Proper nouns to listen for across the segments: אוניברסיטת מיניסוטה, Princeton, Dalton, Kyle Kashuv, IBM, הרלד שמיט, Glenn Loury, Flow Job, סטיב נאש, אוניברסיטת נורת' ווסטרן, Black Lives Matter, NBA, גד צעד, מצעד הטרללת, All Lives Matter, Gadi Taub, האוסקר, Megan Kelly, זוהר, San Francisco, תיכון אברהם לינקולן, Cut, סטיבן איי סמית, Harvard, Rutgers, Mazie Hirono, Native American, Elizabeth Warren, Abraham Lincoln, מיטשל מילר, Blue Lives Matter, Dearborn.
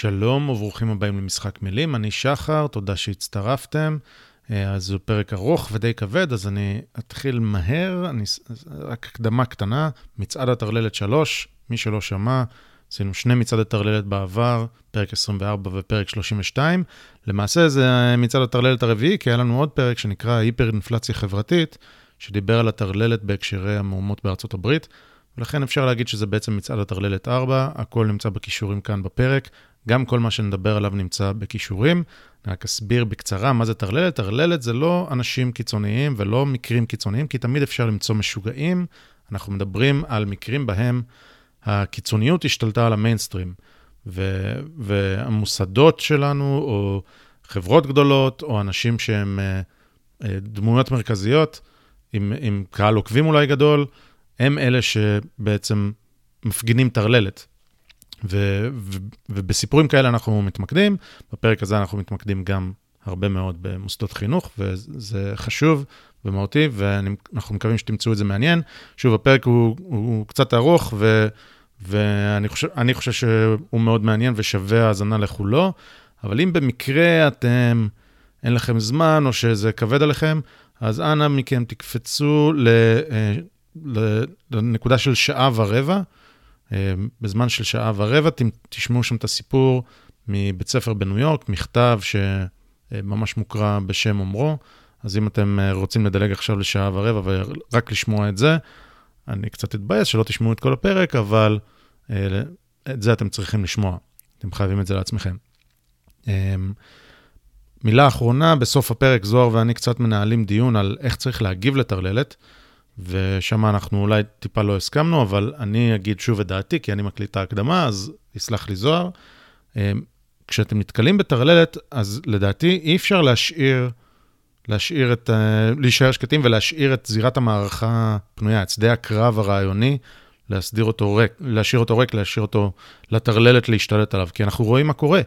שלום וברוכים הבאים למשחק מילים, אני שחר, תודה שהצטרפתם. אז זהו פרק ארוך ודי כבד, אז אני אתחיל מהר, רק הקדמה קטנה, מצעד התרללת 3, מי שלא שמע, עשינו 2 מצעד התרללת בעבר, פרק 24 ופרק 32, למעשה זה מצעד התרללת הרביעי, כי היה לנו עוד פרק שנקרא היפר-אינפלציה חברתית, שדיבר על התרללת בהקשרי המהומות בארצות הברית, ולכן אפשר להגיד שזה בעצם מצעד התרללת 4, הכל נמצא בקישורים כאן בפרק, גם כל מה שנדבר עליו נמצא בקישורים, אני רק אסביר בקצרה מה זה תרללת, תרללת זה לא אנשים קיצוניים ולא מקרים קיצוניים, כי תמיד אפשר למצוא משוגעים, אנחנו מדברים על מקרים בהם הקיצוניות השתלטה על המיינסטרים, והמוסדות שלנו, או חברות גדולות, או אנשים שהם דמויות מרכזיות, עם קהל עוקבים אולי גדול, הם אלה שבעצם מפגינים תרללת. ובסיפורים כאלה אנחנו מתמקדים, בפרק הזה אנחנו מתמקדים גם הרבה מאוד במוסדות חינוך, וזה חשוב ומהותי, ואנחנו מקווים שתמצאו את זה מעניין. שוב, הפרק הוא קצת ארוך, ואני חושב שהוא מאוד מעניין ושווה האזנה לכולו, אבל אם במקרה אין לכם זמן או שזה כבד עליכם, אז אנא מכם תקפצו לנקודה של 1.25 שעות, בזמן של 1.25 שעות, תשמעו שם את הסיפור מבית ספר בניו יורק, מכתב שממש מוקרא בשם אומרו, אז אם אתם רוצים לדלג עכשיו 1.25 שעות ורק לשמוע את זה, אני קצת אתבייס שלא תשמעו את כל הפרק, אבל את זה אתם צריכים לשמוע, אתם חייבים את זה לעצמכם. מילה אחרונה, בסוף הפרק זוהר ואני קצת מנהלים דיון על איך צריך להגיב לתרללת, ושם אנחנו אולי טיפה לא הסכמנו, אבל אני אגיד שוב את דעתי, כי אני מקליט את ההקדמה, אז יסלח לי זוהר. כשאתם נתקלים בתרללת, אז לדעתי אי אפשר להישאר שקטים ולהשאיר את זירת המערכה פנויה, את שדה הקרב הרעיוני, להסדיר אותו ריק, להשאיר אותו ריק, להשאיר אותו לתרללת להשתלט עליו, כי אנחנו רואים מה קורה.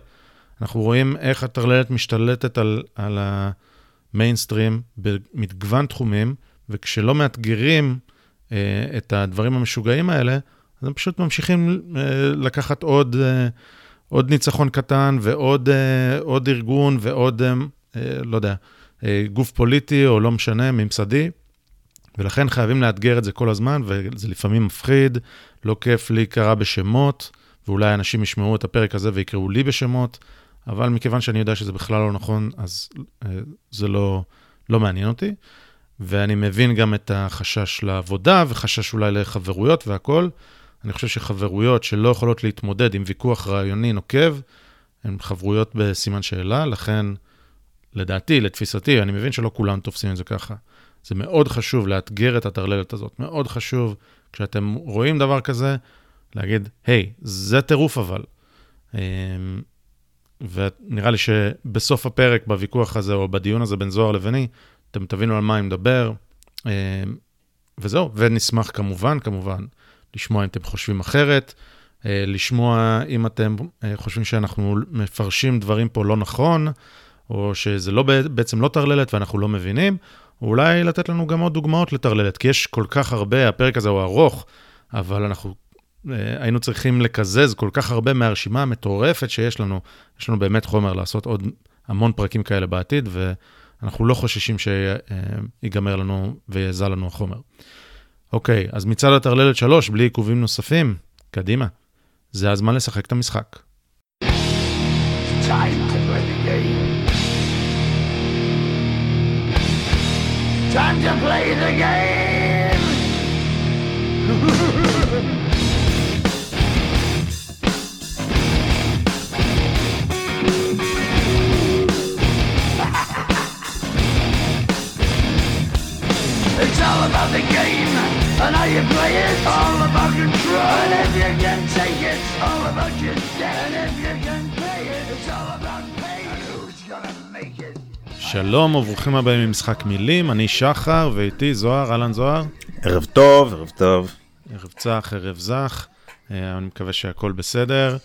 אנחנו רואים איך התרללת משתלטת על המיינסטרים במגוון תחומים, וכשלא מאתגרים את הדברים המשוגעים האלה, אז הם פשוט ממשיכים לקחת עוד ניצחון קטן, ועוד ארגון, ועוד, לא יודע, גוף פוליטי, או לא משנה, ממסדי, ולכן חייבים לאתגר את זה כל הזמן, וזה לפעמים מפחיד, לא כיף להיקרא בשמות, ואולי אנשים ישמעו את הפרק הזה ויקראו לי בשמות, אבל מכיוון שאני יודע שזה בכלל לא נכון, אז זה לא מעניין אותי. ואני מבין גם את החשש לעבודה, וחשש אולי לחברויות והכל. אני חושב שחברויות שלא יכולות להתמודד עם ויכוח רעיוני נוקב, הן חברויות בסימן שאלה, לכן, לדעתי, לתפיסתי, אני מבין שלא כולם תופסים את זה ככה. זה מאוד חשוב לאתגר את התרללת הזאת, מאוד חשוב כשאתם רואים דבר כזה, להגיד, היי, זה טירוף אבל. ונראה לי שבסוף הפרק, בוויכוח הזה, או בדיון הזה בין זוהר לבני, אתם תבינו על מה אני מדבר, וזהו, ונשמח כמובן, לשמוע אם אתם חושבים אחרת, לשמוע אם אתם חושבים שאנחנו מפרשים דברים פה לא נכון, או שזה בעצם לא תרללת ואנחנו לא מבינים, אולי לתת לנו גם עוד דוגמאות לתרללת, כי יש כל כך הרבה, הפרק הזה הוא ארוך, אבל אנחנו היינו צריכים לקזז כל כך הרבה מהרשימה המטורפת שיש לנו, יש לנו באמת חומר לעשות עוד המון פרקים כאלה בעתיד, אנחנו לא חוששים שיגמר לנו ויעזל לנו החומר. אוקיי, אז מצד התרללת 3, בלי עיכובים נוספים, קדימה. זה הזמן לשחק את המשחק. It's all about the game, and how you play it, all about control, and if you can take it, all about your debt, and if you can pay it, it's all about pay, and who's gonna make it. שלום וברוכים הבאים למשחק מילים, אני שחר, ואיתי זוהר, אהלן זוהר. ערב טוב, ערב טוב. ערב צח, ערב זח, אני מקווה שהכל בסדר.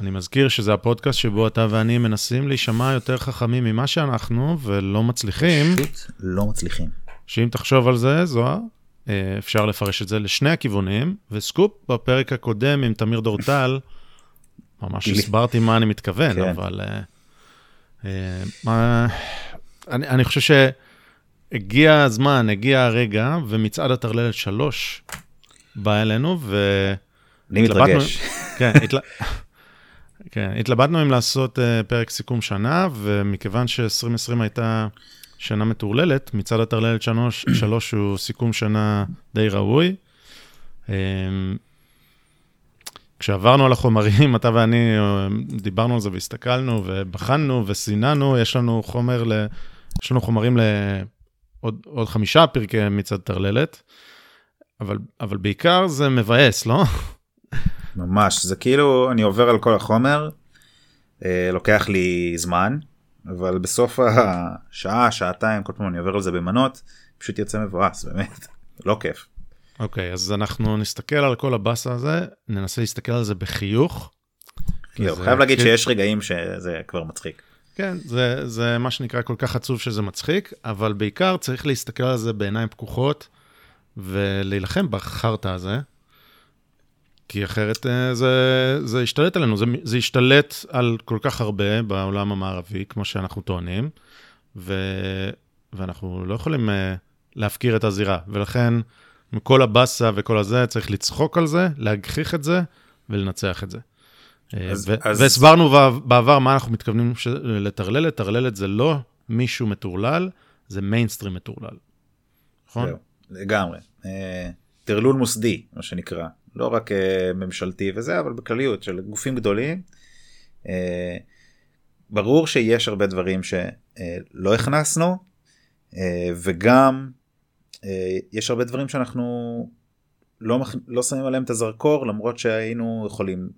אני מזכיר שזה הפודקאסט שבו אתה ואני מנסים להישמע יותר חכמים ממה שאנחנו, ולא מצליחים. פשוט לא מצליחים. שאם תחשוב על זה, זוהר, אפשר לפרש את זה לשני הכיוונים, וסקופ בפרק הקודם עם תמיר דורטל, ממש הסברתי מה אני מתכוון, אבל אני חושב שהגיע הזמן, הגיע הרגע, ומצעד התרללת 3 בא אלינו, אני מתרגש. כן, התלבטנו אם לעשות פרק סיכום שנה, ומכיוון ש-2020 הייתה שנה מטורללת, מצעד התרללת 3 הוא סיכום שנה די ראוי. כשעברנו על החומרים, אתה ואני דיברנו על זה והסתכלנו ובחנו וסיננו, יש לנו חומרים לעוד 5 פרקי מצעד תרללת, אבל בעיקר זה מבאס, לא? ממש, זה כאילו אני עובר על כל החומר, לוקח לי זמן, אבל בסוף השעה, שעתיים, כל פעם אני עובר על זה במנות, פשוט יוצא מבואס, באמת, לא כיף. אוקיי, אז אנחנו נסתכל על כל הבאסה הזה, ננסה להסתכל על זה בחיוך. חייב להגיד שיש רגעים שזה כבר מצחיק. כן, זה מה שנקרא כל כך עצוב שזה מצחיק, אבל בעיקר צריך להסתכל על זה בעיניים פקוחות, ולהילחם בחרטה הזה, כי אחרת זה השתלט עלינו, זה השתלט על כל כך הרבה בעולם המערבי, כמו שאנחנו טוענים, ואנחנו לא יכולים להפקיר את הזירה, ולכן מכל הבאסה וכל הזה, צריך לצחוק על זה, להגחיך את זה, ולנצח את זה. והסברנו בעבר מה אנחנו מתכוונים לתרללת. תרללת זה לא מישהו מטורלל, זה מיינסטרים מטורלל. נכון? לגמרי. תרלול מוסדי, מה שנקרא. לא רק ממשלתי וזה, אבל בכלליות של גופים גדולים. ברור שיש הרבה דברים שלא הכנסנו, וגם יש הרבה דברים שאנחנו לא שמים עליהם את הזרקור, למרות שהיינו יכולים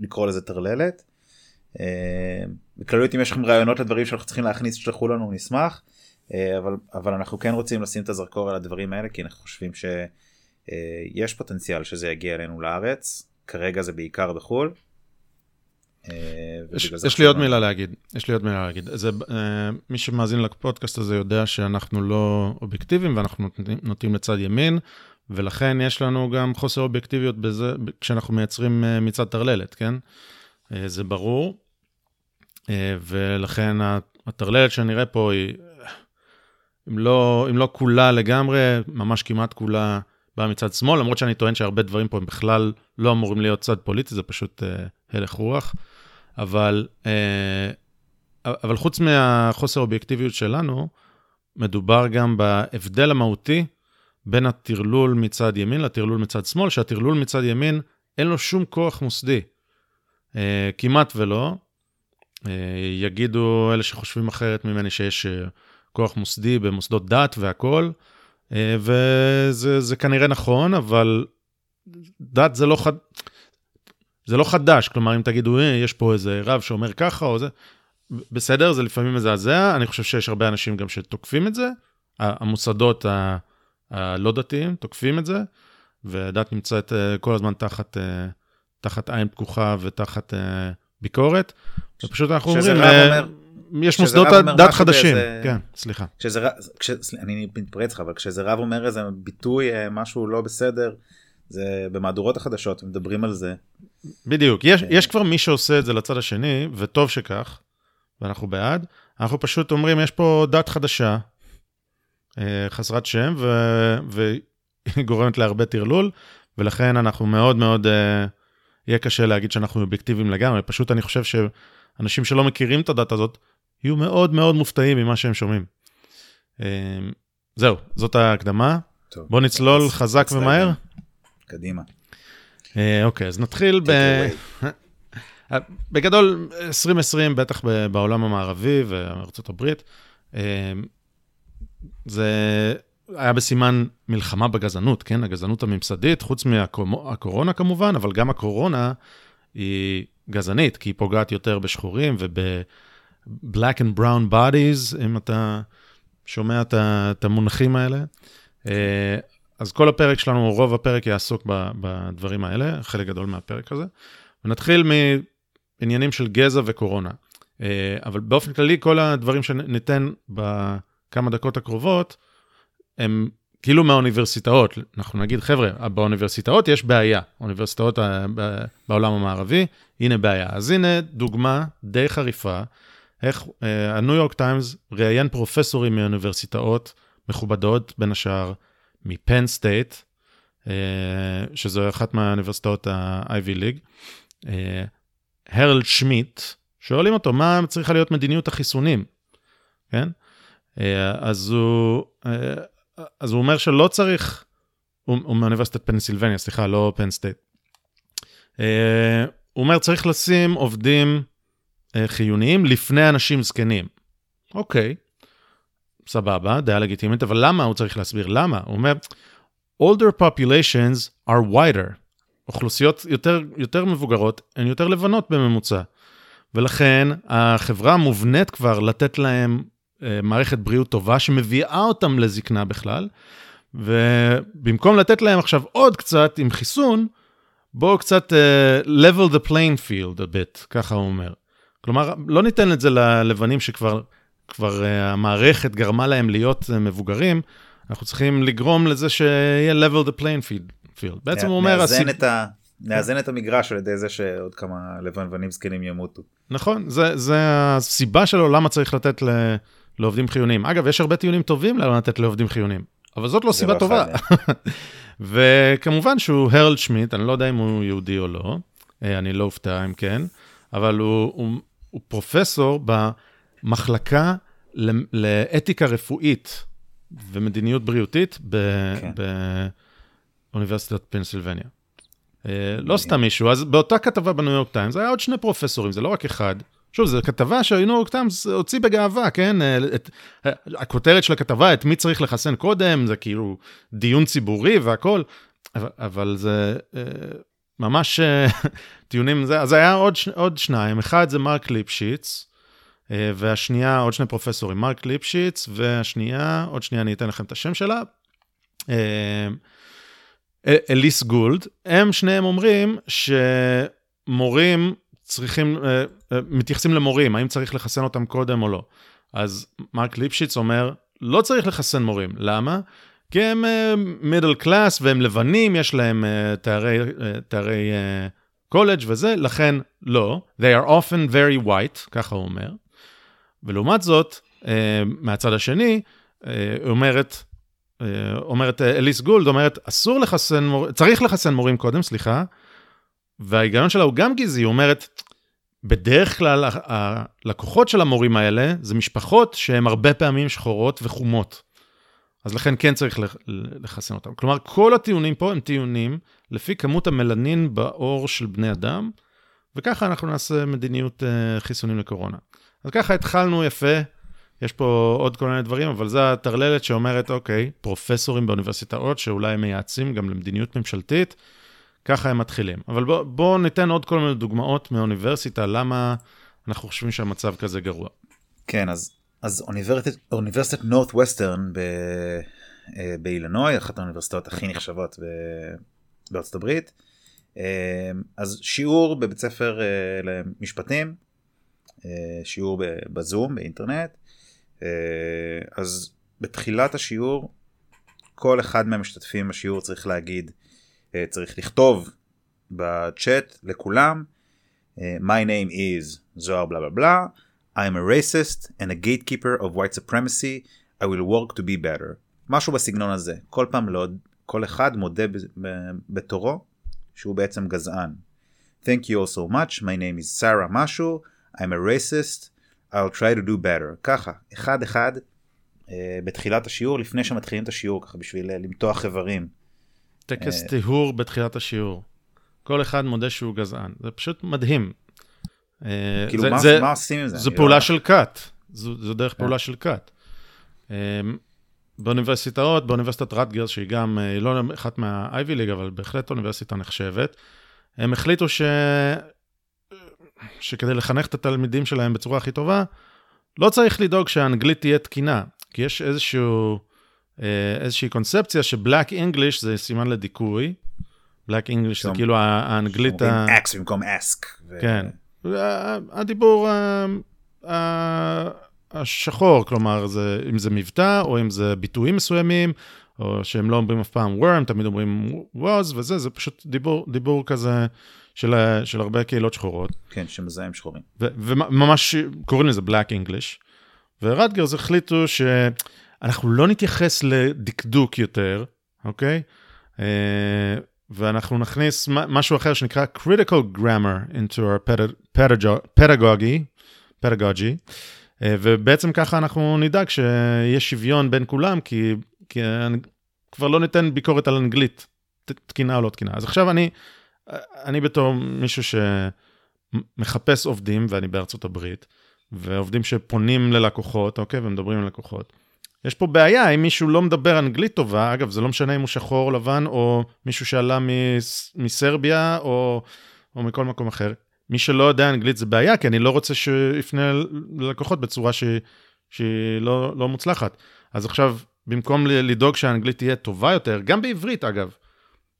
לקרוא לזה תרללת. בכלליות, אם יש לכם רעיונות לדברים שאנחנו צריכים להכניס, שתשלחו לנו, נשמח. אבל אנחנו כן רוצים לשים את הזרקור על הדברים האלה, כי אנחנו חושבים שיש פוטנציאל שזה יגיע אלינו לארץ. כרגע זה בעיקר בחול. יש לי עוד מילה להגיד. מי שמאזין לפודקאסט הזה יודע שאנחנו לא אובייקטיביים, ואנחנו נוטים לצד ימין, ולכן יש לנו גם חוסר אובייקטיביות בזה, כשאנחנו מייצרים מצד תרללת, כן? זה ברור, ולכן התרללת שנראה פה היא, אם לא כולה לגמרי, ממש כמעט כולה באה מצד שמאל, למרות שאני טוען שהרבה דברים פה הם בכלל לא אמורים להיות צד פוליטי, זה פשוט הלך רוח, אבל חוץ מהחוסר אובייקטיביות שלנו, מדובר גם בהבדל המהותי בין התרלול מצד ימין לתרלול מצד שמאל, שהתרלול מצד ימין אין לו שום כוח מוסדי, כמעט ולא. יגידו אלה שחושבים אחרת ממני שיש כוח מוסדי במוסדות דת והכל, וזה כנראה נכון, אבל דת זה לא חדש, כלומר אם תגידו, יש פה איזה רב שאומר ככה או זה, בסדר, זה לפעמים מזעזע, אני חושב שיש הרבה אנשים גם שתוקפים את זה, המוסדות הלא דתיים תוקפים את זה, והדת נמצאת כל הזמן תחת עין פקוחה ותחת ביקורת, ופשוט אנחנו אומרים, יש מוסדות דת חדשים, כן, סליחה. אני מתפרץ לך, אבל כשזה רב אומר איזה ביטוי, משהו לא בסדר, זה במהדורות החדשות, מדברים על זה. בדיוק, יש כבר מי שעושה את זה לצד השני, וטוב שכך, ואנחנו בעד, אנחנו פשוט אומרים, יש פה דת חדשה, חסרת שם, וגורמת להרבה תרלול, ולכן אנחנו מאוד מאוד, יהיה קשה להגיד שאנחנו אובייקטיביים לגמרי, פשוט אני חושב שאנשים שלא מכירים את הדת הזאת, יהיו מאוד מאוד מופתעים ממה שהם שומעים. זהו, זאת ההקדמה. בוא נצלול חזק ומהר. קדימה. אוקיי, אז נתחיל בגדול 2020, בטח בעולם המערבי וארצות הברית, זה היה בסימן מלחמה בגזענות, כן? הגזענות הממסדית, חוץ מהקורונה כמובן, אבל גם הקורונה היא גזענית, כי היא פוגעת יותר בשחורים וב-black and brown bodies, אם אתה שומע את המונחים האלה. אז כל הפרק שלנו, רוב הפרק יעסוק בדברים האלה, חלק גדול מהפרק הזה. ונתחיל מעניינים של גזע וקורונה. אבל באופן כללי, כל הדברים שניתן בכמה דקות הקרובות, הם כאילו מהאוניברסיטאות, אנחנו נגיד, חבר'ה, באוניברסיטאות יש בעיה, אוניברסיטאות בעולם המערבי, הנה בעיה. אז הנה דוגמה די חריפה, איך הניו יורק טיימס ראיין פרופסורים מאוניברסיטאות מכובדות, בין השאר מפן סטייט, שזו אחת מהאוניברסיטאות ה-Ivy League, הרלד שמיט, שואלים אותו, מה צריכה להיות מדיניות החיסונים? כן? אז הוא אומר שלא צריך, הוא מאוניברסיטת פנסילבניה, סליחה, לא פן סטייט. הוא אומר, צריך לשים עובדים חיוניים לפני אנשים זקנים. אוקיי, סבבה, דעה לגיטימית, אבל למה הוא צריך להסביר? למה? הוא אומר, older populations are wider. אוכלוסיות יותר מבוגרות, הן יותר לבנות בממוצע. ולכן החברה מובנית כבר לתת להם מערכת בריאות טובה שמביאה אותם לזקנה בכלל, ובמקום לתת להם עכשיו עוד קצת עם חיסון, בואו קצת level the playing field a bit, ככה הוא אומר. כלומר, לא ניתן את זה ללבנים שכבר המערכת גרמה להם להיות מבוגרים, אנחנו צריכים לגרום לזה שיהיה level the playing field. בעצם הוא אומר... נאזן את המגרש על ידי זה שעוד כמה לבנים זקנים ימותו. נכון, זה הסיבה שלו למה צריך לתת לעובדים חיוניים. אגב, יש הרבה טיעונים טובים למה לתת לעובדים חיוניים, אבל זאת לא סיבה טובה. וכמובן שהוא הרלד שמיט, אני לא יודע אם הוא יהודי או לא, אני לא אופתע אם כן, אבל הוא פרופסור במחלקה לאתיקה רפואית ומדיניות בריאותית באוניברסיטת פנסילבניה. לא סתם מישהו, אז באותה כתבה בניו יורק טיימס, היה עוד שני פרופסורים, זה לא רק אחד. שוב, זו כתבה שהניו יורק טיימס הוציא בגאווה, כן? הכותרת של הכתבה, את מי צריך לחסן קודם, זה כאילו דיון ציבורי והכל, אבל זה ממש טיעונים, אז היה עוד שניים, אחד זה מרק ליפשיץ, והשנייה, עוד שני פרופסורים, מרק ליפשיץ, והשנייה, עוד שנייה אני אתן לכם את השם שלה, אליס גולד, הם שניהם אומרים שמורים צריכים, מתייחסים למורים, האם צריך לחסן אותם קודם או לא. אז מרק ליפשיץ אומר, לא צריך לחסן מורים. למה? כי הם מידל קלאס והם לבנים, יש להם תארי קולג' וזה, לכן לא. They are often very white, ככה הוא אומר. ולעומת זאת, מהצד השני, הוא אומרת אליס גולד, אומרת, אסור לחסן מורים, צריך לחסן מורים קודם, סליחה, וההיגיון שלה הוא גם גזעי, היא אומרת, בדרך כלל הלקוחות של המורים האלה, זה משפחות שהן הרבה פעמים שחורות וחומות, אז לכן כן צריך לחסן אותם. כלומר, כל הטיעונים פה הם טיעונים, לפי כמות המלנין בעור של בני אדם, וככה אנחנו נעשה מדיניות חיסונים לקורונה. אז ככה התחלנו יפה, יש פה עוד כל מיני דברים, אבל זו התרללת שאומרת, אוקיי, פרופסורים באוניברסיטאות, שאולי הם מייעצים גם למדיניות ממשלתית, ככה הם מתחילים. אבל בואו ניתן עוד כל מיני דוגמאות מהאוניברסיטה, למה אנחנו חושבים שהמצב כזה גרוע. כן, אז אוניברסיטת נורת'ווסטרן באילינוי, אחת האוניברסיטאות הכי נחשבות בארצות הברית, אז שיעור בבית ספר למשפטים, שיעור בזום, באינטרנט, אז בתחילת השיעור כל אחד מהמשתתפים בשיעור צריך להגיד, צריך לכתוב בצ'אט לכולם, my name is זוהר בלה בלה בלה, I'm a racist and a gatekeeper of white supremacy, I will work to be better. משהו בסגנון הזה, כל פעם כל אחד מודה בתורו שהוא בעצם גזען. Thank you all so much, my name is Sarah משהו, I'm a racist, I'll try to do better. ככה, אחד, בתחילת השיעור, לפני שמתחילים את השיעור, ככה בשביל למתוח חברים. טקס טיהור בתחילת השיעור. כל אחד מודה שהוא גזען. זה פשוט מדהים. כאילו, מה עושים עם זה? זו פעולה של קאט. זו דרך פעולה של קאט. באוניברסיטת רטגרס, שהיא גם, היא לא אחת מה-Ivy League, אבל בהחלט אוניברסיטה נחשבת, הם החליטו שכדי לחנך את התלמידים שלהם בצורה הכי טובה, לא צריך לדאוג שהאנגלית תהיה תקינה, כי יש איזושהי קונספציה שבלאק אינגליש זה סימן לדיכוי, בלאק אינגליש זה כאילו האנגלית... אקס במקום אסק. כן. הדיבור השחור, כלומר, אם זה מבטא, או אם זה ביטויים מסוימים, או שהם לא אומרים אף פעם were, הם תמיד אומרים was, וזה, זה פשוט דיבור כזה של הרבה קהילות שחורות. כן, שמזהים שחורים. וממש קוראים לזה black English, ורטגרס החליטו שאנחנו לא נתייחס לדקדוק יותר, אוקיי? ואנחנו נכניס משהו אחר שנקרא critical grammar into our pedagogy, ובעצם ככה אנחנו נדאג שיש שוויון בין כולם, כי כבר לא ניתן ביקורת על אנגלית, תקינה או לא תקינה. אז עכשיו אני בתור מישהו שמחפש עובדים, ואני בארצות הברית, ועובדים שפונים ללקוחות, אוקיי, ומדברים עם לקוחות. יש פה בעיה, אם מישהו לא מדבר אנגלית טובה, אגב, זה לא משנה אם הוא שחור או לבן, או מישהו שעלה מסרביה, או מכל מקום אחר. מי שלא יודע אנגלית זה בעיה, כי אני לא רוצה שיפנה ללקוחות בצורה שהיא לא מוצלחת. אז עכשיו, במקום לדאוג שהאנגלית תהיה טובה יותר, גם בעברית אגב,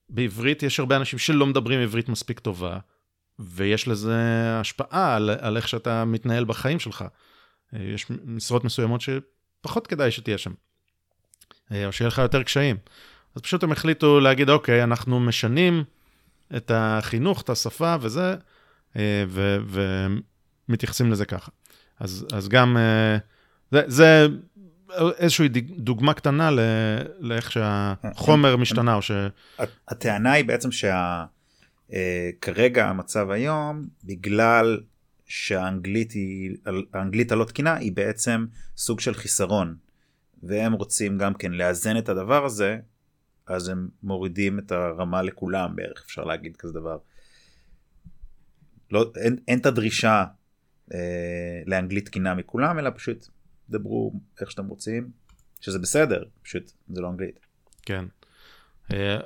בעברית יש הרבה אנשים שלא מדברים עברית מספיק טובה, ויש לזה השפעה על איך שאתה מתנהל בחיים שלך. יש משרות מסוימות שפחות כדאי שתהיה שם, או שיהיה לך יותר קשיים. אז פשוט הם החליטו להגיד, אוקיי, אנחנו משנים את החינוך, את השפה וזה, ומתייחסים לזה ככה. אז גם, זה איזושהי דוגמה קטנה לאיך שהחומר משתנה, או ש... הטענה היא בעצם כרגע המצב היום, בגלל שהאנגלית הלא תקינה, היא בעצם סוג של חיסרון, והם רוצים גם כן לאזן את הדבר הזה, אז הם מורידים את הרמה לכולם בערך, אפשר להגיד כזה דבר. לא, אין את הדרישה לאנגלית תקינה מכולם, אלא פשוט דברו איך שאתם רוצים, שזה בסדר, פשוט זה לא אנגלית. כן.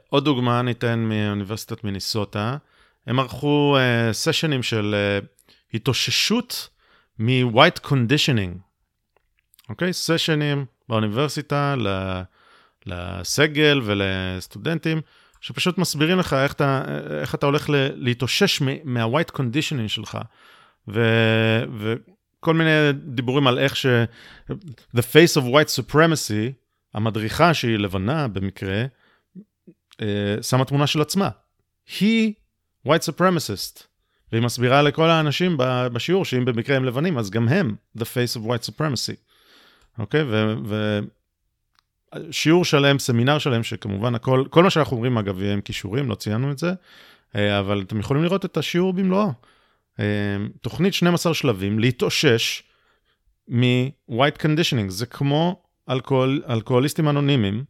עוד דוגמה ניתן מאוניברסיטת מיניסוטה, הם ערכו סשנים של התאוששות מ-white conditioning, אוקיי? סשנים באוניברסיטה לסגל ולסטודנטים, שפשוט מסבירים לך איך אתה הולך להתאושש מה-white conditioning שלך, וכל מיני דיבורים על איך the face of white supremacy, המדריכה שהיא לבנה במקרה, שמה תמונה של עצמה. היא white supremacist, והיא מסבירה לכל האנשים בשיעור, שאם במקרה הם לבנים, אז גם הם the face of white supremacy. אוקיי? שיעור שלהם, סמינר שלהם, שכמובן כל מה שאנחנו אומרים, אגב, הם קישורים, לא ציינו את זה, אבל אתם יכולים לראות את השיעור במלואו. תוכנית 12 שלבים, להתאושש מ-white conditioning, זה כמו אלכוהוליסטים אנונימיים,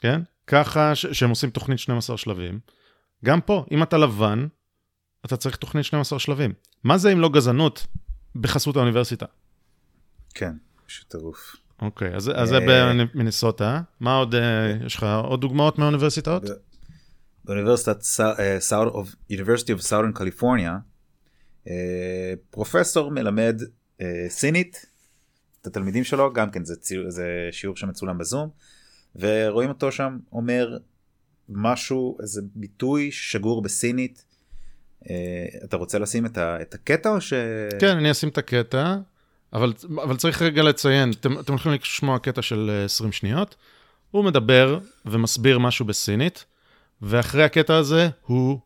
כן? ככה שהם עושים תוכנית 12 שלבים. גם פה, אם אתה לבן, אתה צריך תוכנית 12 שלבים. מה זה אם לא גזענות בחסות האוניברסיטה? כן, פשוט טירוף. אוקיי, אז זה במיניסוטה. מה עוד, יש לך עוד דוגמאות מהאוניברסיטאות? University of Southern California, פרופסור מלמד סינית, את התלמידים שלו, גם כן זה שיעור שמצולם בזום, ורואים אותו שם אומר משהו, איזה ביטוי שגור בסינית. אתה רוצה לשים את הקטע או ש... כן, אני אשים את הקטע. אבל צריך רגע לציין, אתם הולכים לשמוע קטע של 20 שניות, הוא מדבר ומסביר משהו בסינית, ואחרי הקטע הזה הוא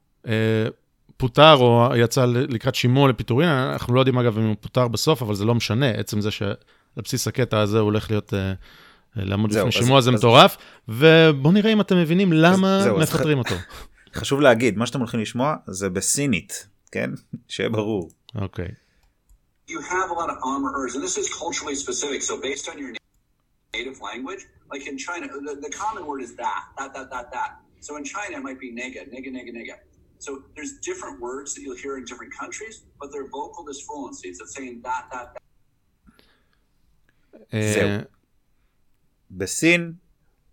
פוטר או יצא לקראת שימוע לפיטורין, אנחנו לא יודעים אגב אם הוא פוטר בסוף, אבל זה לא משנה, עצם זה שלבסיס הקטע הזה הולך להיות, לעמוד לפני שימוע זה מטורף, ובואו נראה אם אתם מבינים למה מפטרים אותו. חשוב להגיד, מה שאתם הולכים לשמוע זה בסינית, כן? שיהיה ברור. אוקיי. You have a lot of honors, and this is culturally specific, so based on your native language, like in China, the common word is that. So in China, it might be nega. So there's different words that you'll hear in different countries, but they're vocal disfluencies of saying that. זהו. בסין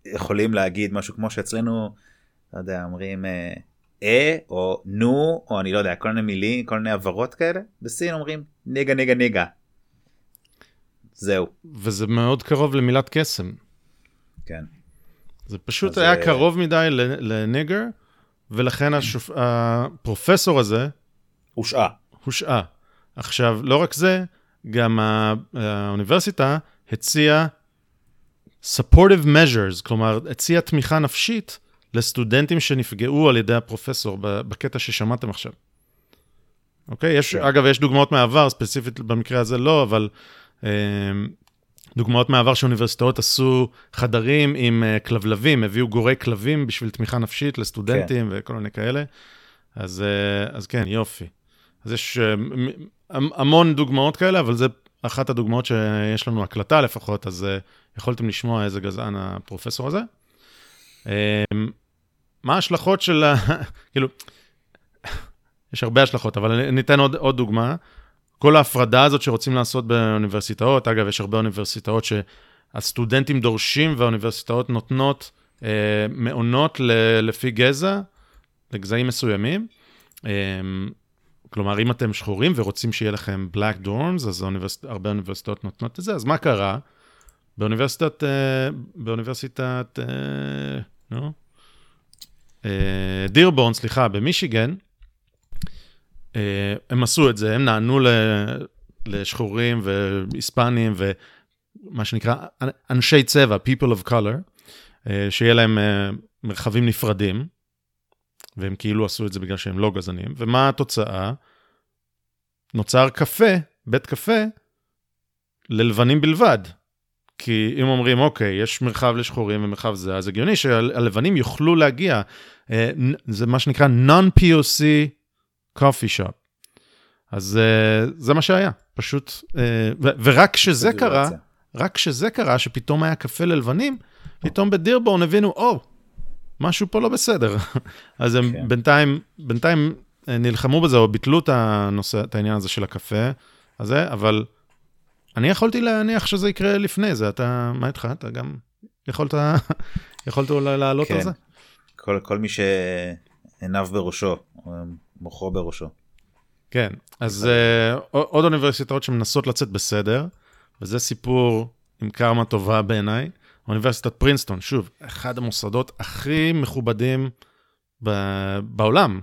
יכולים להגיד משהו כמו שאצלנו, לא יודע, אומרים... או נו, או אני לא יודע, כל מיני מילים, כל מיני עברות כאלה, בסין אומרים נגה. זהו. וזה מאוד קרוב למילת קסם. כן. זה פשוט היה קרוב מדי לנגר, ולכן הפרופסור הזה... הושעה. עכשיו, לא רק זה, גם האוניברסיטה הציעה supportive measures, כלומר, הציע תמיכה נפשית לסטודנטים שנפגעו על ידי הפרופסור בקטע ששמעתם עכשיו. אוקיי? יש, אגב, יש דוגמאות מעבר, ספציפית במקרה הזה לא, אבל דוגמאות מעבר שאוניברסיטאות עשו חדרים עם כלבלבים, הביאו גורי כלבים בשביל תמיכה נפשית לסטודנטים וכל מיני כאלה. אז כן, יופי. אז יש המון דוגמאות כאלה, אבל זה אחת הדוגמאות שיש לנו הקלטה לפחות, אז יכולתם לשמוע איזה גזען הפרופסור הזה. מה ההשלכות של כאילו, יש הרבה השלכות, אבל ניתן עוד דוגמה. כל ההפרדה הזאת שרוצים לעשות באוניברסיטאות, אגב, יש הרבה אוניברסיטאות שהסטודנטים דורשים, והאוניברסיטאות נותנות מעונות לפי גזע, לגזעים מסוימים. כלומר, אם אתם שחורים ורוצים שיהיה לכם black dorms, אז הרבה אוניברסיטאות נותנות את זה. אז מה קרה? באוניברסיטת דירבורן, סליחה, במישיגן, הם עשו את זה, הם נענו לשחורים והיספנים ומה שנקרא אנשי צבע, people of color, שיהיה להם מרחבים נפרדים, והם כאילו עשו את זה בגלל שהם לא גזענים, ומה התוצאה? נוצר קפה, בית קפה, ללבנים בלבד. כי אם אומרים, אוקיי, יש מרחב לשחורים ומרחב זה, אז הגיוני שהלבנים יוכלו להגיע, זה מה שנקרא non-POC coffee shop. אז זה מה שהיה, פשוט, ורק כשזה קרה, שפתאום היה קפה ללבנים, פתאום בדירבורן הבינו, משהו פה לא בסדר. אז הם בינתיים נלחמו בזה, או ביטלו את העניין הזה של הקפה הזה, אבל אני יכולתי להניח שזה יקרה לפני זה. אתה, מה איתך? אתה גם יכולת אולי לעלות על זה? כל מי שעיניו בראשו, מוחו בראשו. כן, אז עוד אוניברסיטאות שמנסות לצאת בסדר, וזה סיפור עם קרמה טובה בעיניי, אוניברסיטת פרינסטון, שוב, אחד המוסדות הכי מכובדים בעולם,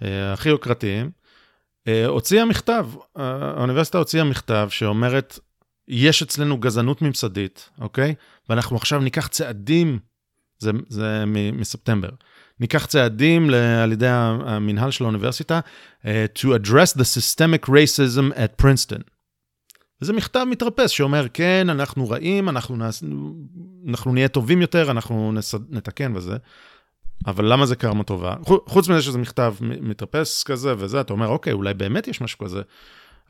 הכי יוקרתיים, האוניברסיטה הוציאה מכתב שאומרת, יש אצלנו גזענות ממסדית, אוקיי? ואנחנו עכשיו ניקח צעדים, זה מספטמבר, ניקח צעדים על ידי המנהל של האוניברסיטה, to address the systemic racism at Princeton. וזה מכתב מתרפס שאומר, כן, אנחנו רעים, אנחנו נהיה טובים יותר, אנחנו נתקן וזה. אבל למה זה קרמה טובה? חוץ מזה שזה מכתב מתרפס כזה וזה, אתה אומר, אוקיי, אולי באמת יש משהו כזה,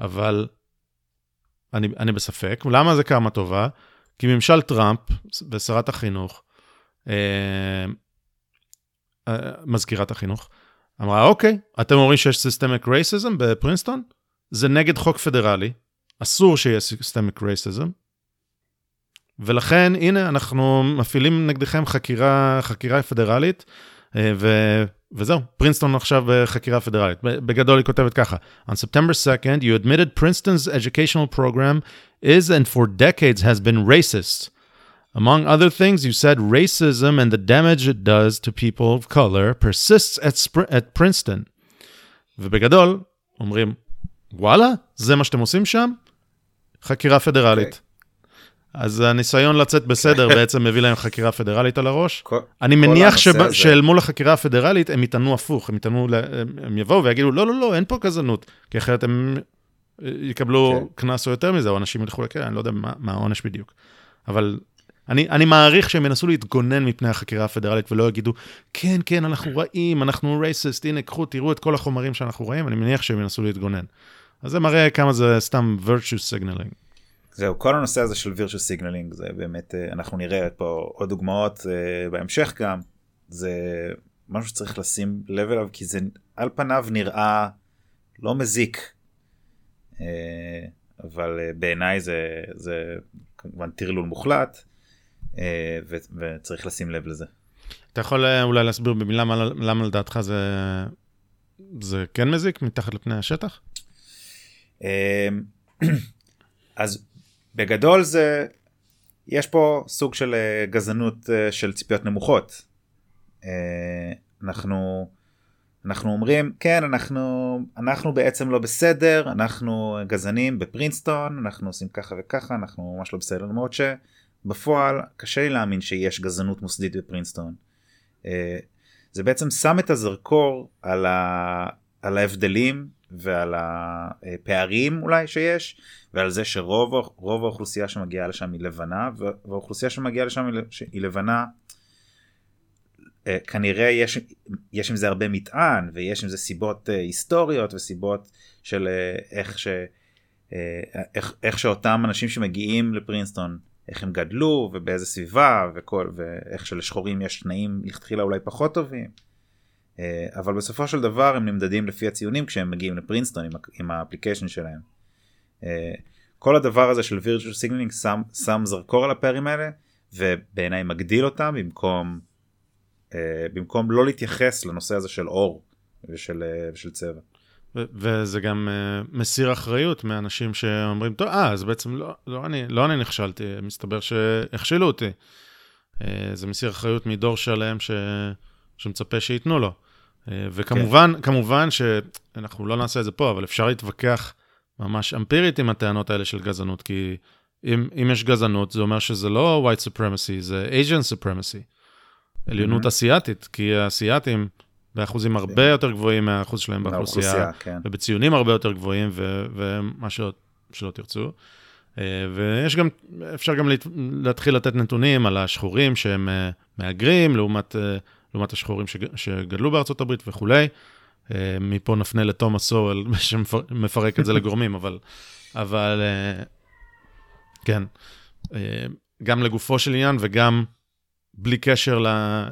אבל אני בספק. למה זה קרמה טובה? כי ממשל טראמפ ושרת החינוך, מזכירת החינוך, אמרה, אוקיי, אתם אומרים שיש systemic racism בפרינסטון? זה נגד חוק פדרלי. אסור שיהיה systemic racism, ולכן, הנה, אנחנו מפעילים נגדכם חקירה פדרלית, וזהו, פרינסטון עכשיו בחקירה פדרלית. בגדול היא כותבת ככה, On September 2nd, you admitted Princeton's educational program is and for decades has been racist. Among other things, you said racism and the damage it does to people of color persists at Princeton. ובגדול, אומרים, וואלה, זה מה שאתם עושים שם? חקירה פדרלית. אז הניסיון לצאת בסדר בעצם מביא להם חקירה פדרלית על הראש. אני מניח שאל מול החקירה הפדרלית הם יתנו הפוך, הם יבואו ויגידו, לא, לא, לא, אין פה גזענות, כי אחרת הם יקבלו קנס או יותר מזה, או אנשים ילכו לכלא, אני לא יודע מה העונש בדיוק. אבל אני מעריך שהם ינסו להתגונן מפני החקירה הפדרלית, ולא יגידו, כן, כן, אנחנו רעים, אנחנו רייסיסט, הנה, קחו, תראו את כל החומרים שאנחנו רעים, אני מניח שהם ינסו להתגונן. אז זה מראה כמה זה סתם virtue signaling. זהו, כל הנושא הזה של virtue signaling, זה באמת, אנחנו נראה פה עוד דוגמאות בהמשך גם, זה משהו שצריך לשים לב אליו, כי זה על פניו נראה לא מזיק, אבל בעיניי זה כמובן תרלול מוחלט, וצריך לשים לב לזה. אתה יכול אולי להסביר במילה למה לדעתך זה כן מזיק מתחת לפני השטח? אז בגדול זה, יש פה סוג של גזענות של ציפיות נמוכות. אנחנו אומרים, כן, אנחנו בעצם לא בסדר, אנחנו גזענים בפרינסטון, אנחנו עושים ככה וככה, אנחנו ממש לא בסדר, למרות בפועל קשה לי להאמין שיש גזענות מוסדית בפרינסטון. זה בעצם שם את הזרקור על ההבדלים ועל הפערים אולי שיש, ועל זה שרוב האוכלוסייה שמגיעה לשם היא לבנה, והאוכלוסייה שמגיעה לשם היא לבנה, כנראה יש עם זה הרבה מטען, ויש עם זה סיבות היסטוריות וסיבות של איך שאותם אנשים שמגיעים לפרינסטון, איך הם גדלו ובאיזה סביבה ואיך שלשחורים יש תנאים לכתחילה אולי פחות טובים. אבל בסופו של דבר הם נמדדים לפי הציונים כשהם מגיעים לפרינסטון עם האפליקיישן שלהם. כל הדבר הזה של וירג'ל סיגלינג שם זרקור על הפערים האלה, ובעיניי מגדיל אותם במקום לא להתייחס לנושא הזה של אור ושל צבע. וזה גם מסיר אחריות מאנשים שאומרים, טוב, אז בעצם לא אני נכשלתי, מסתבר שהכשילו אותי. זה מסיר אחריות מדור שלם שמצפה שיתנו לו. וכמובן שאנחנו לא נעשה את זה פה, אבל אפשר להתווכח ממש אמפירית עם הטענות האלה של גזענות, כי אם יש גזענות, זה אומר שזה לא white supremacy, זה Asian supremacy, עליונות אסיאטית, כי האסיאטים באחוזים הרבה יותר גבוהים מהאחוז שלהם באוכלוסייה, ובציונים הרבה יותר גבוהים, ומה שלא תרצו. ויש גם, אפשר גם להתחיל לתת נתונים על השחורים שהם מאגרים, לעומת השחורים שגדלו בארצות הברית וכולי. מפה נפנה לתומאס סואל, שמפרק את זה לגורמים, אבל כן, גם לגופו של עניין וגם בלי קשר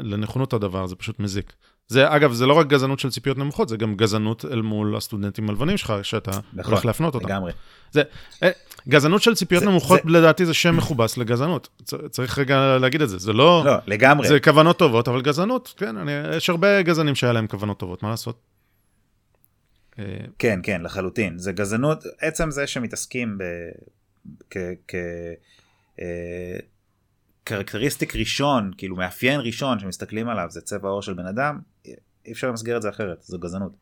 לנכונות הדבר, זה פשוט מזיק. זה, אגב, זה לא רק גזענות של ציפיות נמוכות, זה גם גזענות אל מול הסטודנטים הלבנים שלך, שאתה הולך להפנות אותם. לגמרי. גזענות של ציפיות נמוכות, לדעתי, זה שם מכובס לגזענות. צריך רגע להגיד את זה. זה לא... לא, לגמרי. זה כוונות טובות, אבל גזענות, כן, יש הרבה גזענים שהיה להם כוונות טובות, מה לעשות? כן, כן, לחלוטין. זה גזענות, עצם זה שמתעסקים קרקטריסטיק ראשון, כאילו מאפיין ראשון שמסתכלים עליו, זה צבע העור של בן אדם, אי אפשר למסגר את זה אחרת, זו גזענות.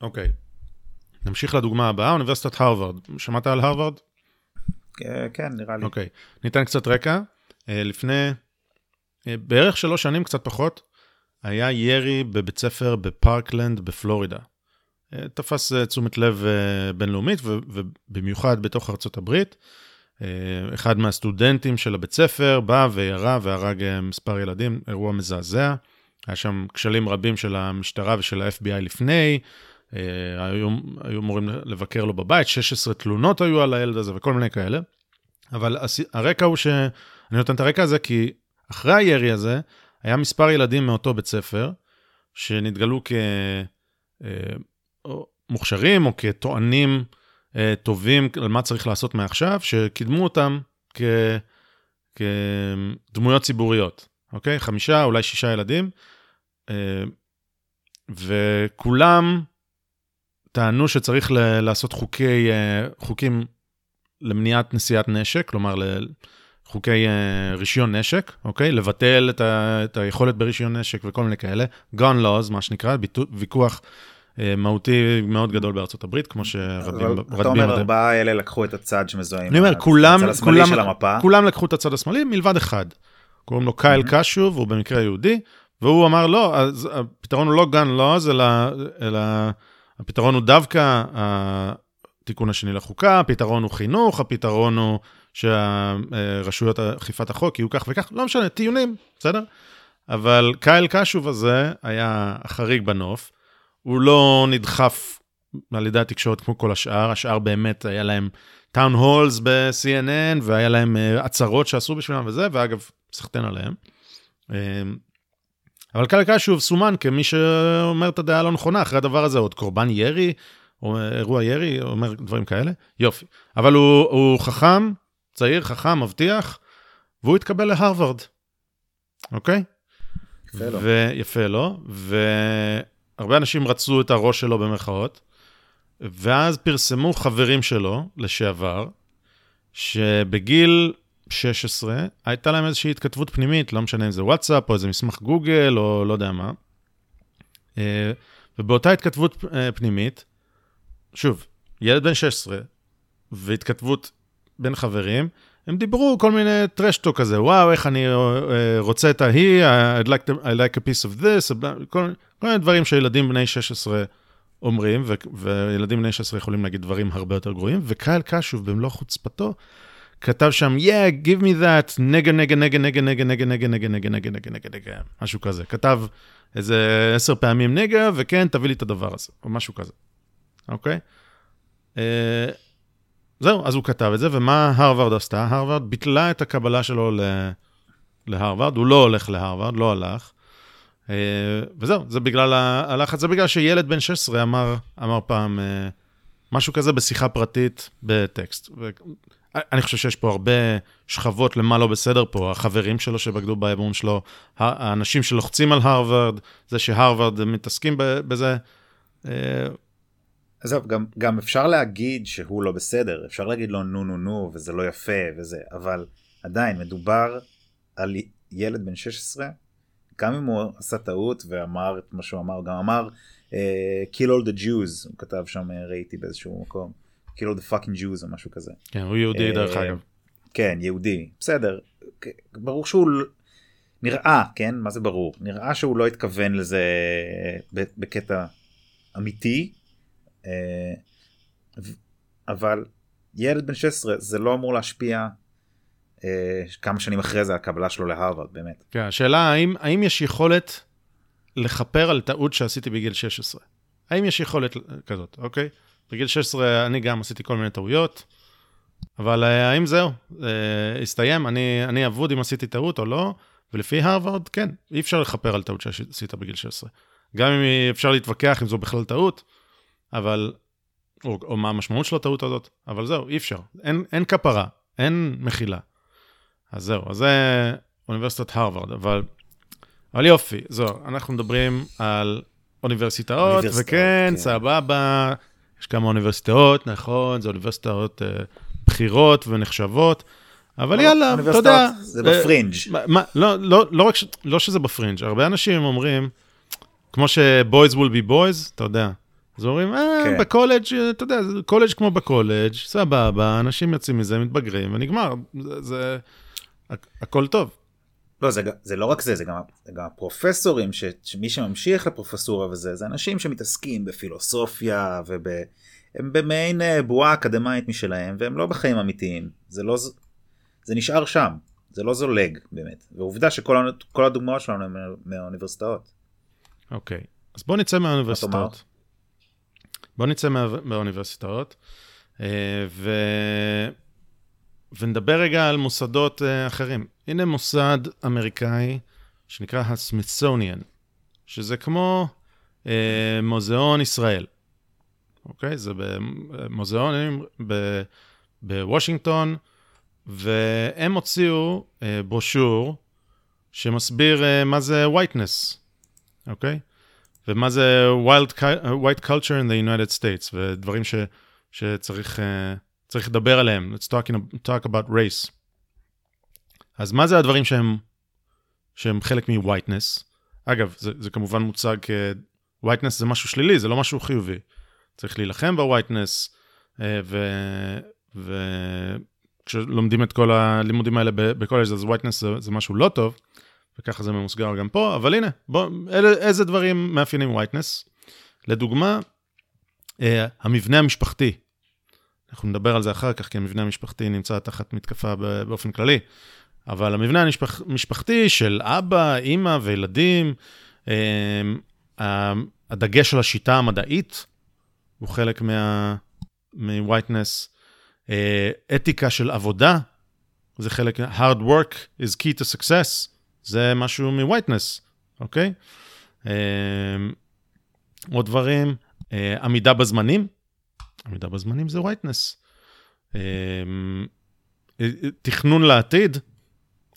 אוקיי. נמשיך לדוגמה הבאה, אוניברסיטת הרווארד. שמעת על הרווארד? כן, נראה לי. אוקיי. ניתן קצת רקע. לפני בערך 3 שנים, קצת פחות, היה ירי בבית ספר בפארקלנד בפלורידה. תפס תשומת לב בינלאומית, ובמיוחד בתוך ארצות הברית. אחד מהסטודנטים של הבית ספר בא וירה והרג מספר ילדים, אירוע מזעזע. היה שם כשלים רבים של המשטרה ושל ה-FBI לפני, היו אמורים לבקר לו בבית, 16 תלונות היו על הילד הזה וכל מיני כאלה. אבל הרקע הוא אני נותן את הרקע הזה כי אחרי הירי הזה, היה מספר ילדים מאותו בית ספר, שנתגלו כמוכשרים או כטוענים טובים על מה צריך לעשות מעכשיו, שקידמו אותם כדמויות ציבוריות, אוקיי? 5, אולי 6 ילדים, וכולם טענו שצריך לעשות חוקים למניעת נשיאת נשק, כלומר לחוקי רישיון נשק, אוקיי? לבטל את היכולת ברישיון נשק וכל מיני כאלה, gun laws, מה שנקרא, ויכוח מהותי מאוד גדול בארצות הברית, כמו שרבים... אתה אומר, 4 אלה לקחו את הצד שמזוהים. אני אומר, כולם לקחו את הצד השמאלי, מלבד אחד. קוראים לו קייל קשוב, הוא במקרה יהודי, והוא אמר, לא, הפתרון הוא לא גן לוז, אלא הפתרון הוא דווקא התיקון השני לחוקה, הפתרון הוא חינוך, הפתרון הוא שהרשויות אכיפת החוק יהיו כך וכך, לא משנה, טיעונים, בסדר? אבל קייל קשוב הזה היה החריג בנוף, הוא לא נדחף על ידי התקשורת כמו כל השאר. השאר באמת היה להם טאון הולס ב-CNN, והיה להם עצרות שעשו בשבילם וזה, ואגב, סחטן עליהם. אבל קל קשוב סומן כמי שאומר את הדעה לא נכונה, אחרי הדבר הזה, עוד קורבן ירי, או אירוע ירי, אומר דברים כאלה. יופי. אבל הוא חכם, צעיר, חכם, מבטיח, והוא התקבל להרווארד. אוקיי? יפה לו. יפה לו, הרבה אנשים רצו את הראש שלו במרכאות, ואז פרסמו חברים שלו לשעבר, שבגיל 16 הייתה להם איזושהי התכתבות פנימית, לא משנה אם זה וואטסאפ או איזה מסמך גוגל או לא יודע מה. ובאותה התכתבות פנימית, שוב, ילד בן 16 והתכתבות בין חברים, הם דיברו כל מיני טרשטו כזה, וואו, איך אני רוצה את ההיא, I like a piece of this, כל מיני דברים שילדים בני 16 אומרים, וילדים בני 16 יכולים להגיד דברים הרבה יותר גרועים, וקייל קשוב, במלוא חוצפתו, כתב שם, yeah, give me that, נגה, נגה, נגה, נגה, נגה, נגה, נגה, נגה, נגה, נגה, נגה, נגה, משהו כזה. כתב איזה 10 פעמים נגה, וכן, תביא לי את הדבר הזה, או משהו כזה. אוקיי? זהו, אז הוא כתב את זה, ומה הרווארד עשתה? הרווארד ביטלה את הקבלה שלו להרווארד, הוא לא הולך להרווארד, לא הלך, וזהו, זה בגלל הלחץ, זה בגלל שילד בן 16 אמר פעם משהו כזה בשיחה פרטית בטקסט, אני חושב שיש פה הרבה שכבות למה לא בסדר פה, החברים שלו שבגדו באמון שלו, האנשים שלוחצים על הרווארד, זה שהרווארד מתעסקים בזה, אז גם אפשר להגיד שהוא לא בסדר, אפשר להגיד לו נו נו נו וזה לא יפה וזה, אבל עדיין מדובר על ילד בן 16, גם אם הוא עשה טעות ואמר את מה שהוא אמר, גם אמר kill all the Jews, הוא כתב שם ראיתי באיזשהו מקום, kill all the fucking Jews או משהו כזה. כן, הוא יהודי דרך אגב. כן, יהודי, בסדר, ברור שהוא נראה, כן, מה זה ברור? נראה שהוא לא התכוון לזה בקטע אמיתי, אבל ילד בן 16 זה לא אמור להשפיע כמה שנים אחרי זה הקבלה שלו להרווארד, באמת. כן, השאלה האם יש יכולת לכפר על טעות שעשיתי בגיל 16? האם יש יכולת כזאת, אוקיי? בגיל 16 אני גם עשיתי כל מיני טעויות, אבל האם זהו? הסתיים, אני אבוד אם עשיתי טעות או לא, ולפי הרווארד, כן, אי אפשר לכפר על טעות שעשית בגיל 16. גם אם אפשר להתווכח אם זו בכלל טעות, אבל, או מה המשמעות של הטעות הזאת, אבל זהו, אי אפשר. אין כפרה, אין מחילה. אז זהו, אז זה אוניברסיטת הרווארד, אבל יופי, זהו, אנחנו מדברים על אוניברסיטאות, וכן, סבבה, יש כמה אוניברסיטאות, נכון, זה אוניברסיטאות בחירות ונחשבות, אבל יאללה, אתה יודע, זה בפרינג'. לא שזה בפרינג', הרבה אנשים אומרים, כמו ש-boys will be boys, אתה יודע, אז אומרים, בקולג', אתה יודע, קולג' כמו בקולג', סבבה, אנשים יוצאים מזה, מתבגרים, ונגמר, זה הכל טוב. לא, זה לא רק זה, זה גם הפרופסורים, שמי שממשיך לפרופסורה וזה, זה אנשים שמתעסקים בפילוסופיה, הם במעין בועה אקדמית משלהם, והם לא בחיים אמיתיים, זה נשאר שם, זה לא זולג, באמת, ועובדה שכל הדוגמאות שלנו הם מהאוניברסיטאות. אוקיי, אז בואו נצא מהאוניברסיטאות. ונדבר רגע על מוסדות אחרים. הנה מוסד אמריקאי שנקרא הסמיתסוניאן, שזה כמו מוזיאון ישראל. אוקיי? זה במוזיאון בוושינגטון, והם הוציאו ברושור שמסביר מה זה whiteness. אוקיי? ומה זה white culture in the United States, ודברים שצריך לדבר עליהם. Let's talk about race. אז מה זה הדברים שהם חלק מ-whiteness? אגב, זה כמובן מוצג כ-whiteness זה משהו שלילי, זה לא משהו חיובי. צריך להילחם ב-whiteness, וכשלומדים את כל הלימודים האלה בקולג' אז whiteness זה משהו לא טוב. וככה זה ממוסגר גם פה, אבל הנה, איזה דברים מאפיינים whiteness. לדוגמה, המבנה המשפחתי. אנחנו נדבר על זה אחר כך, כי המבנה המשפחתי נמצא תחת מתקפה באופן כללי. אבל המבנה המשפחתי של אבא, אמא וילדים, הדגש של השיטה המדעית, הוא חלק מ-whiteness. אתיקה של עבודה, זה חלק, hard work is key to success. זה משהו מ-whiteness, אוקיי? עוד דברים, עמידה בזמנים. עמידה בזמנים זה whiteness. תכנון לעתיד,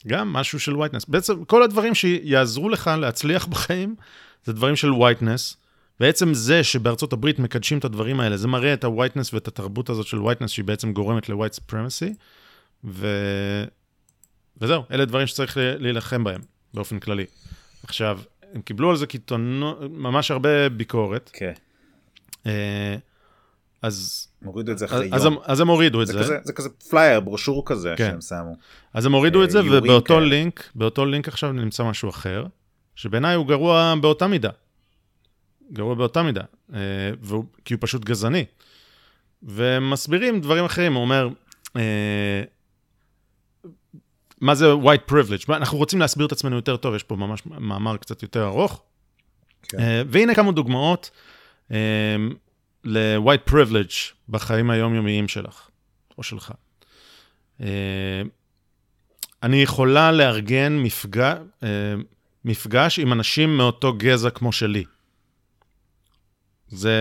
גם משהו של whiteness. בעצם כל הדברים שיעזרו לך להצליח בחיים, זה דברים של whiteness. בעצם זה שבארצות הברית מקדשים את הדברים האלה, זה מראה את ה-whiteness ואת התרבות הזאת של whiteness, שהיא בעצם גורמת ל-white supremacy. וזהו, אלה דברים שצריך להילחם בהם, באופן כללי. עכשיו, הם קיבלו על זה ממש הרבה ביקורת. אז הורידו את זה אחרי יום. אז הם הורידו את זה. זה כזה פלייר, ברושור כזה שהם שמו. אז הם הורידו את זה, ובאותו לינק עכשיו נמצא משהו אחר, שבעיניי הוא גרוע באותה מידה. כי הוא פשוט גזעני. ומסבירים דברים אחרים, הוא אומר, מה זה white privilege? אנחנו רוצים להסביר את עצמנו יותר טוב, יש פה ממש מאמר קצת יותר ארוך. והנה כמה דוגמאות, ל-white privilege בחיים היומיומיים שלך, או שלך. אני יכולה לארגן מפגש עם אנשים מאותו גזע כמו שלי. זה,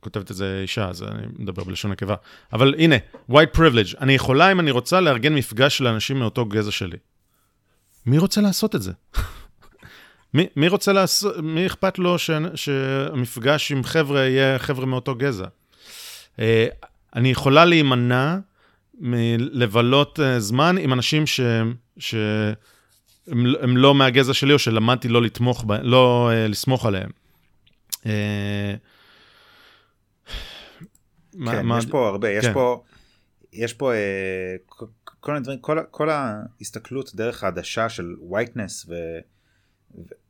כותבת את זה אישה, אז אני מדבר בלשון עקבה. אבל הנה, white privilege. אני יכולה, אם אני רוצה, לארגן מפגש לאנשים מאותו גזע שלי. מי רוצה לעשות את זה? מי רוצה לעשות, מי אכפת לו שהמפגש עם חבר'ה יהיה חבר'ה מאותו גזע? אני יכולה להימנע מלבלות זמן עם אנשים שהם לא מהגזע שלי, או שלמדתי לא לתמוך, לא לסמוך עליהם. יש פה הרבה, יש פה כל ההסתכלות דרך העדשה של whiteness ו...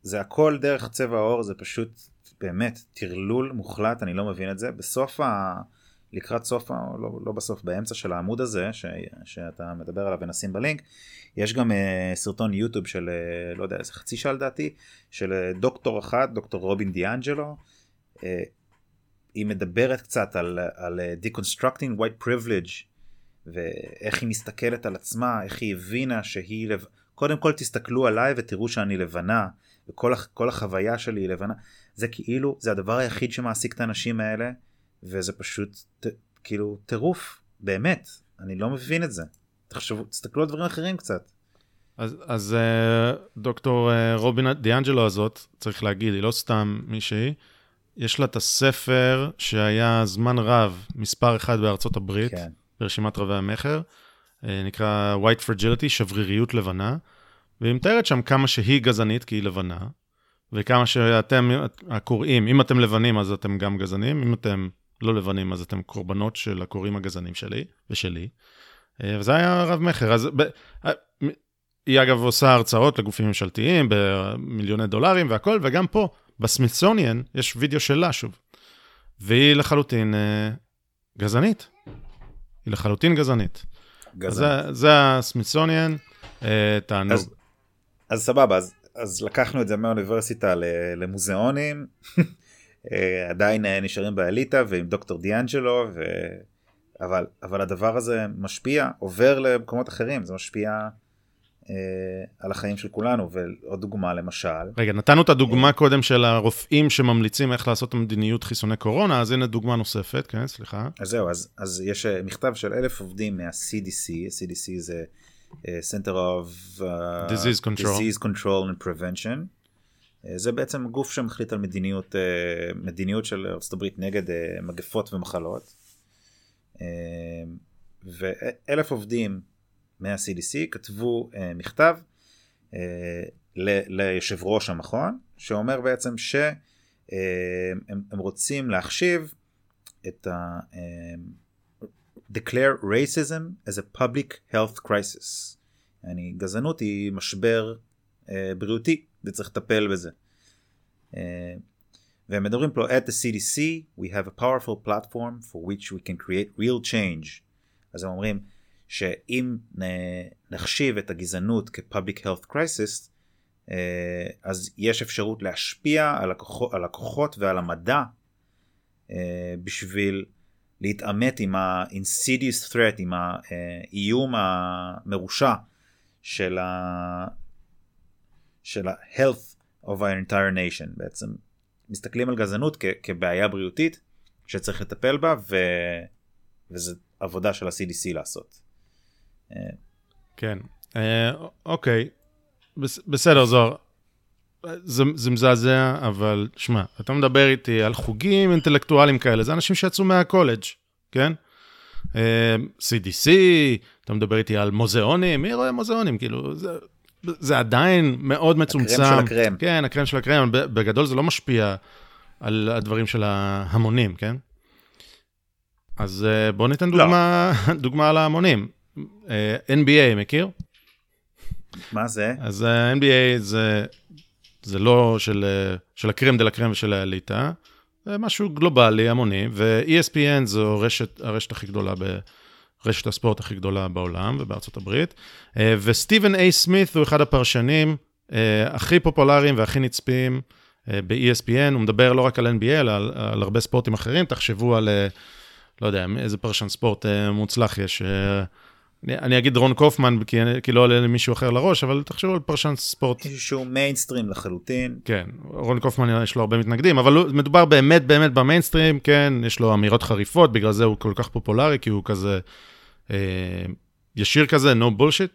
זה הכל דרך צבע העור, זה פשוט באמת תרלול מוחלט, אני לא מבין את זה. בסוף, לקראת סוף, לא בסוף, באמצע של העמוד הזה, שאתה מדבר עליו ונשים בלינק, יש גם סרטון יוטיוב של, לא יודע, איזה חצי שעה לדעתי, של דוקטור אחת, דוקטור רובין דיאנג'לו, היא מדברת קצת על deconstructing white privilege, ואיך היא מסתכלת על עצמה, איך היא הבינה שהיא... קודם כל תסתכלו עליי ותראו שאני לבנה, וכל החוויה שלי היא לבנה. זה כאילו, זה הדבר היחיד שמעסיק את האנשים האלה, וזה פשוט, כאילו, טירוף. באמת, אני לא מבין את זה. תחשבו, תסתכלו על דברים אחרים קצת. אז דוקטור רובין דיאנג'לו הזאת, צריך להגיד, היא לא סתם מישהי, יש לה את הספר שהיה זמן רב, מספר אחד בארצות הברית, כן. ברשימת רבי המחר, נקרא White Fragility, שבריריות לבנה, והיא מתארת שם כמה שהיא גזענית, כי היא לבנה, וכמה שאתם הקוראים, אם אתם לבנים אז אתם גם גזענים, אם אתם לא לבנים אז אתם קורבנות של הקוראים הגזענים שלי, וזה היה רב מחר. אז היא אגב עושה הרצאות לגופים ממשלתיים, במיליוני דולרים והכל, וגם פה, בסמיתסוניאן, יש וידאו שלה שוב, והיא לחלוטין גזענית. זה הסמיתסוניאן, תענוג. אז סבבה, אז לקחנו את זה מהאוניברסיטה למוזיאונים, עדיין נשארים באליטה ועם דוקטור דיאנג'לו, אבל הדבר הזה משפיע, עובר למקומות אחרים, זה משפיע על החיים של כולנו, ועוד דוגמה למשל. רגע, נתנו את הדוגמה קודם של הרופאים שממליצים איך לעשות מדיניות חיסוני קורונה, אז הנה דוגמה נוספת, כן, סליחה. אז זהו, אז יש מכתב של 1,000 עובדים מה-CDC, CDC זה Center of Disease Control and Prevention, זה בעצם גוף שמחליט על מדיניות של ארצות הברית נגד מגפות ומחלות, ו1,000 עובדים, מה-CDC, כתבו מכתב ליושב ראש המכון, שאומר בעצם שהם רוצים להחשיב את declare racism as a public health crisis. يعني, גזענות היא משבר בריאותי, וצריך לטפל בזה. והם מדברים פה, at the CDC, we have a powerful platform for which we can create real change. אז הם אומרים, שאם נחשיב את הגזענות כ-public health crisis, אז יש אפשרות להשפיע על הכוחות ועל המדע, בשביל להתעמת עם ה-insidious threat, עם האיום המרושע של ה-health of our entire nation. בעצם מסתכלים על גזענות כבעיה בריאותית שצריך לטפל בה, וזו עבודה של ה-CDC לעשות. כן, אוקיי, בסדר זוהר, זה מזעזע, אבל שמע, אתה מדבר איתי על חוגים אינטלקטואליים כאלה, זה אנשים שיצאו מהקולג', כן? CDC, אתה מדבר איתי על מוזיאונים, מי רואה מוזיאונים? כאילו, זה עדיין מאוד מצומצם. הקרם של הקרם. כן, הקרם של הקרם, בגדול זה לא משפיע על הדברים של ההמונים, כן? אז בואו ניתן דוגמה על ההמונים. NBA, מכיר? מה זה? אז NBA זה לא של הקרם דל הקרם ושל האליטה, זה משהו גלובלי, המוני, ו-ESPN זו הרשת הכי גדולה, רשת הספורט הכי גדולה בעולם ובארצות הברית, וסטיבן איי סמית הוא אחד הפרשנים הכי פופולריים והכי נצפים ב-ESPN, הוא מדבר לא רק על NBA, אלא על הרבה ספורטים אחרים, תחשבו על, לא יודע, איזה פרשן ספורט מוצלח יש, אני אגיד רון קופמן, כי לא עולה למישהו אחר לראש, אבל תחשבו על פרשן ספורט. שהוא מיינסטרים לחלוטין. כן, רון קופמן יש לו הרבה מתנגדים, אבל מדובר באמת באמת במיינסטרים, כן, יש לו אמירות חריפות, בגלל זה הוא כל כך פופולרי, כי הוא כזה, ישיר כזה, no bullshit.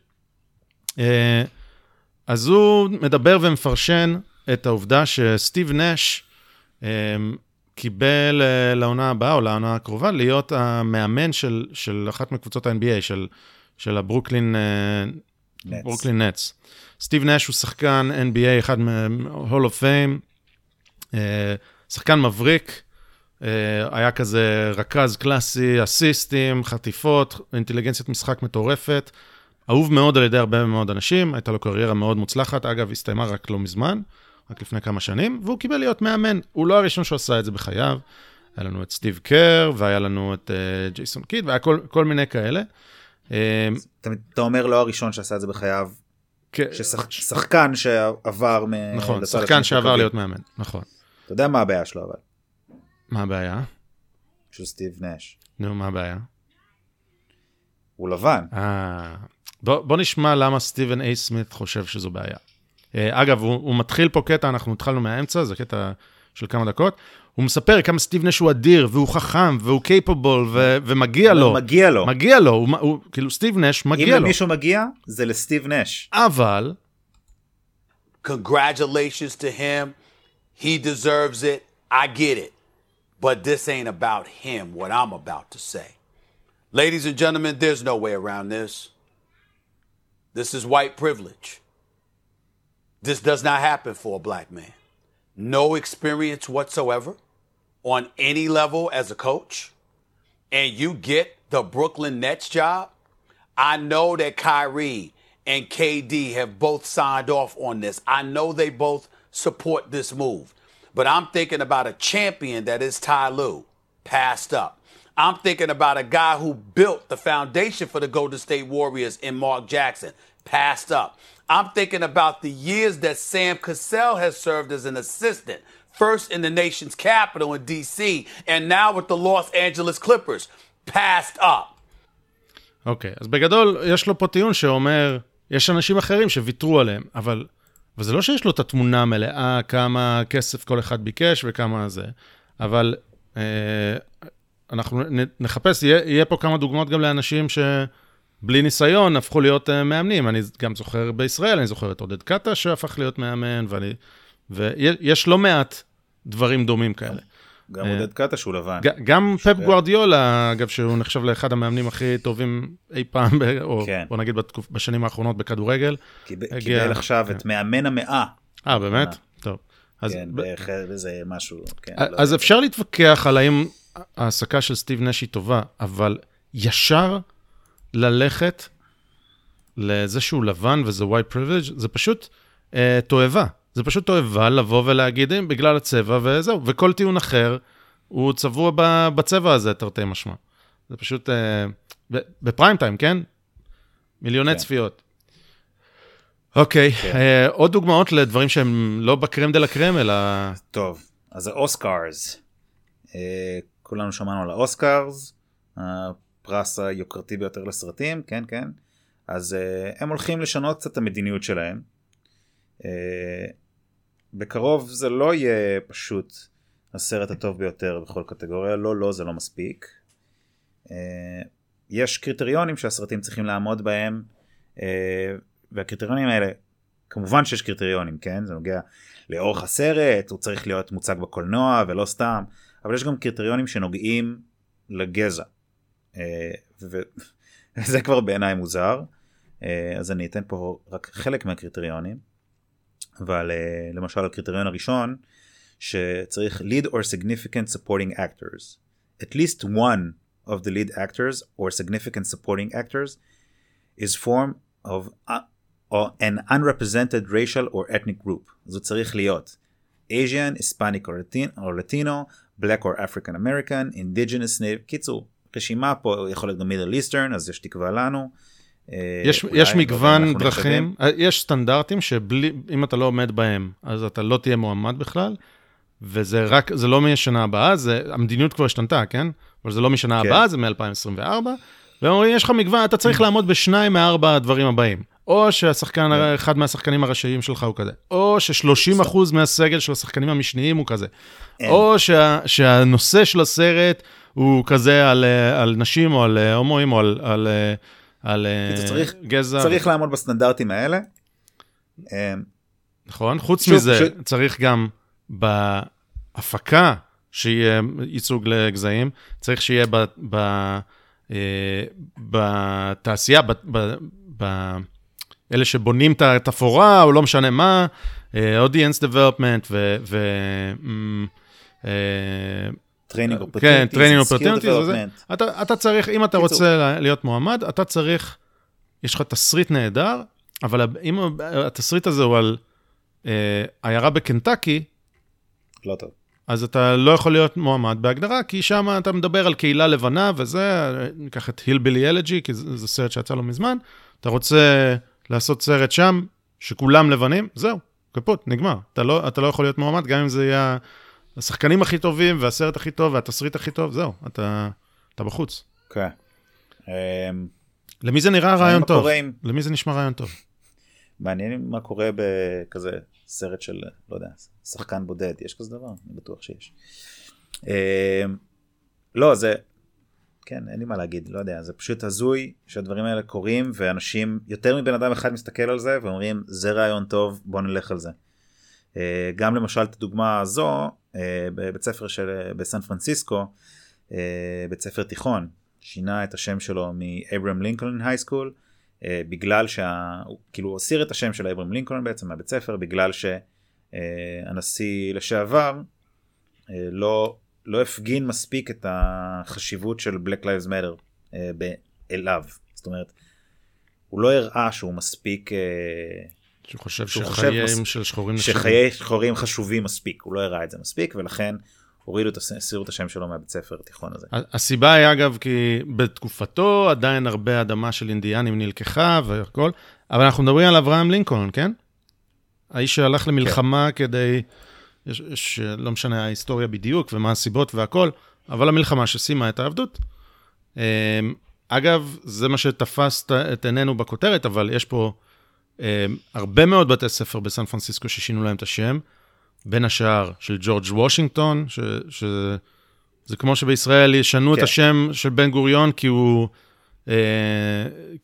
אז הוא מדבר ומפרשן את העובדה שסטיב נש קיבל לעונה הבאה, או לעונה הקרובה, להיות המאמן של אחת מקבוצות ה-NBA, של הברוקלין נץ. סטיב נש הוא שחקן NBA, אחד מ-Hall of Fame, שחקן מבריק, היה כזה רכז קלאסי, אסיסטים, חטיפות, אינטליגנציית משחק מטורפת, אהוב מאוד על ידי הרבה מאוד אנשים, הייתה לו קריירה מאוד מוצלחת, אגב, הסתיימה רק לא מזמן, רק לפני כמה שנים, והוא קיבל להיות מאמן. הוא לא הראשון שעשה את זה בחייו. היה לנו את סטיב קר, והיה לנו את ג'ייסון קיד, והיה כל מיני כאלה. אתה אומר לא הראשון שעשה את זה בחייו, ששחקן שעבר... נכון, שחקן שעבר להיות מאמן, נכון. אתה יודע מה הבעיה שלו, אבל? מה הבעיה? שהוא סטיב נש. נו, מה הבעיה? הוא לבן. בוא נשמע למה סטיבן איי סמית חושב שזו בעיה. אגב, הוא מתחיל פה קטע, אנחנו התחלנו מהאמצע, זה קטע של כמה דקות, הוא מספר כמה סטיב נש הוא אדיר, והוא חכם, והוא קייפובל, ומגיע לו. מגיע לו. מגיע לו, כאילו סטיב נש מגיע לו. אם למישהו מגיע, זה לסטיב נש. אבל... Congratulations to him, he deserves it, I get it, but this ain't about him, what I'm about to say. Ladies and gentlemen, there's no way around this. This is white privilege. This does not happen for a black man. No experience whatsoever on any level as a coach. And you get the Brooklyn Nets job. I know that Kyrie and KD have both signed off on this. I know they both support this move. But I'm thinking about a champion that is Ty Lue, passed up. I'm thinking about a guy who built the foundation for the Golden State Warriors in Mark Jackson, passed up. I'm thinking about the years that Sam Cassell has served as an assistant, first in the nation's capital in D.C., and now with the Los Angeles Clippers, passed up. אוקיי, אז בגדול, יש לו פה טיעון שאומר, יש אנשים אחרים שוויתרו עליהם, אבל זה לא שיש לו את התמונה המלאה, כמה כסף כל אחד ביקש וכמה זה, אבל אנחנו נחפש, יהיה פה כמה דוגמאות גם לאנשים ש... בלי ניסיון, הפכו להיות מאמנים. אני גם זוכר בישראל, אני זוכר את עודד קטה שהפך להיות מאמן, ויש לא מעט דברים דומים כאלה. גם עודד קטה שהוא לבן. גם פפ גוארדיולה, אגב, שהוא נחשב לאחד המאמנים הכי טובים אי פעם, או נגיד בשנים האחרונות בכדורגל. קיבל עכשיו את מאמן המאה. באמת? טוב. כן, זה משהו. אז אפשר להתווכח על האם העסקה של סטיב נש היא טובה, אבל ישר... ללכת לזה שהוא לבן וזה white privilege, זה פשוט תועבה. זה פשוט תועבה לבוא ולהגיד בגלל הצבע וזהו. וכל טיעון אחר הוא צבוע בצבע הזה, תרתי משמע. זה פשוט בפריים טיים, כן? מיליוני צפיות. אוקיי, עוד דוגמאות לדברים שהם לא בקרם דל הקרם, אלא... טוב, אז האוסקארס. כולנו שמענו על האוסקארס. פרס היוקרתי ביותר לסרטים, כן, כן. אז הם הולכים לשנות קצת המדיניות שלהם. בקרוב זה לא יהיה פשוט הסרט הטוב ביותר בכל קטגוריה. לא, זה לא מספיק. יש קריטריונים שהסרטים צריכים לעמוד בהם, והקריטריונים האלה, כמובן שיש קריטריונים, כן? זה נוגע לאורך הסרט, הוא צריך להיות מוצג בקולנוע ולא סתם, אבל יש גם קריטריונים שנוגעים לגזע. וזה כבר בעיניי מוזר, אז אני אתן פה רק חלק מהקריטריונים, אבל למשל הקריטריון הראשון שצריך lead or significant supporting actors, at least one of the lead actors or significant supporting actors is form of an unrepresented racial or ethnic group. זה צריך להיות Asian, Hispanic or Latino, Black or African American, Indigenous Native. קיצור, רשימה פה יכול להיות גם Middle Eastern, אז יש תקווה לנו. יש מגוון דרכים, יש סטנדרטים שאם אתה לא עומד בהם, אז אתה לא תהיה מועמד בכלל, וזה רק, זה לא משנה הבאה, המדיניות כבר השתנתה, כן? אבל זה לא משנה הבאה, זה מ-2024, ואומרים, יש לך מגוון, אתה צריך לעמוד בשניים מארבע הדברים הבאים. או שהשחקן, אחד מהשחקנים הראשיים שלך הוא כזה, או ש-30% מהסגל של השחקנים המשניים הוא כזה, או שהנושא של הסרט הוא כזה על נשים, או על הומואים, או על גזע. צריך לעמוד בסטנדרטים האלה. נכון, חוץ מזה, צריך גם בהפקה שיהיה ייצוג לגזעים, צריך שיהיה בתעשייה, אלה שבונים את התפורה, או לא משנה מה, audience development, training opportunities, אתה צריך, אם אתה רוצה להיות מועמד, אתה צריך, יש לך תסריט נהדר, אבל אם התסריט הזה הוא על עיירה בקנטקי, לא טוב. אז אתה לא יכול להיות מועמד בהגדרה, כי שם אתה מדבר על קהילה לבנה, וזה, ניקח את הילבילי אלג'י, כי זה סרט שיצא לו מזמן, אתה רוצה לעשות סרט שם, שכולם לבנים, זהו, כפות, נגמר. אתה לא יכול להיות מועמד, גם אם זה יהיה השחקנים הכי טובים, והסרט הכי טוב, והתסריט הכי טוב, זהו, אתה בחוץ. כן. למי זה נראה רעיון טוב? למי זה נשמע רעיון טוב? מעניין מה קורה בכזה סרט של, לא יודע, שחקן בודד, יש כזה דבר, אני בטוח שיש. לא, זה, כן, אין לי מה להגיד, לא יודע, זה פשוט הזוי שהדברים האלה קורים, ואנשים, יותר מבן אדם אחד מסתכל על זה, ואומרים, זה רעיון טוב, בוא נלך על זה. גם למשל, את הדוגמה הזו, בבית ספר בסן פרנסיסקו, בית ספר תיכון, שינה את השם שלו מאברהם לינקולן היי סקול, בגלל כאילו הסיר את השם של אברהם לינקולן בעצם מהבית ספר, בגלל שהנשיא לשעבר לא הפגין מספיק את החשיבות של Black Lives Matter אליו. זאת אומרת, הוא לא הראה שהוא מספיק, שהוא חושב שחיים של שחורים שחיי שחורים חשובים מספיק, הוא לא הראה את זה מספיק, ולכן הורידו את הסירות השם שלו מהבית ספר התיכון הזה. הסיבה היא אגב, כי בתקופתו עדיין הרבה אדמה של אינדיאנים נלקחה והכל, אבל אנחנו מדברים על אברהם לינקולן, כן? האיש שהלך למלחמה כדי, לא משנה ההיסטוריה בדיוק ומה הסיבות והכל, אבל המלחמה ששימה את העבדות. אגב, זה מה שתפס את עינינו בכותרת, אבל יש פה הרבה מאוד בתי ספר בסן פרנסיסקו ששינו להם את השם, בין השאר של ג'ורג' וושינגטון, זה כמו שבישראל ישנו את השם של בן גוריון, כי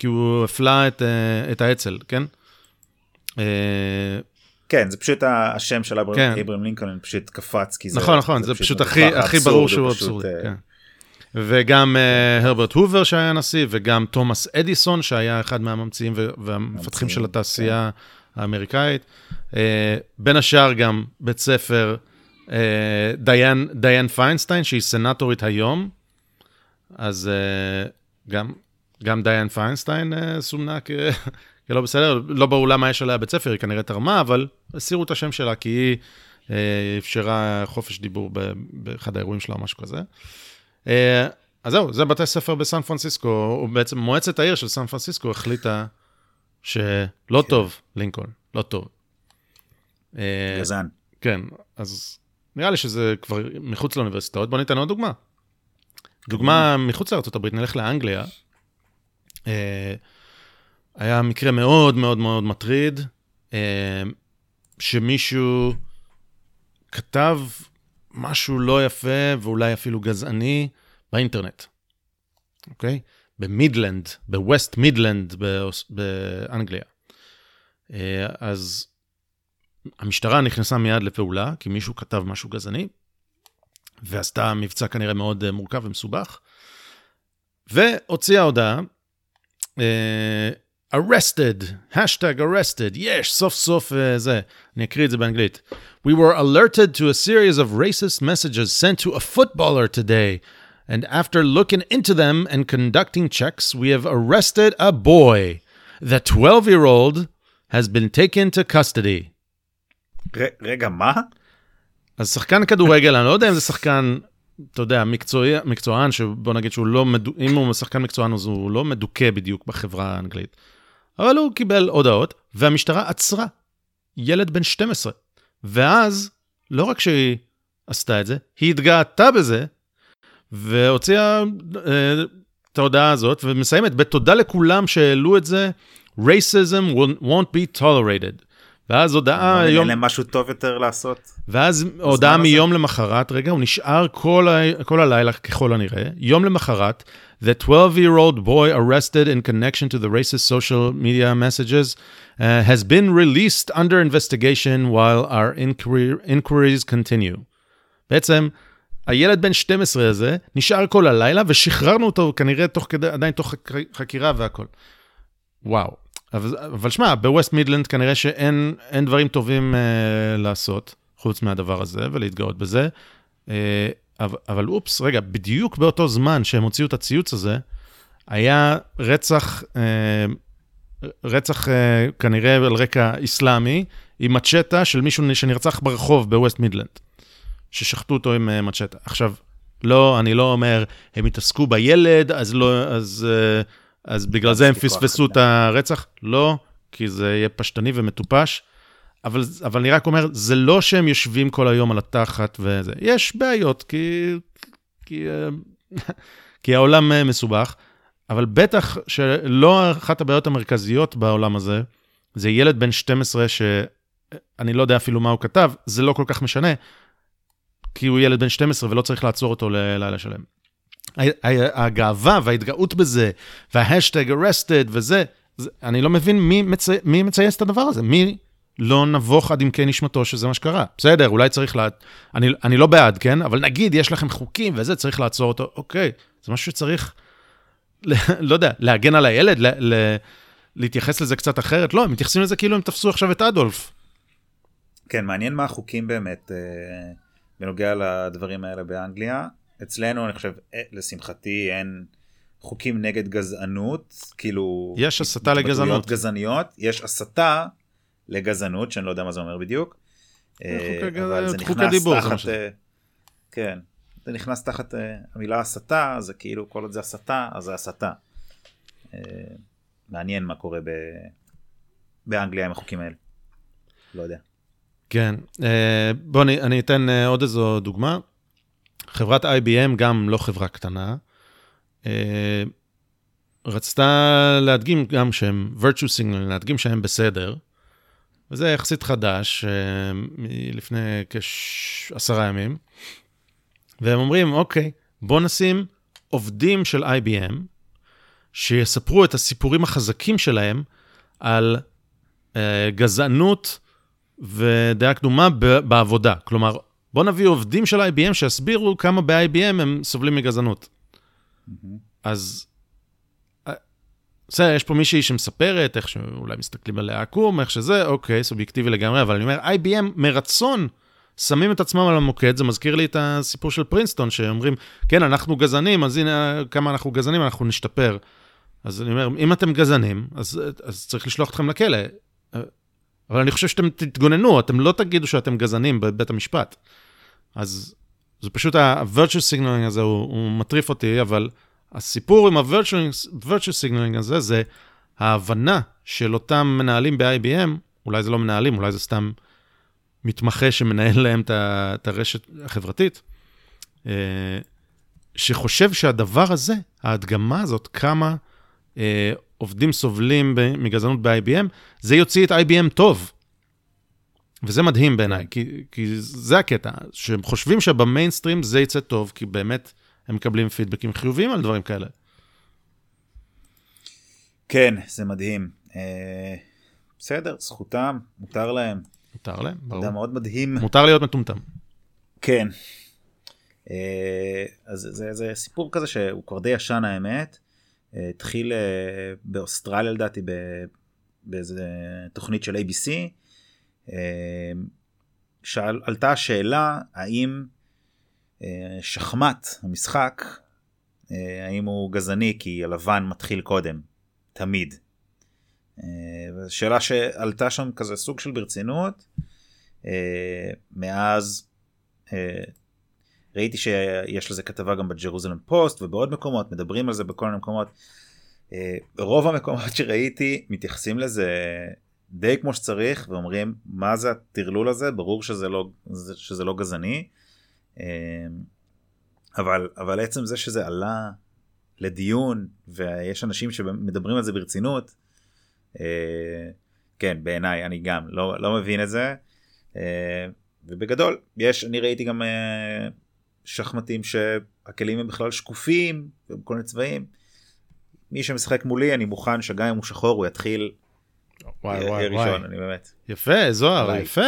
הוא הפלה את האצ"ל, כן? כן, זה פשוט השם של אברהם לינקולן, פשוט קפץ, כי זה... נכון, זה פשוט הכי ברור שהוא אבסורדי, כן. וגם הרברט הובר שהיה נשיא, וגם תומאס אדיסון, שהיה אחד מהממציאים והמפתחים של התעשייה האמריקאית, בין השאר גם בית ספר דיאן פיינסטיין, שהיא סנטורית היום, אז גם דיאן פיינסטיין סומנה כלא בסדר, לא ברור למה יש עליה בית ספר, היא כנראה תרמה, אבל הסירו את השם שלה, כי היא אפשרה חופש דיבור באחד האירועים שלה או משהו כזה. אז זהו, זה בתי ספר בסן פרנסיסקו, או בעצם מועצת העיר של סן פרנסיסקו החליטה שלא טוב, לינקולן, לא טוב. גזען. כן, אז נראה לי שזה כבר מחוץ לאוניברסיטאות, בוא ניתן עוד דוגמה. דוגמה מחוץ לארצות הברית, נלך לאנגליה. היה מקרה מאוד מאוד מאוד מטריד, שמישהו כתב משהו לא יפה, ואולי אפילו גזעני, באינטרנט. אוקיי? במידלנד, בווסט מידלנד, באנגליה. אז המשטרה נכנסה מיד לפעולה, כי מישהו כתב משהו גזעני, ועשתה מבצע כנראה מאוד מורכב ומסובך, והוציאה הודעה, arrested, hashtag arrested, יש, סוף סוף זה, אני אקריא את זה באנגלית. We were alerted to a series of racist messages sent to a footballer today. and after looking into them and conducting checks, we have arrested a boy. The 12-year-old has been taken into custody. רגע, מה? אז שחקן כדורגל, אני לא יודע אם זה שחקן, אתה יודע, מקצוען, שבוא נגיד שהוא לא, אם הוא שחקן מקצוען, אז הוא לא מדוכא בדיוק בחברה האנגלית. אבל הוא קיבל הודעות, והמשטרה עצרה ילד בן 12. ואז, לא רק שהיא עשתה את זה, היא התגאתה בזה, והוציאה את ההודעה הזאת, ומסיימת, בתודה לכולם שהעלו את זה, racism won't be tolerated. ואז הודעה היום... אין להם משהו טוב יותר לעשות. ואז הודעה מיום למחרת, רגע, הוא נשאר כל הלילה ככל הנראה, יום למחרת, the 12-year-old boy arrested in connection to the racist social media messages has been released under investigation while our inquiries continue. בעצם, הילד בן 12 הזה נשאר כל הלילה, ושחררנו אותו כנראה עדיין תוך חקירה והכל. וואו. אבל שמע, בווסט מידלנד כנראה שאין דברים טובים לעשות, חוץ מהדבר הזה, ולהתגאות בזה. אבל אופס, רגע, בדיוק באותו זמן שהם הוציאו את הציוץ הזה, היה רצח כנראה על רקע איסלאמי, עם מצ'טה של מישהו שנרצח ברחוב בווסט מידלנד, ששחטו אותו עם מצ'טה. עכשיו, לא, אני לא אומר, הם התעסקו בילד, אז לא, אז בגלל זה הם פספסו את הרצח? לא, כי זה יהיה פשטני ומטופש. אבל אני רק אומר, זה לא שהם יושבים כל היום על התחת וזה. יש בעיות, כי העולם מסובך, אבל בטח שלא אחת הבעיות המרכזיות בעולם הזה, זה ילד בן 12 שאני לא יודע אפילו מה הוא כתב, זה לא כל כך משנה, כי הוא ילד בן 12 ולא צריך לעצור אותו ללילה שלם. הגאווה וההתגאות בזה, וההשטג arrested וזה, אני לא מבין מי מצייס את הדבר הזה, מי לא נבוך עד עמקי נשמתו שזה מה שקרה. בסדר, אולי צריך, אני לא בעד, כן? אבל נגיד, יש לכם חוקים וזה, צריך לעצור אותו, אוקיי, זה משהו שצריך, לא יודע, להגן על הילד, להתייחס לזה קצת אחרת, לא, הם מתייחסים לזה כאילו הם תפסו עכשיו את אדולף. כן, מעניין מה החוקים באמת, בנוגע לדברים האלה באנגליה, אצלנו, אני חושב, לשמחתי, אין חוקים נגד גזענות, כאילו... יש הסתה לגזענות. גזעניות, יש הסתה לגזענות, שאני לא יודע מה זה אומר בדיוק. אבל זה נכנס תחת... כן, זה נכנס תחת המילה הסתה, זה כאילו, כל עוד זה הסתה, אז זה הסתה. מעניין מה קורה באנגליה עם החוקים האלה. לא יודע. כן. בוא, אני אתן עוד איזו דוגמה. חברת IBM, גם לא חברה קטנה, רצתה להדגים גם שהם virtue signal, להדגים שהם בסדר, וזה יחסית חדש, לפני כ10 ימים, והם אומרים, אוקיי, בוא נשים עובדים של IBM, שיספרו את הסיפורים החזקים שלהם, על גזענות ודעה קדומה בעבודה, כלומר, בוא נביא עובדים של IBM שיסבירו כמה ב-IBM הם סובלים מגזענות. אז, יש פה מישהי שמספרת, איך שאולי מסתכלים עליה עקום, איך שזה, אוקיי, סובייקטיבי לגמרי, אבל אני אומר, IBM מרצון שמים את עצמם על המוקד, זה מזכיר לי את הסיפור של פרינסטון, שאומרים, כן, אנחנו גזענים, אז הנה כמה אנחנו גזענים, אנחנו נשתפר. אז אני אומר, אם אתם גזענים, אז צריך לשלוח אתכם לכלא. אבל אני חושב שאתם תתגוננו, אתם לא תגידו שאתם גזענים בבית המשפט. אז זה פשוט, ה-virtue signaling הזה הוא מטריף אותי, אבל הסיפור עם ה-virtue signaling הזה, זה ההבנה של אותם מנהלים ב-IBM, אולי זה לא מנהלים, אולי זה סתם מתמחה שמנהל להם את הרשת החברתית, שחושב שהדבר הזה, ההדגמה הזאת, כמה עובדים סובלים מגזענות ב-IBM, זה יוציא את IBM טוב. וזה מדהים בעיניי, כי זה הקטע, שהם חושבים שבמיינסטרים זה יצא טוב, כי באמת הם מקבלים פידבקים חיוביים על דברים כאלה. כן, זה מדהים. בסדר, זכותם, מותר להם. מותר להם, ברור. זה מאוד מדהים. מותר להיות מטומטם. כן. אז זה סיפור כזה שהוא כבר די ישן האמת, התחיל באוסטרליה לדעתי באיזה תוכנית של ABC, עלתה השאלה האם שחמט, המשחק, האם הוא גזעני כי הלבן מתחיל קודם, תמיד. שאלה שעלתה שם כזה סוג של ברצינות, מאז ראיתי שיש לזה כתבה גם בג'רוזלם פוסט ובעוד מקומות, מדברים על זה בכל מיני מקומות. רוב המקומות שראיתי מתייחסים לזה די כמו שצריך ואומרים מה זה התרלול הזה, ברור שזה לא גזעני, אבל עצם זה שזה עלה לדיון ויש אנשים שמדברים על זה ברצינות, כן, בעיניי אני גם לא מבין את זה. ובגדול אני ראיתי גם שחמטים שהכלים הם בכלל שקופים וכל מיני צבעים. מי שמשחק מולי אני מוכן שגם אם הוא שחור הוא יתחיל ראשון, אני באמת. יפה, זוהר, יפה.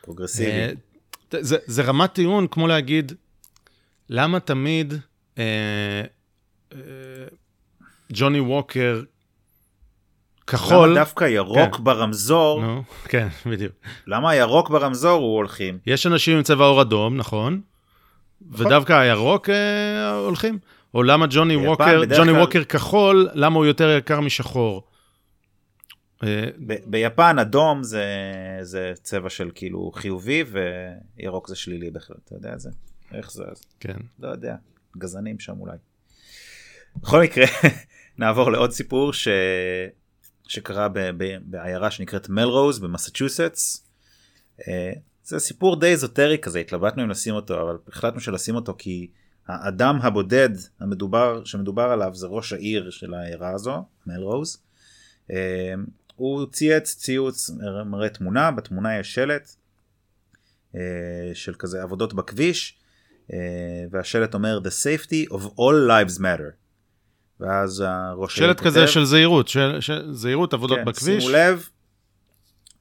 פרוגרסיבי. זה רמת טיעון כמו להגיד, למה תמיד ג'וני ווקר כחול? למה דווקא ירוק ברמזור? כן, בדיוק. למה הירוק ברמזור הוא הולכים? יש אנשים עם צבע אור אדום, נכון? ודווקא הירוק הולכים? או למה ג'וני ווקר כחול, למה הוא יותר יקר משחור? ביפן אדום זה צבע של כאילו חיובי, וירוק זה שלילי בכלל, אתה יודע זה? איך זה? כן. לא יודע, גזענים שם אולי. בכל מקרה, נעבור לעוד סיפור שקרה בעיירה שנקראת מלרוז במסצ'וסטס. זה סיפור די אזוטרי כזה, התלבטנו אם לשים אותו, אבל החלטנו שלשים אותו כי האדם הבודד שמדובר עליו זה ראש העיר של העיירה הזו, מלרוז. הוא ציוץ מראה תמונה, בתמונה יש שלט של כזה עבודות בכביש, והשלט אומר the safety of all lives matter. ואז הראש שלט כזה של זהירות, של זהירות עבודות בכביש. שימו לב,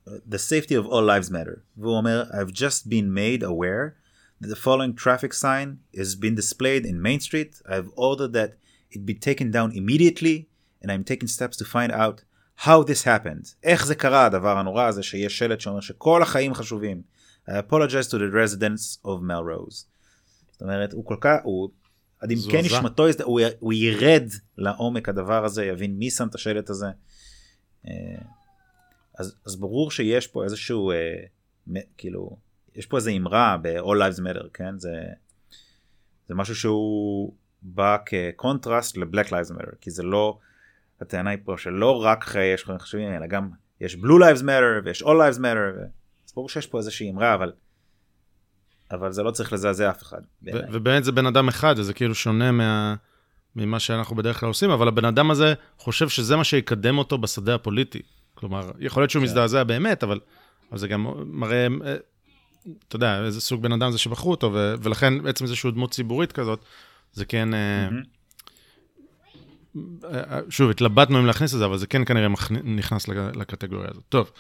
the safety of all lives matter. והוא אומר, I've just been made aware that the following traffic sign has been displayed in Main Street. I've ordered that it be taken down immediately, and I'm taking steps to find out how this happened. איך זה קרה הדבר הנורא הזה שיש שלט שאומר שכל החיים חשובים. I apologize to the residents of Melrose. זאת אומרת, הוא כל כך, עד אם כן נשמתו, הוא ירד לעומק הדבר הזה, יבין מי שם את השלט הזה. אז ברור שיש פה איזשהו, כאילו, יש פה איזו אמרה ב-All Lives Matter, כן? זה משהו שהוא בא כקונטרסט ל-Black Lives Matter, כי זה לא, הטענה היא פה שלא רק חיי יש חשובים, אלא גם יש Blue Lives Matter, ויש All Lives Matter, אז ברור שיש פה איזושהי אמרה, אבל זה לא צריך לזעזע אף אחד. ובאמת זה בן אדם אחד, זה כאילו שונה ממה שאנחנו בדרך כלל עושים, אבל הבן אדם הזה חושב שזה מה שיקדם אותו בשדה הפוליטי. כלומר, יכול להיות שהוא מזדעזע באמת, אבל זה גם מראה, אתה יודע, איזה סוג בן אדם זה שבחרו אותו, ולכן בעצם איזושהי דמות ציבורית כזאת, זה כן, שוב, התלבטנו אם להכניס את זה, אבל זה כן כנראה נכנס לקטגוריה הזאת. טוב.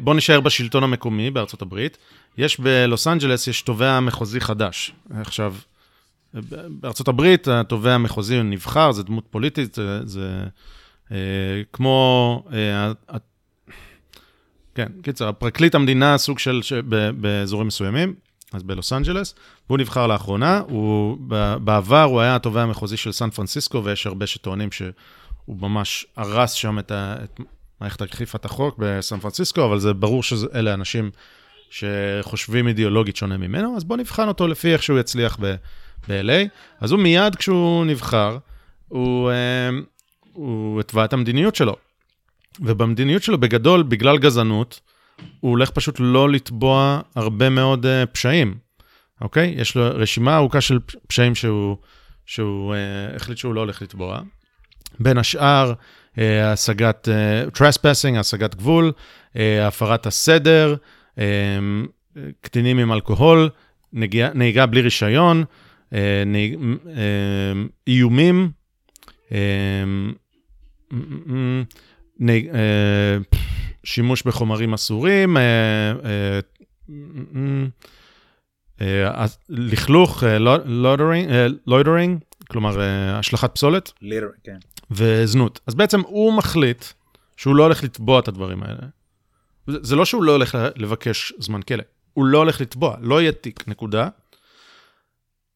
בוא נשאר בשלטון המקומי בארצות הברית. יש בלוס אנג'לס, יש תובע מחוזי חדש. עכשיו, בארצות הברית, התובע המחוזי נבחר, זה דמות פוליטית, זה כמו, כן, קיצר, הפרקליט המדינה, סוג של, באזורים מסוימים, אז בלוס אנג'לס, והוא נבחר לאחרונה, בעבר הוא היה התובע המחוזי של סן פרנסיסקו, ויש הרבה שטוענים שהוא ממש הרס שם את מערכת אכיפת החוק בסן פרנסיסקו, אבל זה ברור שאלה אנשים שחושבים אידיאולוגית שונה ממנו, אז בוא נבחן אותו לפי איך שהוא יצליח ב-LA. אז הוא מיד כשהוא נבחר, הוא התווה את המדיניות שלו. ובמדיניות שלו בגדול, בגלל גזענות, הוא הולך פשוט לא לטבוע הרבה מאוד פשעים. אוקיי? יש לו רשימה ארוכה של פשעים שהוא החליט שהוא לא הולך לטבוע. בין השאר, השגת, trespassing, השגת גבול, הפרת הסדר, קטינים עם אלכוהול, נהיגה בלי רישיון, איומים, שימוש בחומרים אסורים, לכלוך, loitering, כלומר, השלכת פסולת. loitering, כן. וזנות. אז בעצם הוא מחליט שהוא לא הולך לטבוע את הדברים האלה. זה לא שהוא לא הולך לבקש זמן כלא, הוא לא הולך לטבוע, לא יהיה תיק, נקודה.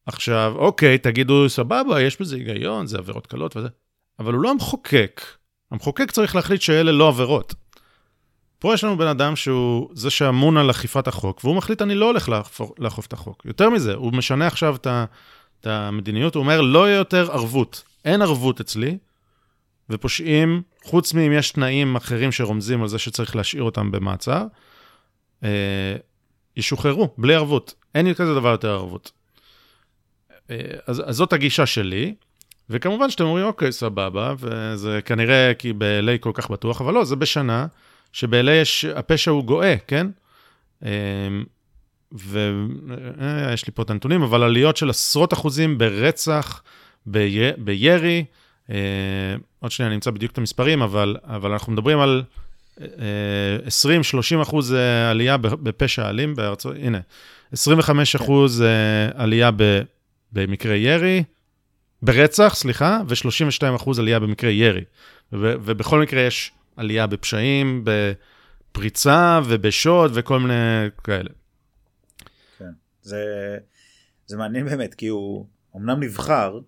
עכשיו, אוקיי, תגידו, סבבה, יש בזה היגיון, זה עבירות קלות וזה, אבל הוא לא המחוקק. המחוקק צריך להחליט שאלה לא עבירות. פה יש לנו בן אדם שהוא זה שאמון על אכיפת החוק, והוא מחליט, אני לא הולך לאכוף את החוק. יותר מזה, הוא משנה עכשיו את המדיניות, הוא אומר, לא יהיה יותר ערבות. אין ערבות אצלי, ופושעים, חוץ מאם יש תנאים אחרים שרומזים על זה שצריך להשאיר אותם במעצר, ישוחררו, בלי ערבות. אין כזה דבר יותר ערבות. אז זאת הגישה שלי, וכמובן שאתם אומרים, אוקיי, סבבה, וזה כנראה כי בעלי כל כך בטוח, אבל לא, זה בשנה שבעלי יש, הפשע הוא גואה, כן? ויש לי פה את הנתונים, אבל עליות של 10% ברצח, בירי, עוד שנייה, אני אמצא בדיוק את המספרים, אבל אנחנו מדברים על 20-30% עלייה בפשע אלים, הנה, 25% עלייה במקרה ירי, ברצח, סליחה, ו-32% עלייה במקרה ירי. ובכל מקרה יש עלייה בפשעים, בפריצה ובשוד וכל מיני כאלה. כן. זה מעניין באמת, כי הוא אמנם נבחר,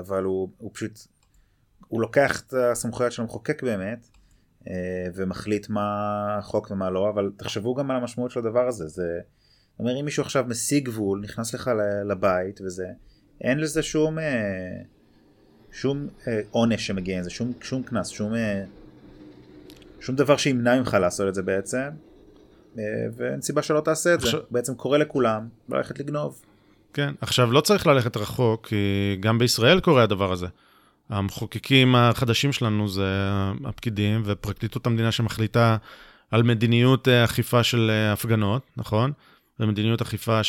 אבל הוא פשוט, הוא לוקח את הסמכויות של המחוקק באמת, ומחליט מה חוק ומה לא, אבל תחשבו גם על המשמעות של הדבר הזה. זה אומר, אם מישהו עכשיו משיג גבול, נכנס לך לבית וזה, אין לזה שום עונש שמגיע, זה שום כנס, שום דבר שימנע ממך לעשות את זה בעצם, ואין סיבה שלא תעשה את זה. בעצם קורה לכולם, ללכת לגנוב. כן, עכשיו לא צריך ללכת רחוק, כי גם בישראל קורה הדבר הזה. המחוקקים החדשים שלנו זה הפקידים, ופרקליטות המדינה שמחליטה על מדיניות אכיפה של הפגנות, נכון? ומדיניות אכיפה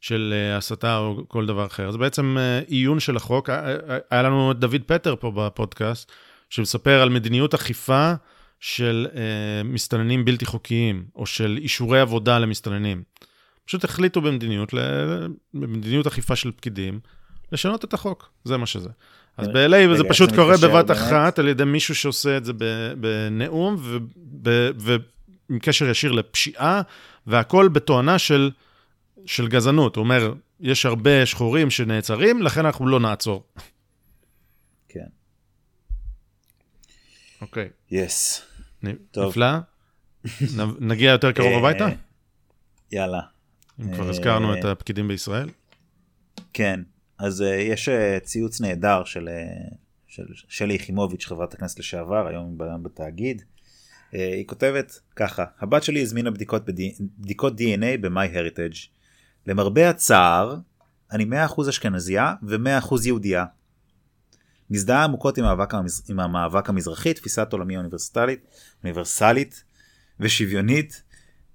של הסתה או כל דבר אחר. זה בעצם עיון של החוק. היה לנו דוד פטר פה בפודקאסט, שמספר על מדיניות אכיפה של מסתננים בלתי חוקיים, או של אישורי עבודה למסתננים. פשוט החליטו במדיניות אכיפה של פקידים, לשנות את החוק. זה מה שזה. אז בעלי זה פשוט קורה בבת אחת, על ידי מישהו שעושה את זה בנאום, ועם קשר ישיר לפשיעה, והכל בתואנה של גזענות. הוא אומר, יש הרבה שחורים שנעצרים, לכן אנחנו לא נעצור. כן. אוקיי. יס. נפלא. נגיע יותר קרוב הביתה? יאללה. אם כבר הזכרנו את הפקידים בישראל? כן. אז יש ציוץ נהדר של שלי יחימוביץ', חברת הכנסת לשעבר, היום בתאגיד. היא כותבת ככה: הבת שלי הזמינה בדיקות DNA ב-MyHeritage. למרבה הצער, אני 100% אשכנזיה ו100% יהודייה. מזדהה עמוקות עם המאבק המזרחי, תפיסת עולמי אוניברסלית ושוויונית,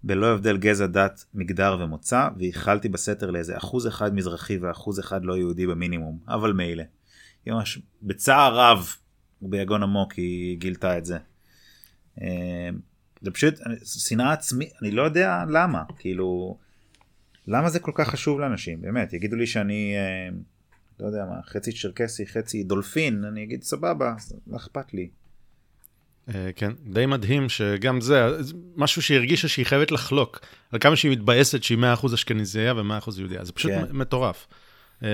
בלא הבדל גזע, דת, מגדר ומוצא, והחלתי בסתר לאיזה 1% מזרחי ו1% לא יהודי במינימום, אבל מילא. היא ממש בצער רב וביגון עמוק היא גילתה את זה. זה פשוט שנאה עצמי, אני לא יודע למה, כאילו, למה זה כל כך חשוב לאנשים, באמת, יגידו לי שאני, לא יודע מה, חצי צ'רקסי, חצי דולפין, אני אגיד סבבה, לא אכפת לי. כן, די מדהים שגם זה, משהו שהרגישה שהיא חייבת לחלוק, על כמה שהיא מתבאסת שהיא 100% אשכנזיה ו100% יהודיה, זה פשוט מטורף.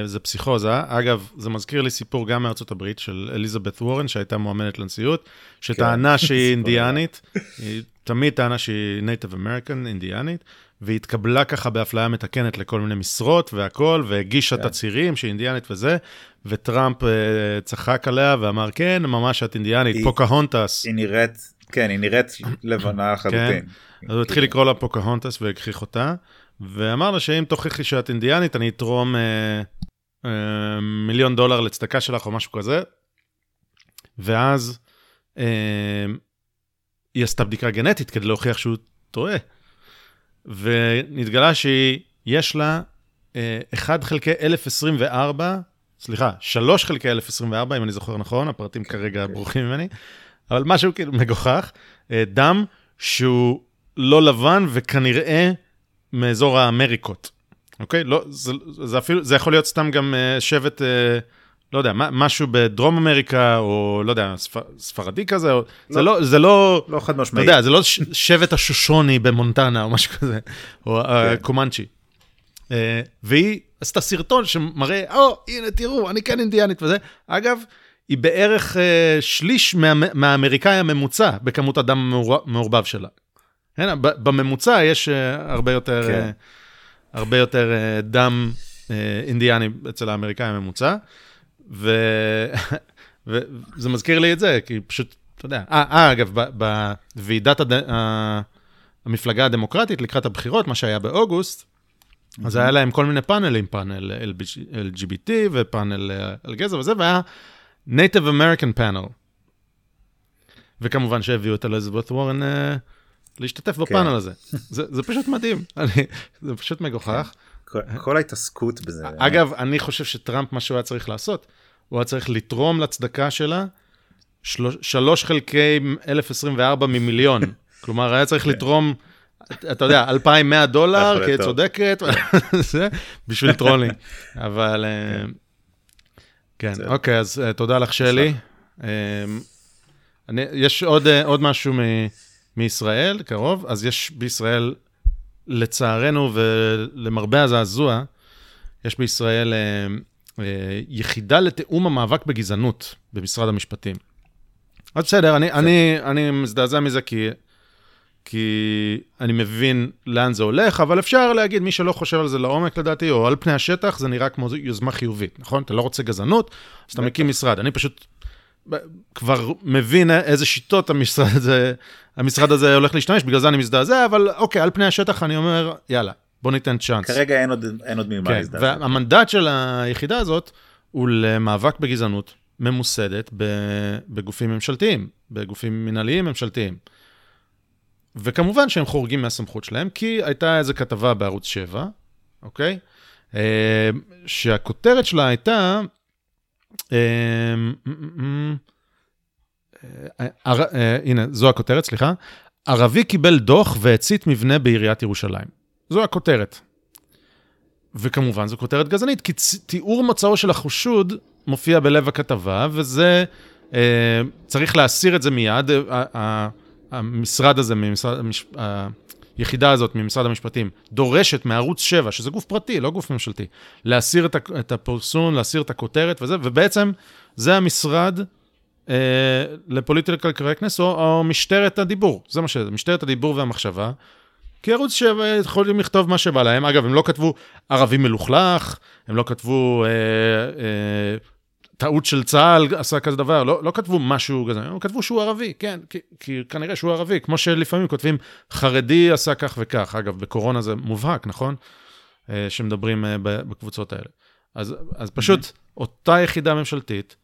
זה פסיכוזה. אגב, זה מזכיר לי סיפור גם מארצות הברית של אליזבת וורן, שהייתה מועמדת לנשיאות, שטענה שהיא אינדיאנית, היא תמיד טענה שהיא Native American, אינדיאנית, והיא התקבלה ככה באפליה מתקנת לכל מיני משרות והכל, והגישה תצהירים שהיא אינדיאנית וזה, וטראמפ צחק עליה ואמר, כן, ממש את אינדיאנית, פוקהונטס. היא נראית, כן, היא נראית לבנה חלוטין. אז הוא התחיל לקרוא לה פוקהונטס והכחיך אותה, ואמר לה שאם תוכיחי שאת אינדיאנית, אני אתרום $1,000,000 לצדקה שלך או משהו כזה. ואז היא עשתה בדיקה גנטית כדי להוכיח שהוא טועה. ונתגלה שיש לה 3 חלקי 1024, אם אני זוכר נכון, הפרטים כרגע ברוכים ממני, אבל משהו כאילו מגוחך, דם שהוא לא לבן וכנראה מאזור האמריקות. אוקיי? לא, זה אפילו, זה יכול להיות סתם גם שבט, לא יודע, משהו בדרום אמריקה, או לא יודע, ספרדי כזה, זה לא, אתה יודע, זה לא שבט השושוני במונטנה, או משהו כזה, או קומנצ'י. והיא עשתה סרטון שמראה, הנה תראו, אני כן אינדיאנית וזה. אגב, היא בערך שליש מהאמריקאי הממוצע בכמות הדם המעורבב שלה. בממוצע יש הרבה יותר דם אינדיאני אצל האמריקאי הממוצע, וזה מזכיר לי את זה, כי פשוט, אתה יודע, אגב, בוועידת המפלגה הדמוקרטית לקראת הבחירות, מה שהיה באוגוסט, אז היה להם כל מיני פאנלים, פאנל LGBT ופאנל על גזע וזה, והיה Native American panel. וכמובן שהביאו את Elizabeth Warren להשתתף בפאנל הזה. זה פשוט מדהים, זה פשוט מגוחך. כל ההתעסקות בזה. אגב, אני חושב שטראמפ, מה שהוא היה צריך לעשות, הוא היה צריך לתרום לצדקה שלה 3/1024 ממיליון. כלומר, היה צריך לתרום, אתה יודע, $2,100, כי היא צודקת, בשביל טרולינג. אבל, כן, אוקיי, אז תודה לך, שלי. יש עוד משהו מישראל, קרוב, אז יש בישראל, לצערנו ולמרבה הזעזוע, יש בישראל יחידה לתיאום המאבק בגזענות במשרד המשפטים. אז בסדר, אני מזדעזע מזה כי אני מבין לאן זה הולך, אבל אפשר להגיד, מי שלא חושב על זה לעומק לדעתי, או על פני השטח, זה נראה כמו יוזמה חיובית, נכון? אתה לא רוצה גזענות, אז אתה מקים משרד. אני פשוט כבר מבין איזה שיטות המשרד הזה הולך להשתמש, בגלל זה אני מזדעזע, אבל אוקיי, על פני השטח אני אומר, יאללה, בוא ניתן צ'אנס. כרגע אין עוד ממה להזדעזע. והמנדט של היחידה הזאת הוא למאבק בגזענות ממוסדת בגופים ממשלתיים, בגופים מנהליים ממשלתיים. וכמובן שהם חורגים מהסמכות שלהם, כי הייתה איזו כתבה בערוץ 7, אוקיי? שהכותרת שלה הייתה, הנה, זו הכותרת, סליחה, ערבי קיבל דוח והצית מבנה בעיריית ירושלים. זו הכותרת. וכמובן זו כותרת גזענית, כי תיאור מוצאו של החושוד מופיע בלב הכתבה, וזה, צריך להסיר את זה מיד, המשרד הזה, היחידה הזאת ממשרד המשפטים, דורשת מערוץ 7, שזה גוף פרטי, לא גוף ממשלתי, להסיר את הפרסום, להסיר את הכותרת וזה, ובעצם זה המשרד לפוליטיקל קורקטנס, או משטרת הדיבור, זה מה שזה, משטרת הדיבור והמחשבה, כי ערוץ 7 יכולים לכתוב מה שבא להם, אגב, הם לא כתבו ערבי מלוכלך, הם לא כתבו טעות של צהל עשה כזה דבר, לא כתבו משהו כזה, הם כתבו שהוא ערבי, כן, כי כנראה שהוא ערבי, כמו שלפעמים כותבים חרדי עשה כך וכך, אגב, בקורונה זה מובהק, נכון? שמדברים בקבוצות האלה. אז פשוט, אותה יחידה ממשלתית,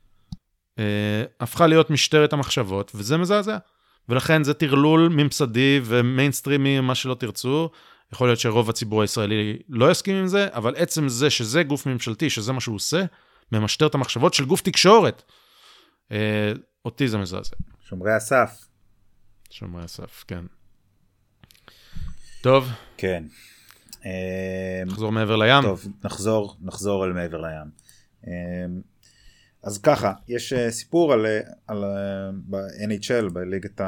הפכה להיות משטרת המחשבות, וזה מזעזע. ולכן זה תרלול ממסדי ומיינסטרימי, מה שלא תרצו, יכול להיות שרוב הציבור הישראלי לא יסכים עם זה, אבל עצם זה שזה גוף ממשלתי, שזה מה שהוא עושה, ממשטר את המחשבות של גוף תקשורת. אותי זה מזעזע. שומרי הסף. שומרי הסף, כן. טוב. כן. נחזור מעבר לים. טוב, נחזור על מעבר לים. אז ככה, יש סיפור על ב-NHL, בליגת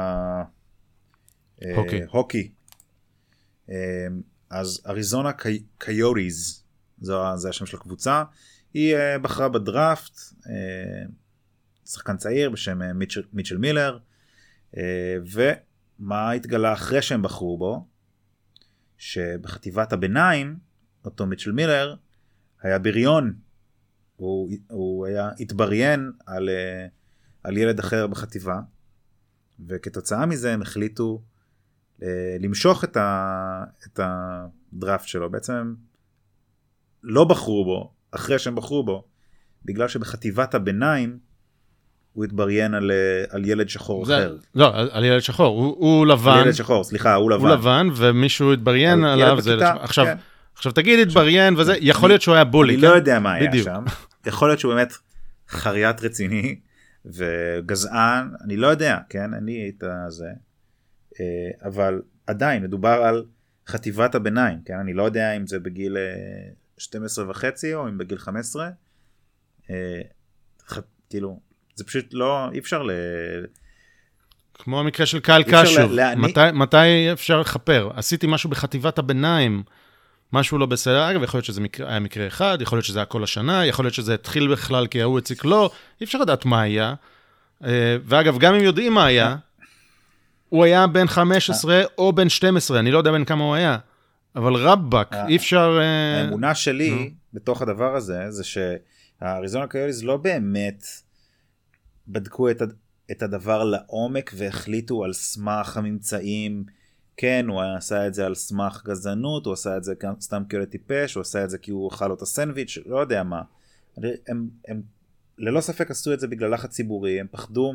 ההוקי. אז אריזונה קיוטיז, זה השם של הקבוצה, היא בחרה בדראפט שחקן צעיר בשם מיטשל מילר, ומה התגלה אחרי שהם בחרו בו? שבחטיבת הביניים אותו מיטשל מילר היה בריון, הוא התבריין על ילד אחר בחטיבה, וכתוצאה מזה הם החליטו למשוך את הדראפט שלו, בעצם הם לא בחרו בו אחרי שהם בחרו בו, בגלל שבחטיבת הביניים, הוא התבריין על ילד שחור אחר. לא, על ילד שחור, הוא לבן. על ילד שחור, סליחה, הוא לבן. הוא לבן, ומישהו התבריין עליו. עכשיו תגיד, התבריין וזה, יכול להיות שהוא היה בולי. אני לא יודע מה היה שם. יכול להיות שהוא באמת חריית רציני, וגזען, אני לא יודע, כן? אני הייתי זה. אבל עדיין, מדובר על חטיבת הביניים, כן? אני לא יודע אם זה בגיל 12.5 או אם בגיל 15, כאילו, זה פשוט לא, אי אפשר כמו המקרה של קייל קשוב, מתי אפשר לחפר? עשיתי משהו בחטיבת הביניים, משהו לא בסדר, אגב, יכול להיות שזה היה מקרה אחד, יכול להיות שזה היה כל השנה, יכול להיות שזה התחיל בכלל כי ההוא הציק לו, אי אפשר לדעת מה היה, ואגב, גם אם יודעים מה היה, הוא היה בן 15 או בן 12, אני לא יודע בין כמה הוא היה, אבל רבק, אי אפשר... האמונה שלי בתוך הדבר הזה, זה שהאריזונה קיוליז לא באמת בדקו את הדבר לעומק, והחליטו על סמך הממצאים, כן, הוא עשה את זה על סמך גזענות, הוא עשה את זה סתם כי הוא לטיפש, הוא עשה את זה כי הוא אוכל אותה סנדוויץ', לא יודע מה. הם ללא ספק עשו את זה בגלל לחץ ציבורי, הם פחדו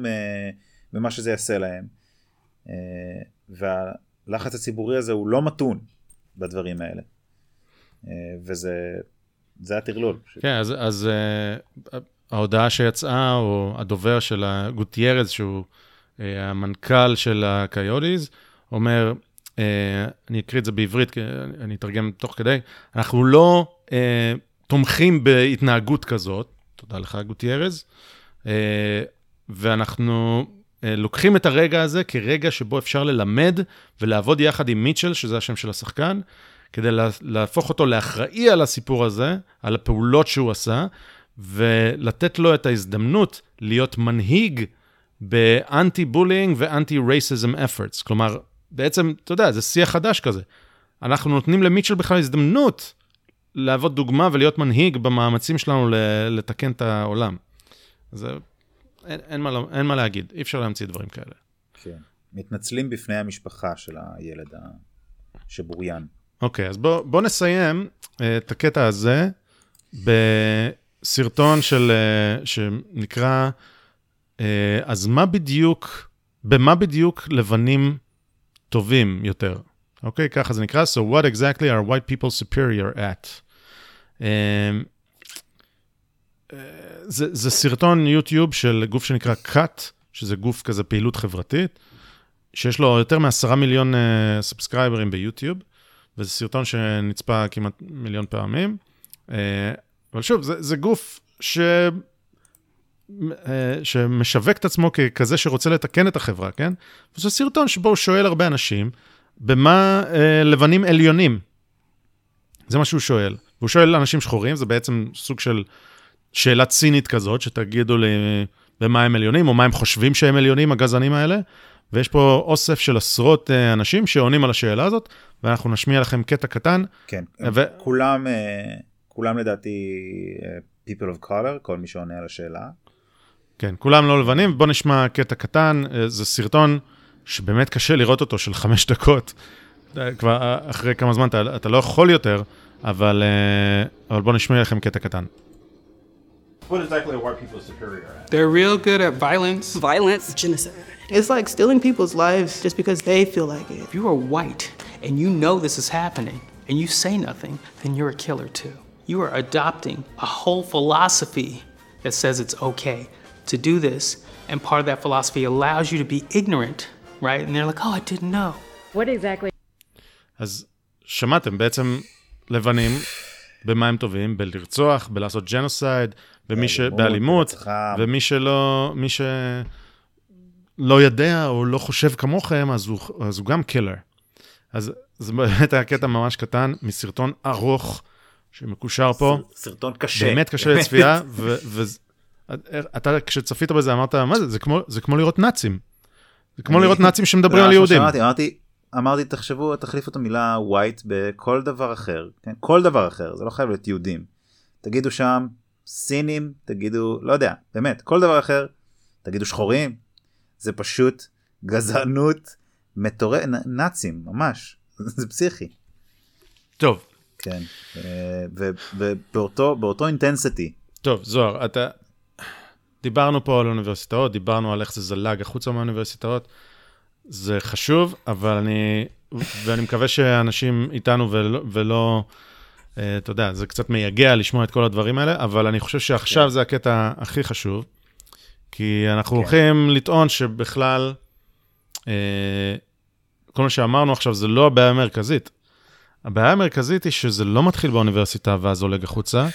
ממה שזה יעשה להם. והלחץ הציבורי הזה הוא לא מתון בדברים האלה. וזה התרלול. כן, אז ההודעה שיצאה, או הדובר של גוטיירז, שהוא המנכ"ל של הקיוליז, אומר, אני אקריא את זה בעברית, כי אני אתרגם תוך כדי, אנחנו לא תומכים בהתנהגות כזאת, תודה לך גוטיירז, ואנחנו לוקחים את הרגע הזה כרגע שבו אפשר ללמד ולעבוד יחד עם מיטשל, שזה השם של השחקן, כדי להפוך אותו לאחראי על הסיפור הזה, על הפעולות שהוא עשה, ולתת לו את ההזדמנות להיות מנהיג באנטי-בולינג ואנטי-רייסיזם efforts. כלומר, בעצם, אתה יודע, זה שיח חדש כזה. אנחנו נותנים למיטשל בכלל הזדמנות לעבוד דוגמה ולהיות מנהיג במאמצים שלנו לתקן את העולם. אז אין מה להגיד, אי אפשר להמציא דברים כאלה. כן. מתנצלים בפני המשפחה של הילד שבוריין. אוקיי, אז בוא נסיים את הקטע הזה בסרטון שנקרא... אז במה בדיוק לבנים טובים יותר? אוקיי, ככה זה נקרא. So what exactly are white people superior at? זה סרטון יוטיוב של גוף שנקרא Cut, שזה גוף כזה פעילות חברתית, שיש לו יותר מ10 מיליון סאבסקרייברים ביוטיוב, וזה סרטון שנצפה כמעט 1 מיליון פעמים. אבל שוב, זה גוף שמשווק את עצמו ככזה שרוצה לתקן את החברה, כן? וזה סרטון שבו הוא שואל הרבה אנשים, במה לבנים עליונים? זה מה שהוא שואל. והוא שואל אנשים שחורים, זה בעצם סוג של שאלה צינית כזאת, שתגידו לי במה הם עליונים, או מה הם חושבים שהם עליונים, הגזענים האלה. ויש פה אוסף של עשרות אנשים שעונים על השאלה הזאת, ואנחנו נשמיע לכם קטע קטן. כן, כולם לדעתי people of color, כל מי שעונה על השאלה. כן, כולם לא לבנים, בוא נשמע קטע קטן, זה סרטון שבאמת קשה לראות אותו, של 5 דקות, כבר אחרי כמה זמן אתה לא יכול יותר, אבל בוא נשמע לכם קטע קטן. What exactly are white people superior at? They're real good at violence. Violence? Genocide. It's like stealing people's lives just because they feel like it. If you are white and you know this is happening and you say nothing, then you're a killer too. You are adopting a whole philosophy that says it's okay to do this, and part of that philosophy allows you to be ignorant, right? And they're like, oh, I didn't know. What exactly? אז שמעתם בעצם לבנים במה הם טובים, בלרצוח, בלעשות ג'נוסייד, באלימות, ומי שלא יודע או לא חושב כמוכם, אז הוא גם קילר. אז זה באמת היה קטע ממש קטן, מסרטון ארוך שמקושר פה. סרטון קשה. באמת קשה לצפייה, אתה כשצפית בזה אמרת, מה זה? זה כמו לראות נאצים. זה כמו לראות נאצים שמדברים על יהודים. אמרתי, תחשבו, תחליפו את המילה white בכל דבר אחר. כל דבר אחר, זה לא חייב להיות יהודים. תגידו שם סינים, תגידו, לא יודע, באמת, כל דבר אחר, תגידו שחורים. זה פשוט גזענות מטורף, נאצים, ממש. זה פסיכי. טוב. כן, ובאותו אינטנסיטי. טוב, זוהר, דיברנו פה על אוניברסיטאות, דיברנו על איך זה זלג החוצה מהאוניברסיטאות, זה חשוב, אבל ואני מקווה שאנשים איתנו ולא, אתה יודע, זה קצת מייגע לשמוע את כל הדברים האלה, אבל אני חושב שעכשיו זה הקטע הכי חשוב, כי אנחנו הולכים לטעון שבכלל, כל מה שאמרנו עכשיו זה לא הבעיה המרכזית, הבעיה המרכזית היא שזה לא מתחיל באוניברסיטה ואז זולג החוצה,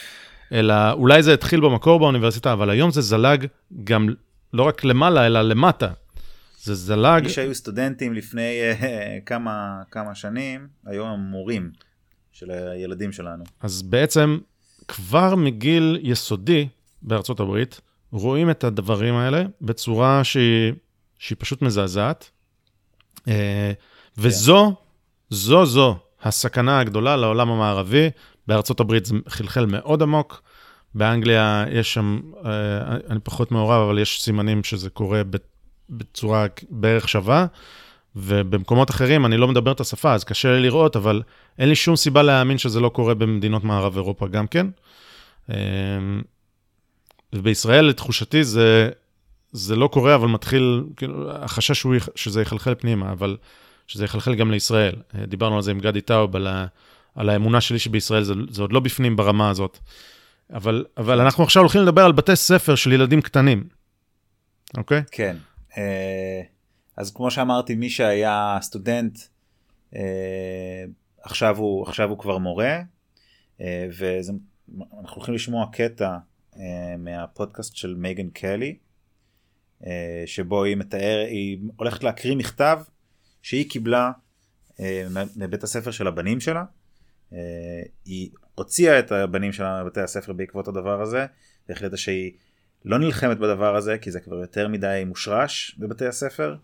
אלא אולי זה התחיל במקור באוניברסיטה, אבל היום זה זלג גם לא רק למעלה, אלא למטה. זה זלג... מי שהיו סטודנטים לפני כמה שנים, היום הם מורים. של הילדים שלנו. אז בעצם כבר מגיל יסודי בארצות הברית, רואים את הדברים האלה בצורה שהיא פשוט מזעזעת, וזו, זו הסכנה הגדולה לעולם המערבי. בארצות הברית זה חלחל מאוד עמוק, באנגליה יש שם, אני פחות מעורב, אבל יש סימנים שזה קורה בצורה בערך שווה, ובמקומות אחרים אני לא מדבר את השפה, אז קשה לי לראות, אבל אין לי שום סיבה להאמין שזה לא קורה במדינות מערב אירופה גם כן. ובישראל, לתחושתי, זה לא קורה, אבל מתחיל, החשש הוא שזה יחלחל פנימה, אבל שזה יחלחל גם לישראל. דיברנו על זה עם גדי טאוב, על האמונה שלי שבישראל זה עוד לא בפנים ברמה הזאת. אבל אנחנו עכשיו הולכים לדבר על בתי ספר של ילדים קטנים. אוקיי? כן. אז כמו שאמרתי, מי שהיה סטודנט, עכשיו הוא כבר מורה, ואנחנו הולכים לשמוע קטע מהפודקאסט של מייגן קלי, שבו היא הולכת להקריא מכתב שהיא קיבלה מבית הספר של הבנים שלה. היא הוציאה את הבנים שלה מבתי הספר בעקבות הדבר הזה, והחליטה שהיא לא נלחמת בדבר הזה, כי זה כבר יותר מדי מושרש בבתי הספר,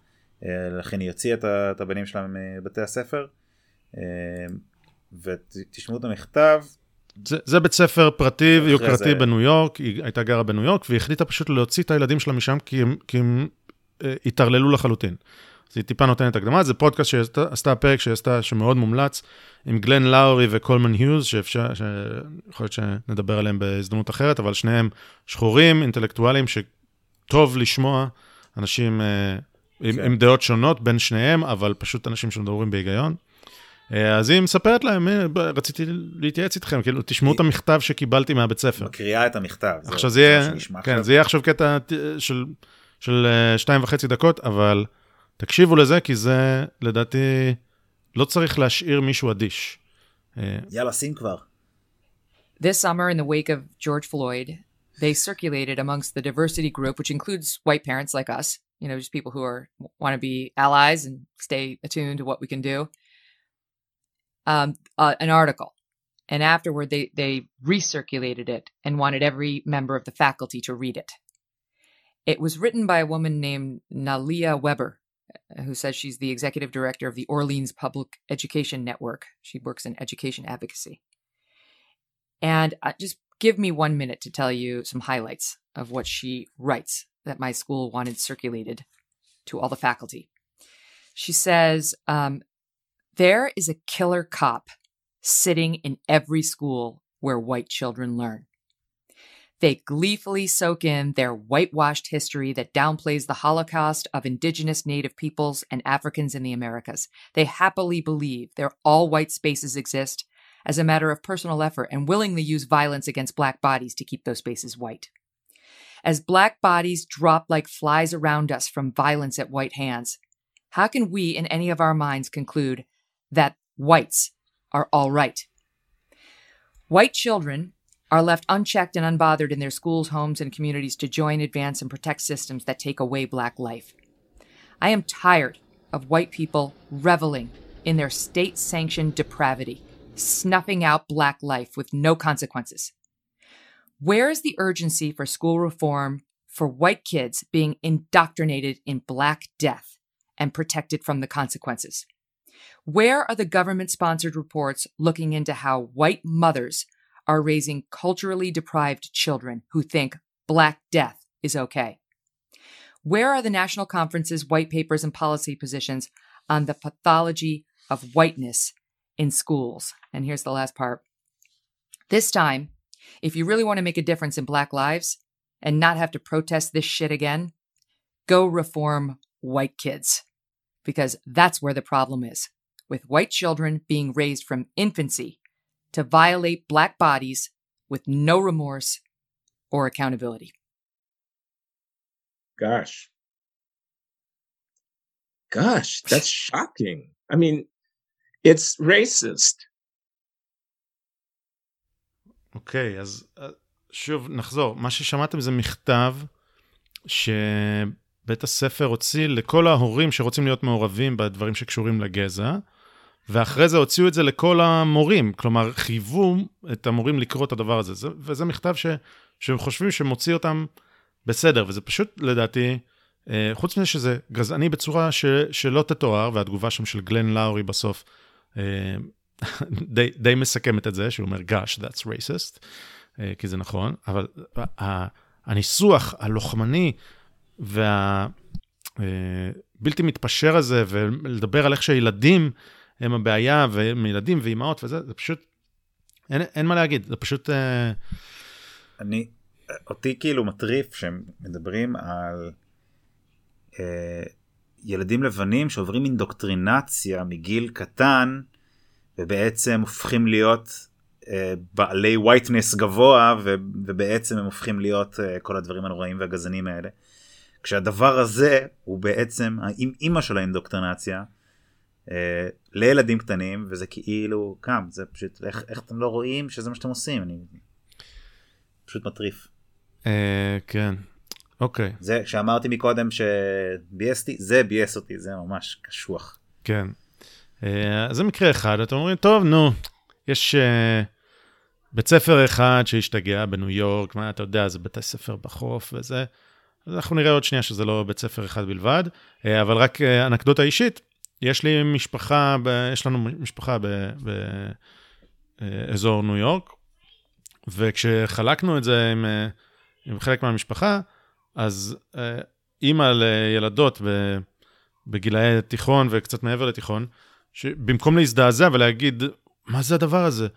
לכן היא הוציאה את הבנים שלה מבתי הספר. ותשמעו את המכתב. זה בית ספר פרטי ויוקרתי בניו יורק, היא הייתה גרה בניו יורק, והיא החליטה פשוט להוציא את הילדים שלה משם, כי הם התערללו לחלוטין. אז היא טיפה נותנת הקדמה, זה פודקאסט שעשתה הפרק, שמאוד מומלץ, עם גלן לאורי וקולמן היוז, שאפשר, יכול להיות שנדבר עליהם בהזדמנות אחרת, אבל שניהם שחורים, אינטלקטואלים, שטוב לשמוע אנשים עם דעות שונות בין שניהם, אבל פשוט אנשים שמדברים בהיגיון. אז היא מספרת להם, רציתי להתייעץ איתכם, כאילו תשמעו את המכתב שקיבלתי מהבית ספר. מקריאה את המכתב. עכשיו זה יהיה עכשיו קטע של 2.5 דקות, אבל תקשיבו לזה, כי זה לדעתי לא צריך להשאיר מישהו אדיש. יאללה, שים כבר. This summer in the wake of George Floyd, they circulated amongst the diversity group, which includes white parents like us, you know, just people who want to be allies and stay attuned to what we can do. An article, and afterward they recirculated it and wanted every member of the faculty to read it. It was written by a woman named Nalia Weber, who says she's the executive director of the Orleans Public Education Network. She works in education advocacy. And just give me 1 minute to tell you some highlights of what she writes that my school wanted circulated to all the faculty. She says, there is a killer cop sitting in every school where white children learn. They gleefully soak in their whitewashed history that downplays the Holocaust of indigenous Native peoples and Africans in the Americas. They happily believe their all-white spaces exist as a matter of personal effort and willingly use violence against black bodies to keep those spaces white. As black bodies drop like flies around us from violence at white hands, how can we in any of our minds conclude that whites are all right? White children are left unchecked and unbothered in their schools, homes, and communities to join, advance, and protect systems that take away black life. I am tired of white people reveling in their state-sanctioned depravity, snuffing out black life with no consequences. Where is the urgency for school reform for white kids being indoctrinated in black death and protected from the consequences? Where are the government-sponsored reports looking into how white mothers are raising culturally deprived children who think black death is okay? Where are the national conferences, white papers, and policy positions on the pathology of whiteness in schools? And here's the last part. This time, if you really want to make a difference in black lives and not have to protest this shit again, go reform white kids, because that's where the problem is, with white children being raised from infancy to violate black bodies with no remorse or accountability. Gosh, that's shocking. I mean, it's racist. אוקיי, אז שוב נחזור. מה ששמעתם זה מכתב שבית הספר הוציא לכל ההורים שרוצים להיות מעורבים בדברים שקשורים לגזע, ואחרי זה הוציאו את זה לכל המורים, כלומר חייבו את המורים לקרוא את הדבר הזה, וזה מכתב שהם חושבים שמוציא אותם בסדר, וזה פשוט לדעתי, חוץ מזה שזה גזעני בצורה שלא תתואר, והתגובה שם של גלן לאורי בסוף די מסכמת את זה, שהוא אומר, gosh, that's racist, כי זה נכון, אבל הניסוח הלוחמני והבלתי מתפשר הזה, ולדבר על איך שהילדים הם הבעיה, ומילדים ואימהות וזה, זה פשוט, אין מה להגיד, זה פשוט... אותי כאילו מטריף שמדברים על ילדים לבנים שעוברים אינדוקטרינציה מגיל קטן, ובעצם הופכים להיות בעלי ווייטנס גבוה, ובעצם הם הופכים להיות כל הדברים הנוראים והגזענים האלה. כשהדבר הזה הוא בעצם האמא של האינדוקטרינציה, לילדים קטנים, וזה כאילו קם, זה פשוט, איך אתם לא רואים שזה מה שאתם עושים? אני פשוט מטריף. כן, אוקיי. זה שאמרתי מקודם שביאסתי, זה ביאס אותי, זה ממש קשוח. כן. אז זה מקרה אחד, אתם אומרים, טוב, נו, יש בית ספר אחד שהשתגע בניו יורק, מה אתה יודע, זה בית ספר בחוף וזה, אז אנחנו נראה עוד שנייה שזה לא בית ספר אחד בלבד, אבל רק אנקדוטה אישית, יש לי משפחה, יש לנו משפחה באזור ניו יורק, וכשחלקנו את זה עם חלק מהמשפחה, אז אימא לילדות בגילאי תיכון וקצת מעבר לתיכון, שבמקום להזדעזע ולהגיד, מה זה הדבר הזה?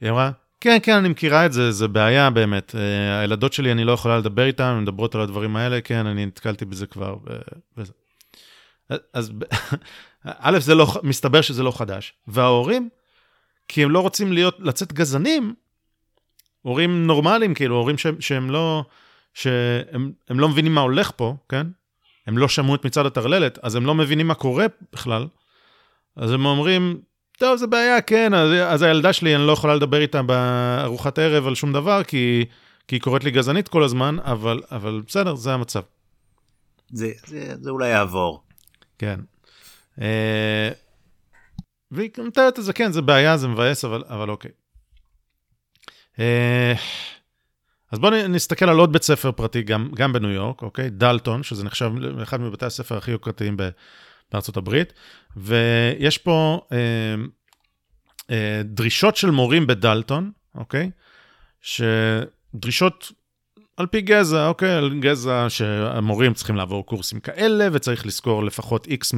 היא אמרה, כן, כן, אני מכירה את זה, זה בעיה באמת. הילדות שלי, אני לא יכולה לדבר איתן, הן מדברות על הדברים האלה, כן, אני נתקלתי בזה כבר. אז א', זה לא, מסתבר שזה לא חדש. וההורים, כי הם לא רוצים לצאת גזענים, הורים נורמליים, כאילו, הורים שהם לא, שהם לא מבינים מה הולך פה, כן? הם לא שמעו את מצד התרללת, אז הם לא מבינים מה קורה בכלל. אז הם אומרים, טוב, זה בעיה, כן, אז הילדה שלי, אני לא יכולה לדבר איתה בארוחת ערב על שום דבר, כי היא קוראת לי גזענית כל הזמן, אבל בסדר, זה המצב. זה אולי יעבור. כן. והיא מתארת את זה, כן, זה בעיה, זה מבאס, אבל אוקיי. אז בואו נסתכל על עוד בית ספר פרטי, גם בניו יורק, אוקיי? דלטון, שזה נחשב אחד מבתי הספר הכי יוקרתיים בארצות הברית, ויש פה דרישות של מורים בדלטון, אוקיי? שדרישות על פי גזע, אוקיי? על גזע שהמורים צריכים לעבור קורסים כאלה, וצריך לזכור לפחות X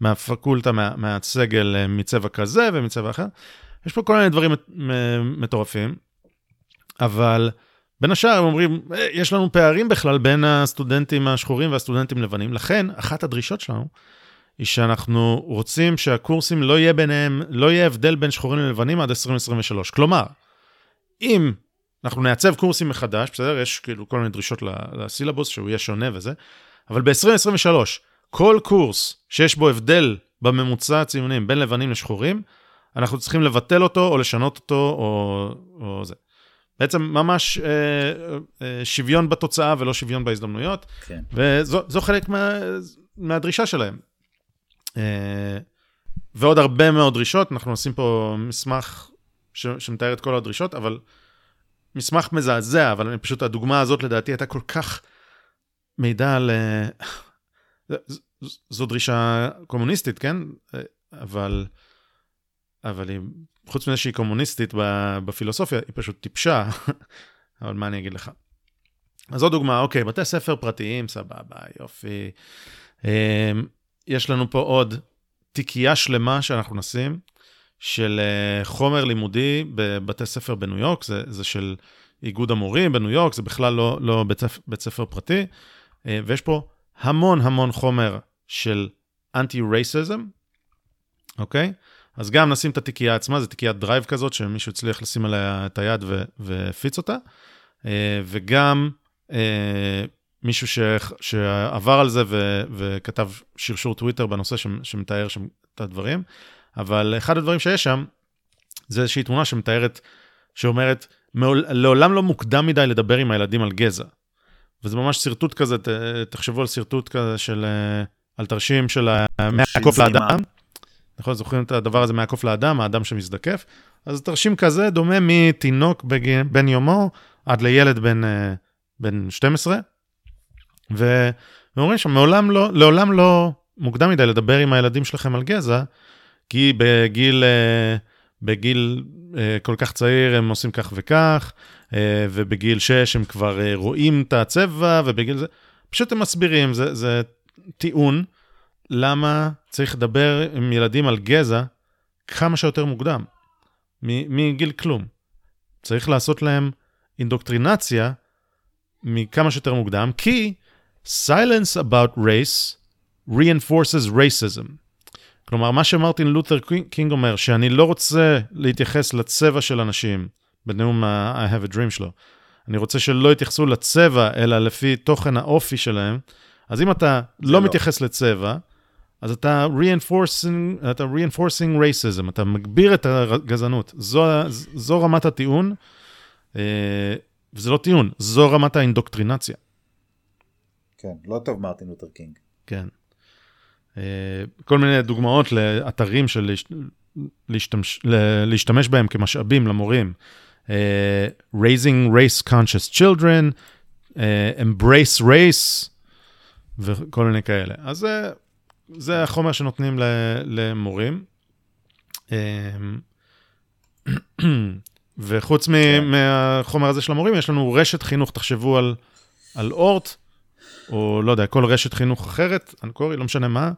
מהפקולטה, מהסגל מצבע כזה ומצבע אחר. יש פה כל מיני דברים מטורפים, אבל... בין השאר הם אומרים, יש לנו פערים בכלל בין הסטודנטים השחורים והסטודנטים לבנים, לכן אחת הדרישות שלנו היא שאנחנו רוצים שהקורסים לא יהיה ביניהם, לא יהיה הבדל בין שחורים ללבנים עד 2023. כלומר, אם אנחנו נעצב קורסים מחדש, בסדר, יש כאילו כל מיני דרישות לסילבוס שהוא יהיה שונה וזה, אבל ב-2023 כל קורס שיש בו הבדל בממוצע הציונים בין לבנים לשחורים, אנחנו צריכים לבטל אותו או לשנות אותו או זה. בעצם ממש שוויון בתוצאה ולא שוויון בהזדמנויות, כן. וזו חלק מהדרישה שלהם. ועוד הרבה מאוד דרישות, אנחנו עושים פה מסמך שמתאר את כל הדרישות, אבל מסמך מזעזע, אבל פשוט הדוגמה הזאת לדעתי הייתה כל כך מידע על... זו דרישה קומוניסטית, כן? אבל היא... חוץ מזה שהיא קומוניסטית בפילוסופיה, היא פשוט טיפשה, אבל מה אני אגיד לך? אז עוד דוגמה, אוקיי, בתי ספר פרטיים, סבבה, יופי. יש לנו פה עוד תיקייה שלמה שאנחנו נשים, של חומר לימודי בבתי ספר בניו יורק, זה של איגוד המורים בניו יורק, זה בכלל לא בית ספר פרטי, ויש פה המון המון חומר של אנטי-רייסיזם, אוקיי? אז גם נשים את התיקייה עצמה, זו תיקיית דרייב כזאת, שמישהו הצליח לשים עליה את היד ופיץ אותה, וגם מישהו שעבר על זה וכתב שרשור טוויטר בנושא שמתאר שם את הדברים, אבל אחד הדברים שיש שם, זה איזושהי תמונה שמתארת, שאומרת, לעולם לא מוקדם מדי לדבר עם הילדים על גזע, וזה ממש סרטוט כזה, תחשבו על סרטוט כזה, על תרשים של מהקוף לאדם, נכון, זוכרים את הדבר הזה מהקוף לאדם, האדם שמזדקף, אז תרשים כזה דומה מתינוק בן יומו עד לילד בן 12, ואומרים שם, לעולם לא מוקדם מדי לדבר עם הילדים שלכם על גזע, כי בגיל כל כך צעיר הם עושים כך וכך, ובגיל 6 הם כבר רואים את הצבע, ובגיל זה, פשוט הם מסבירים, זה טיעון, למה צריך לדבר עם ילדים על גזע כמה שיותר מוקדם, מגיל כלום. צריך לעשות להם אינדוקטרינציה מכמה שיותר מוקדם, כי silence about race reinforces racism. כלומר, מה שמרטין לותר קינג אומר, שאני לא רוצה להתייחס לצבע של אנשים, בנאום I have a dream שלו. אני רוצה שלא יתייחסו לצבע, אלא לפי תוכן האופי שלהם. אז אם אתה לא מתייחס לצבע, אז אתה reinforcing racism, אתה מגביר את הגזענות. זו רמת הטיעון, וזה לא טיעון, זו רמת האינדוקטרינציה. כן, לא טוב מרטין לותר קינג. כן. כל מיני דוגמאות לאתרים של להשתמש בהם כמשאבים למורים. Raising race conscious children, embrace race, וכל מיני כאלה. אז זה החומר שנותנים למורים. וחוץ מהחומר הזה של המורים, יש לנו רשת חינוך, תחשבו על אורט, או לא יודע, כל רשת חינוך אחרת, אנקורי, לא משנה מה,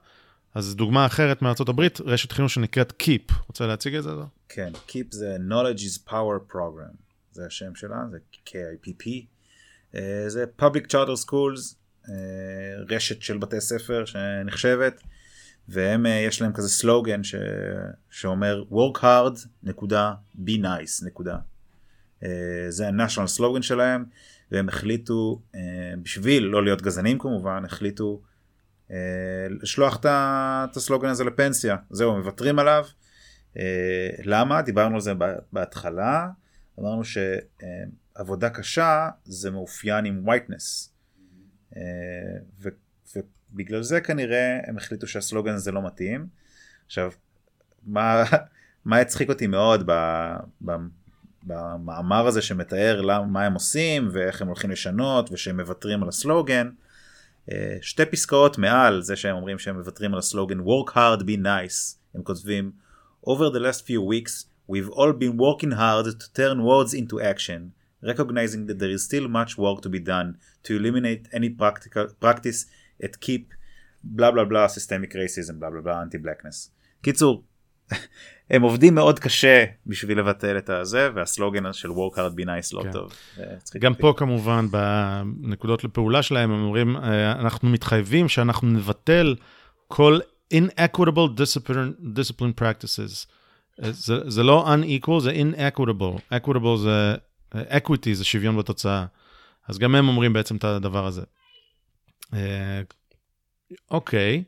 אז דוגמה אחרת מארצות הברית, רשת חינוך שנקראת KIPP. רוצה להציג את זה? כן, KIPP זה Knowledge is Power Program. זה השם שלה, זה KIPP. זה Public Charter Schools, רשת של בתי ספר שנחשבת, והם, יש להם כזה סלוגן שאומר, work hard, be nice, זה ה-national סלוגן שלהם, והם החליטו, בשביל לא להיות גזענים כמובן, החליטו לשלוח את הסלוגן הזה לפנסיה. זהו, מבטרים עליו. למה? דיברנו על זה בהתחלה, אמרנו שעבודה קשה זה מאופיין עם whiteness, ובגלל זה כנראה הם החליטו שהסלוגן הזה לא מתאים. עכשיו, מה הצחיק אותי מאוד במאמר הזה שמתאר מה הם עושים ואיך הם הולכים לשנות ושהם מוותרים על הסלוגן, שתי פסקאות מעל זה שהם אומרים שהם מוותרים על הסלוגן work hard be nice, הם כותבים over the last few weeks we've all been working hard to turn words into action, recognizing that there is still much work to be done to eliminate any practice at keep blah blah blah systemic racism blah blah blah anti-blackness. קיצור, הם עובדים מאוד קשה בשביל לבטל את הזה, והסלוגן של work hard be nice לא טוב. גם פה כמובן בנקודות לפעולה שלהם הם אומרים, אנחנו מתחייבים שאנחנו נבטל כל inequitable discipline practices. זה לא unequal, זה inequitable. equity זה שוויון בתוצאה. אז גם הם אומרים בעצם את הדבר הזה. אוקיי.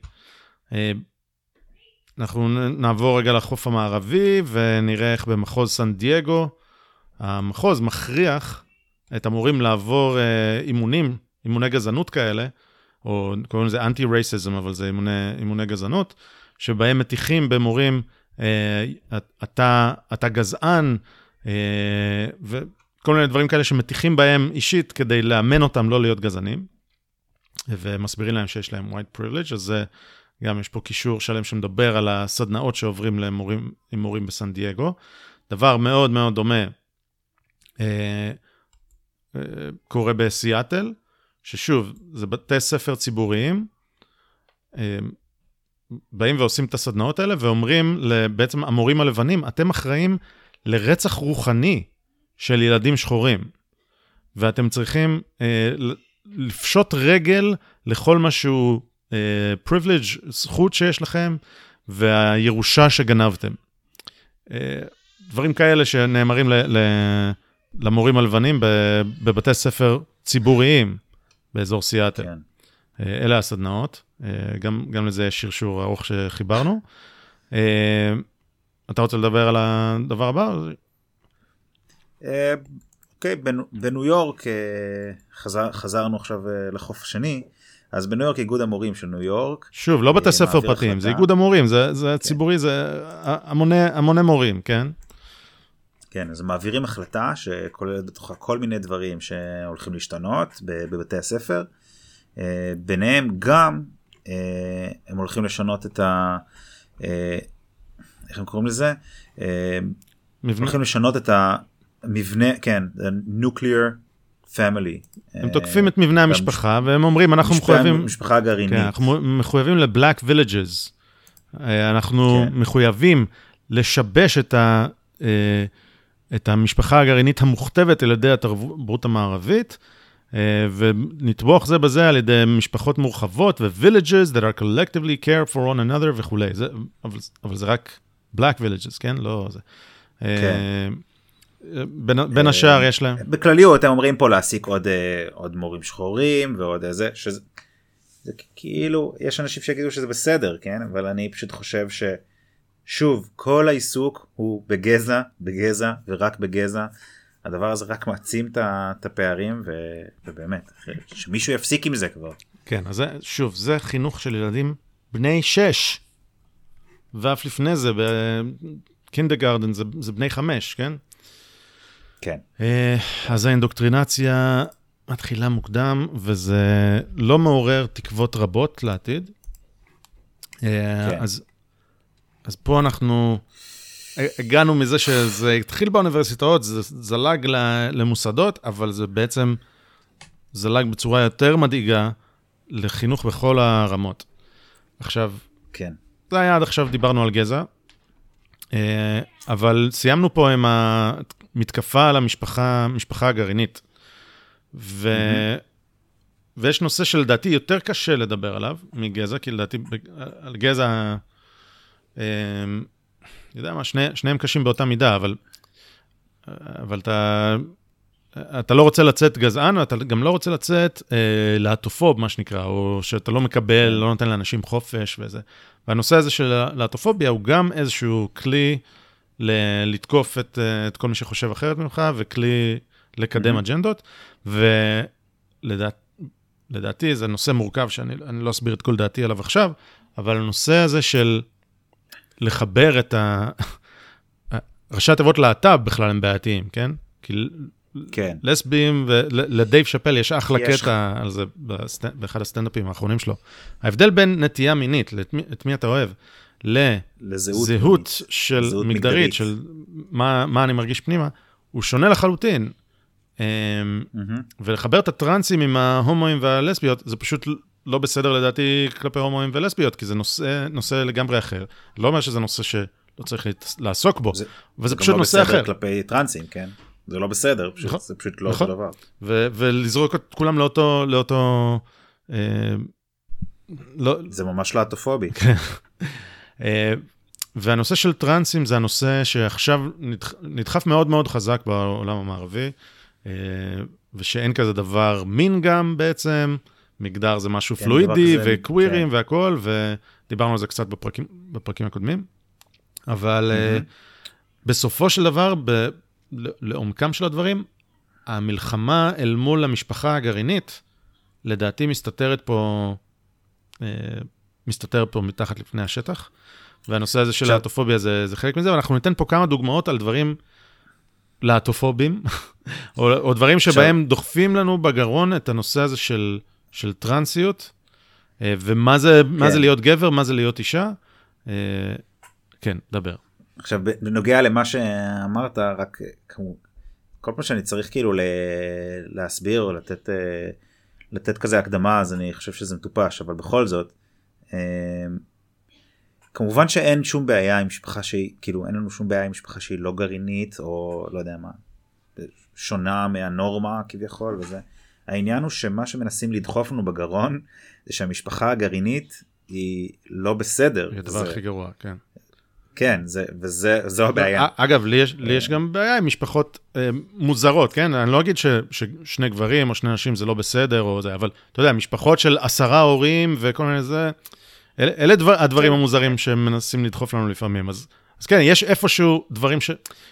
אנחנו נעבור רגע לחוף המערבי, ונראה איך במחוז סן דייגו, המחוז מכריח את המורים לעבור אימוני גזענות כאלה, או קוראים לזה אנטי-רייסיזם, אבל זה אימוני גזענות, שבהם מתיחים במורים, אתה גזען, וכל מיני דברים כאלה שמתיחים בהם אישית, כדי לאמן אותם לא להיות גזענים, ומסבירים להם שיש להם white privilege, אז זה... גם יש פה קישור שלם שמדבר על הסדנאות שעוברים למורים, עם מורים בסן דייגו. דבר מאוד מאוד דומה קורה בסיאטל, ששוב, זה בתי ספר ציבוריים, באים ועושים את הסדנאות האלה, ואומרים בעצם המורים הלבנים, אתם אחראים לרצח רוחני של ילדים שחורים, ואתם צריכים לפשוט רגל לכל משהו, privilege, זכות שיש לכם, והירושה שגנבתם. דברים כאלה שנאמרים למורים הלבנים בבתי ספר ציבוריים באזור סיאטל. אלה הסדנאות. גם לזה יש שרשור ארוך שחיברנו. אתה רוצה לדבר על הדבר הבא? אוקיי, בניו יורק, חזרנו עכשיו לחוף השני, אז בניו יורק איגוד המורים של ניו יורק. שוב, לא בתי ספר פרטיים, זה איגוד המורים, זה ציבורי, זה המוני מורים, כן? כן, אז מעבירים החלטה שכוללת בתוכה כל מיני דברים שהולכים להשתנות בבתי הספר, ביניהם גם הם הולכים לשנות את ה... איך הם קוראים לזה? הולכים לשנות את המבנה, כן, nuclear family. הם תוקפים את מבנה המשפחה, והם אומרים, אנחנו מחויבים... משפחה הגרעינית. אנחנו מחויבים לבלק וילג'ז. אנחנו מחויבים לשבש את המשפחה הגרעינית המוכתבת על ידי התרבות המערבית, ונטבוח זה בזה על ידי משפחות מורחבות ו-villages that are collectively care for one another וכו'. אבל זה רק black villages, כן? לא זה. בין השאר יש להם. בכלליות, הם אומרים פה להעסיק עוד מורים שחורים ועוד איזה, שזה כאילו, יש אנשים שיגידו שזה בסדר, כן? אבל אני פשוט חושב ש... שוב, כל העיסוק הוא בגזע, בגזע ורק בגזע. הדבר הזה רק מעצים את הפערים, ובאמת, שמישהו יפסיק עם זה כבר. כן, אז שוב, זה חינוך של ילדים בני 6, ואף לפני זה, בקינדרגרדן, זה בני 5, כן? כן. אז האינדוקטרינציה מתחילה מוקדם, וזה לא מעורר תקוות רבות לעתיד. כן. אז פה אנחנו הגענו מזה שזה התחיל באוניברסיטאות, זה זלג למוסדות, אבל זה בעצם זלג בצורה יותר מדאיגה לחינוך בכל הרמות. עכשיו, כן. זה היה עד עכשיו, דיברנו על גזע, אבל סיימנו פה עם המתקפה על המשפחה הגרעינית. ויש נושא שלדעתי יותר קשה לדבר עליו מגזע, כי לדעתי על גזע... יודע מה, שניהם קשים באותה מידה, אבל אתה לא רוצה לצאת גזען, ואתה גם לא רוצה לצאת להטופוב, מה שנקרא, או שאתה לא מקבל, לא נותן לאנשים חופש וזה. והנושא הזה של להטופוביה הוא גם איזשהו כלי לתקוף את כל מי שחושב אחרת ממך, וכלי לקדם אג'נדות, ולדעתי זה נושא מורכב, שאני לא אסביר את כל דעתי עליו עכשיו, אבל הנושא הזה של לחבר את ראשי התיבות להט"ב בכלל הם בעייתיים, כן? כי לסבים, ולדייב שפל יש אחלה קטע על זה באחד הסטנדאפים האחרונים שלו. ההבדל בין נטייה מינית, את מי אתה אוהב, לזהות מגדרית, של מה אני מרגיש פנימה, הוא שונה לחלוטין. ולחבר את הטרנסים עם ההומואים והלסביות, זה פשוט... לא בסדר לדעתי כלפי הומואים ולסביות, כי זה נושא לגמרי אחר. לא אומר שזה נושא שלא צריך לעסוק בו, וזה פשוט נושא אחר. זה גם לא בסדר כלפי טרנסים, כן? זה לא בסדר, זה פשוט לא אותו דבר. ולזרוק את כולם לאותו... זה ממש להטופובי. והנושא של טרנסים זה הנושא שעכשיו נדחף מאוד מאוד חזק בעולם המערבי, ושאין כזה דבר מין גם בעצם, מגדר זה משהו פלואידי, וקווירים והכל, ודיברנו על זה קצת בפרקים הקודמים, אבל בסופו של דבר, לעומקם של הדברים, המלחמה אל מול המשפחה הגרעינית, לדעתי מסתתרת פה מתחת לפני השטח, והנושא הזה של להטופוביה זה חלק מזה, ואנחנו ניתן פה כמה דוגמאות על דברים להטופובים, או דברים שבהם דוחפים לנו בגרון את הנושא הזה של טרנסיות, ומה זה, כן. מה זה להיות גבר, מה זה להיות אישה, כן, דבר. עכשיו, בנוגע למה שאמרת, רק כמו, כל פעם שאני צריך כאילו להסביר, או לתת כזה הקדמה, אז אני חושב שזה מטופש, אבל בכל זאת, כמובן שאין שום בעיה עם משפחה שהיא, כאילו אין לנו שום בעיה עם משפחה שהיא לא גרעינית, או לא יודע מה, שונה מהנורמה כביכול וזה, העניין הוא שמה שמנסים לדחוף לנו בגרון, זה שהמשפחה הגרעינית היא לא בסדר. היא הדבר הכי גרוע, כן. כן, וזו הבעיה. אגב, לי יש גם בעיה עם משפחות מוזרות, כן? אני לא אגיד ששני גברים או שני נשים זה לא בסדר או זה, אבל אתה יודע, משפחות של 10 הורים וכל מיני זה, אלה הדברים המוזרים שמנסים לדחוף לנו לפעמים. אז כן, יש איפשהו דברים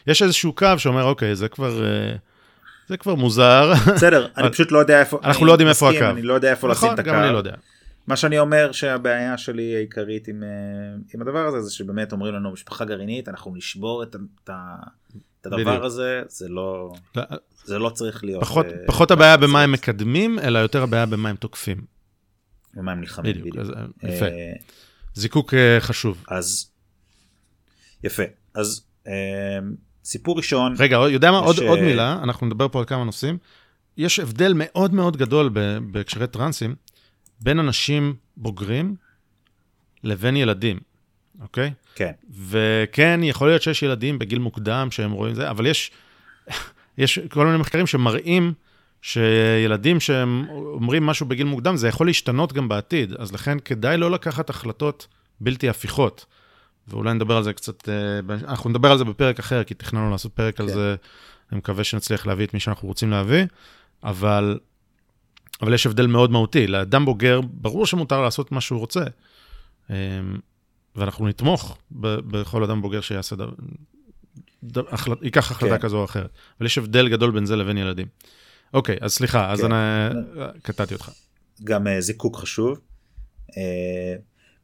יש איזשהו קו שאומר, אוקיי, זה כבר... זה כבר מוזר. בסדר, אני פשוט לא יודע איפה... אנחנו לא יודעים איפה הקו. אני לא יודע איפה לשים את הקו. גם אני לא יודע. מה שאני אומר שהבעיה שלי העיקרית עם הדבר הזה, זה שבאמת אומרים לנו, משפחה גרעינית, אנחנו נשבור את הדבר הזה, זה לא צריך להיות... פחות הבעיה במה הם מקדמים, אלא יותר הבעיה במה הם תוקפים. במה הם נלחמים. בדיוק, יפה. זיקוק חשוב. אז, יפה. אז... סיפור ראשון... רגע, יודע מה? עוד מילה, אנחנו נדבר פה על כמה נושאים. יש הבדל מאוד מאוד גדול בהקשרי טרנסים, בין אנשים בוגרים לבין ילדים, אוקיי? כן. וכן, יכול להיות שיש ילדים בגיל מוקדם שהם רואים זה, אבל יש כל מיני מחקרים שמראים שילדים שהם אומרים משהו בגיל מוקדם, זה יכול להשתנות גם בעתיד, אז לכן כדאי לא לקחת החלטות בלתי הפיכות. ואולי נדבר על זה קצת, אנחנו נדבר על זה בפרק אחר, כי תכננו לעשות פרק על זה, אני מקווה שנצליח להביא את מי שאנחנו רוצים להביא, אבל יש הבדל מאוד מהותי, לאדם בוגר, ברור שמותר לעשות מה שהוא רוצה, ואנחנו נתמוך בכל אדם בוגר שיעשה, ייקח החלטה כזו או אחרת, אבל יש הבדל גדול בין זה לבין ילדים. אוקיי, אז סליחה, אז קטעתי אותך. גם זיקוק חשוב.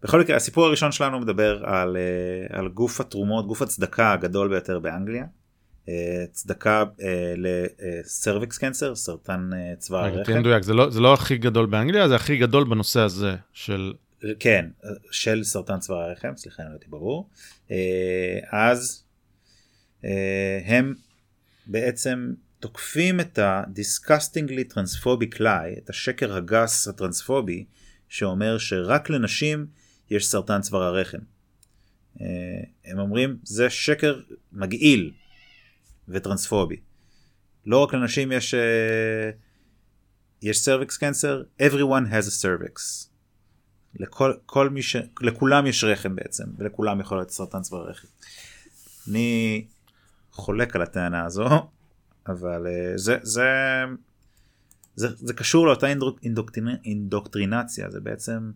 בכל מקרה, הסיפור הראשון שלנו מדבר על גוף התרומות, גוף הצדקה הגדול ביותר באנגליה, צדקה לסרוויקס קנסר, סרטן צוואר הרחם. תהיה מדויק, זה לא הכי גדול באנגליה, זה הכי גדול בנושא הזה של... כן, של סרטן צוואר הרחם, סליחה, אני לא הייתי ברור. אז הם בעצם תוקפים את ה-disgustingly transphobic lie, את השקר הגס הטרנספובי, שאומר שרק לנשים... יש סרטן צוואר הרחם. הם אומרים, זה שקר מגעיל וטרנספובי. לא רק לנשים יש cervix cancer, everyone has a cervix. לכולם יש רחם בעצם, ולכולם יכול להיות סרטן צוואר הרחם. אני חולק על הטענה הזו, אבל זה קשור לאותה אינדוקטרינציה, זה בעצם...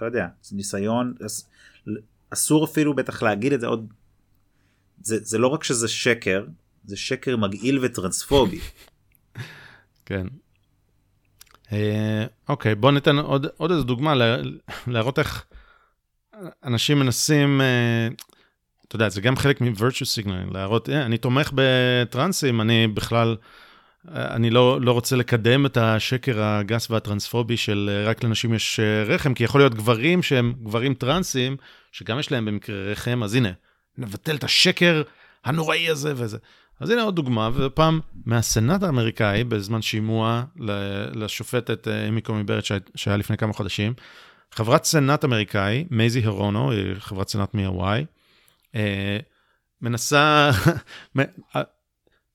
לא יודע, ניסיון, אסור אפילו בטח להגיד את זה עוד, זה לא רק שזה שקר, זה שקר מגעיל וטרנספובי. כן. אוקיי, בוא ניתן עוד איזו דוגמה, להראות איך אנשים מנסים, אתה יודע, זה גם חלק מ-virtue signaling, להראות, אני תומך בטרנסים, אני בכלל... אני לא רוצה לקדם את השקר הגס והטרנספובי של רק לנשים יש רחם, כי יכול להיות גברים שהם גברים טרנסים, שגם יש להם במקרה רחם, אז הנה, נבטל את השקר הנוראי הזה וזה. אז הנה עוד דוגמה, ופעם מהסנאט האמריקאי, בזמן שימוע לשופטת אמי קוני ברט שהיה לפני כמה חודשים, חברת סנאט אמריקאי, מייזי הירונו, היא חברת סנאט מהוואי, מנסה...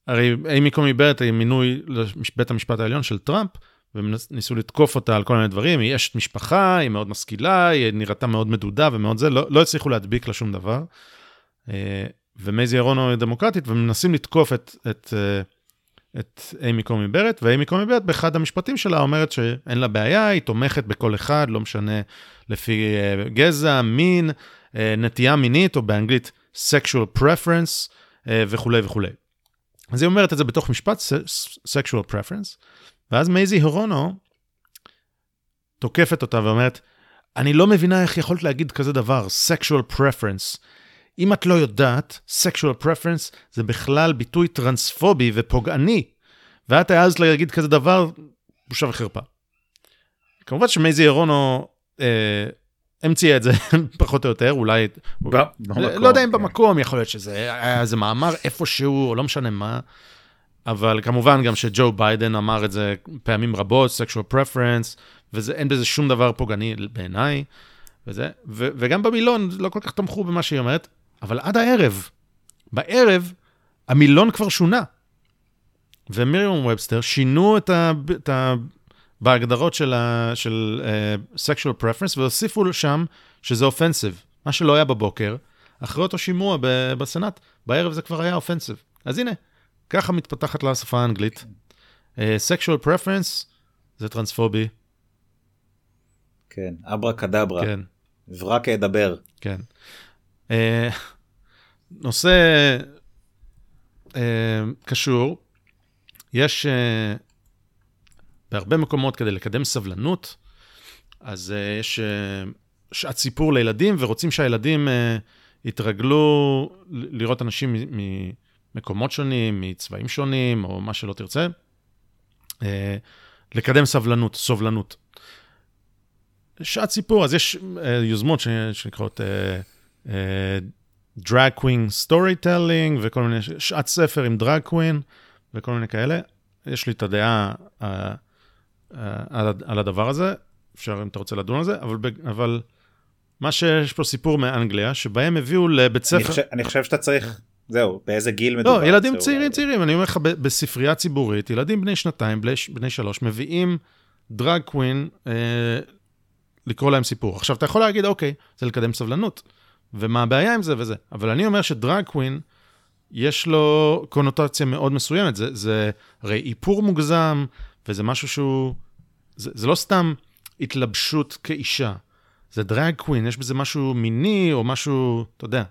הרי אימי קומי ברט היא מינוי לבית המשפט העליון של טראמפ, והם ניסו לתקוף אותה על כל מיני דברים, היא אשת משפחה, היא מאוד משכילה, היא נראתה מאוד מדודה ומאוד זה, לא הצליחו להדביק לה שום דבר, ומייזי הירונו היא דמוקרטית, ומנסים לתקוף את אימי קומי ברט, ואימי קומי ברט באחד המשפטים שלה אומרת שאין לה בעיה, היא תומכת בכל אחד, לא משנה לפי גזע, מין, נטייה מינית, או באנגלית sexual preference, וכו' וכו'. אז היא אומרת את זה בתוך משפט, sexual preference, ואז מייזי הירונו תוקפת אותה ואומרת, אני לא מבינה איך יכולת להגיד כזה דבר, sexual preference. אם את לא יודעת, sexual preference זה בכלל ביטוי טרנספובי ופוגעני, ואת העזת להגיד כזה דבר, בושה וחרפה. כמובן שמייזי הירונו המציאה את זה פחות או יותר, אולי... לא יודע אם במקום יכול להיות שזה היה איזה מאמר איפשהו, או לא משנה מה, אבל כמובן גם שג'ו ביידן אמר את זה פעמים רבות, sexual preference, ואין בזה שום דבר פוגעני בעיניי, וגם במילון לא כל כך תמכו במה שהיא אומרת, אבל עד הערב, בערב המילון כבר שונה, ומיריום ובסטר שינו את ה... בהגדרות של sexual preference, והוסיפו לשם שזה אופנסיב. מה שלא היה בבוקר, אחרי אותו שימוע בסנאט, בערב זה כבר היה אופנסיב. אז הנה, ככה מתפתחת לה השפה האנגלית. sexual preference זה טרנספובי. כן, אברה קדברה. כן. ורק אדבר. כן. נושא קשור, יש בהרבה מקומות כדי לקדם סבלנות, אז יש שעת סיפור לילדים, ורוצים שהילדים יתרגלו לראות אנשים ממקומות שונים, מצבעים שונים, או מה שלא תרצה, לקדם סבלנות, סובלנות. שעת סיפור, אז יש יוזמות שנקראות drag queen storytelling, וכל מיני, שעת ספר עם drag queen, וכל מיני כאלה. יש לי את הדעה על הדבר הזה, אפשר אם אתה רוצה לדון על זה, אבל מה שיש פה סיפור מאנגליה, שבהם הביאו לבית ספר... אני חושב שאתה צריך... זהו, באיזה גיל מדובר? לא, ילדים צעירים. אני אומר לך, בספרייה ציבורית, ילדים בני שנתיים, בני שלוש, מביאים דרג קווין לקרוא להם סיפור. עכשיו, אתה יכול להגיד, אוקיי, זה לקדם סבלנות, ומה הבעיה עם זה וזה. אבל אני אומר שדרג קווין, יש לו קונוטציה מאוד מסוימת. זה הרי איפור מוגזם, וזה משהו שהוא... זה לא סתם התלבשות כאישה. זה דרג קווין, יש בזה משהו מיני, או משהו, אתה יודע...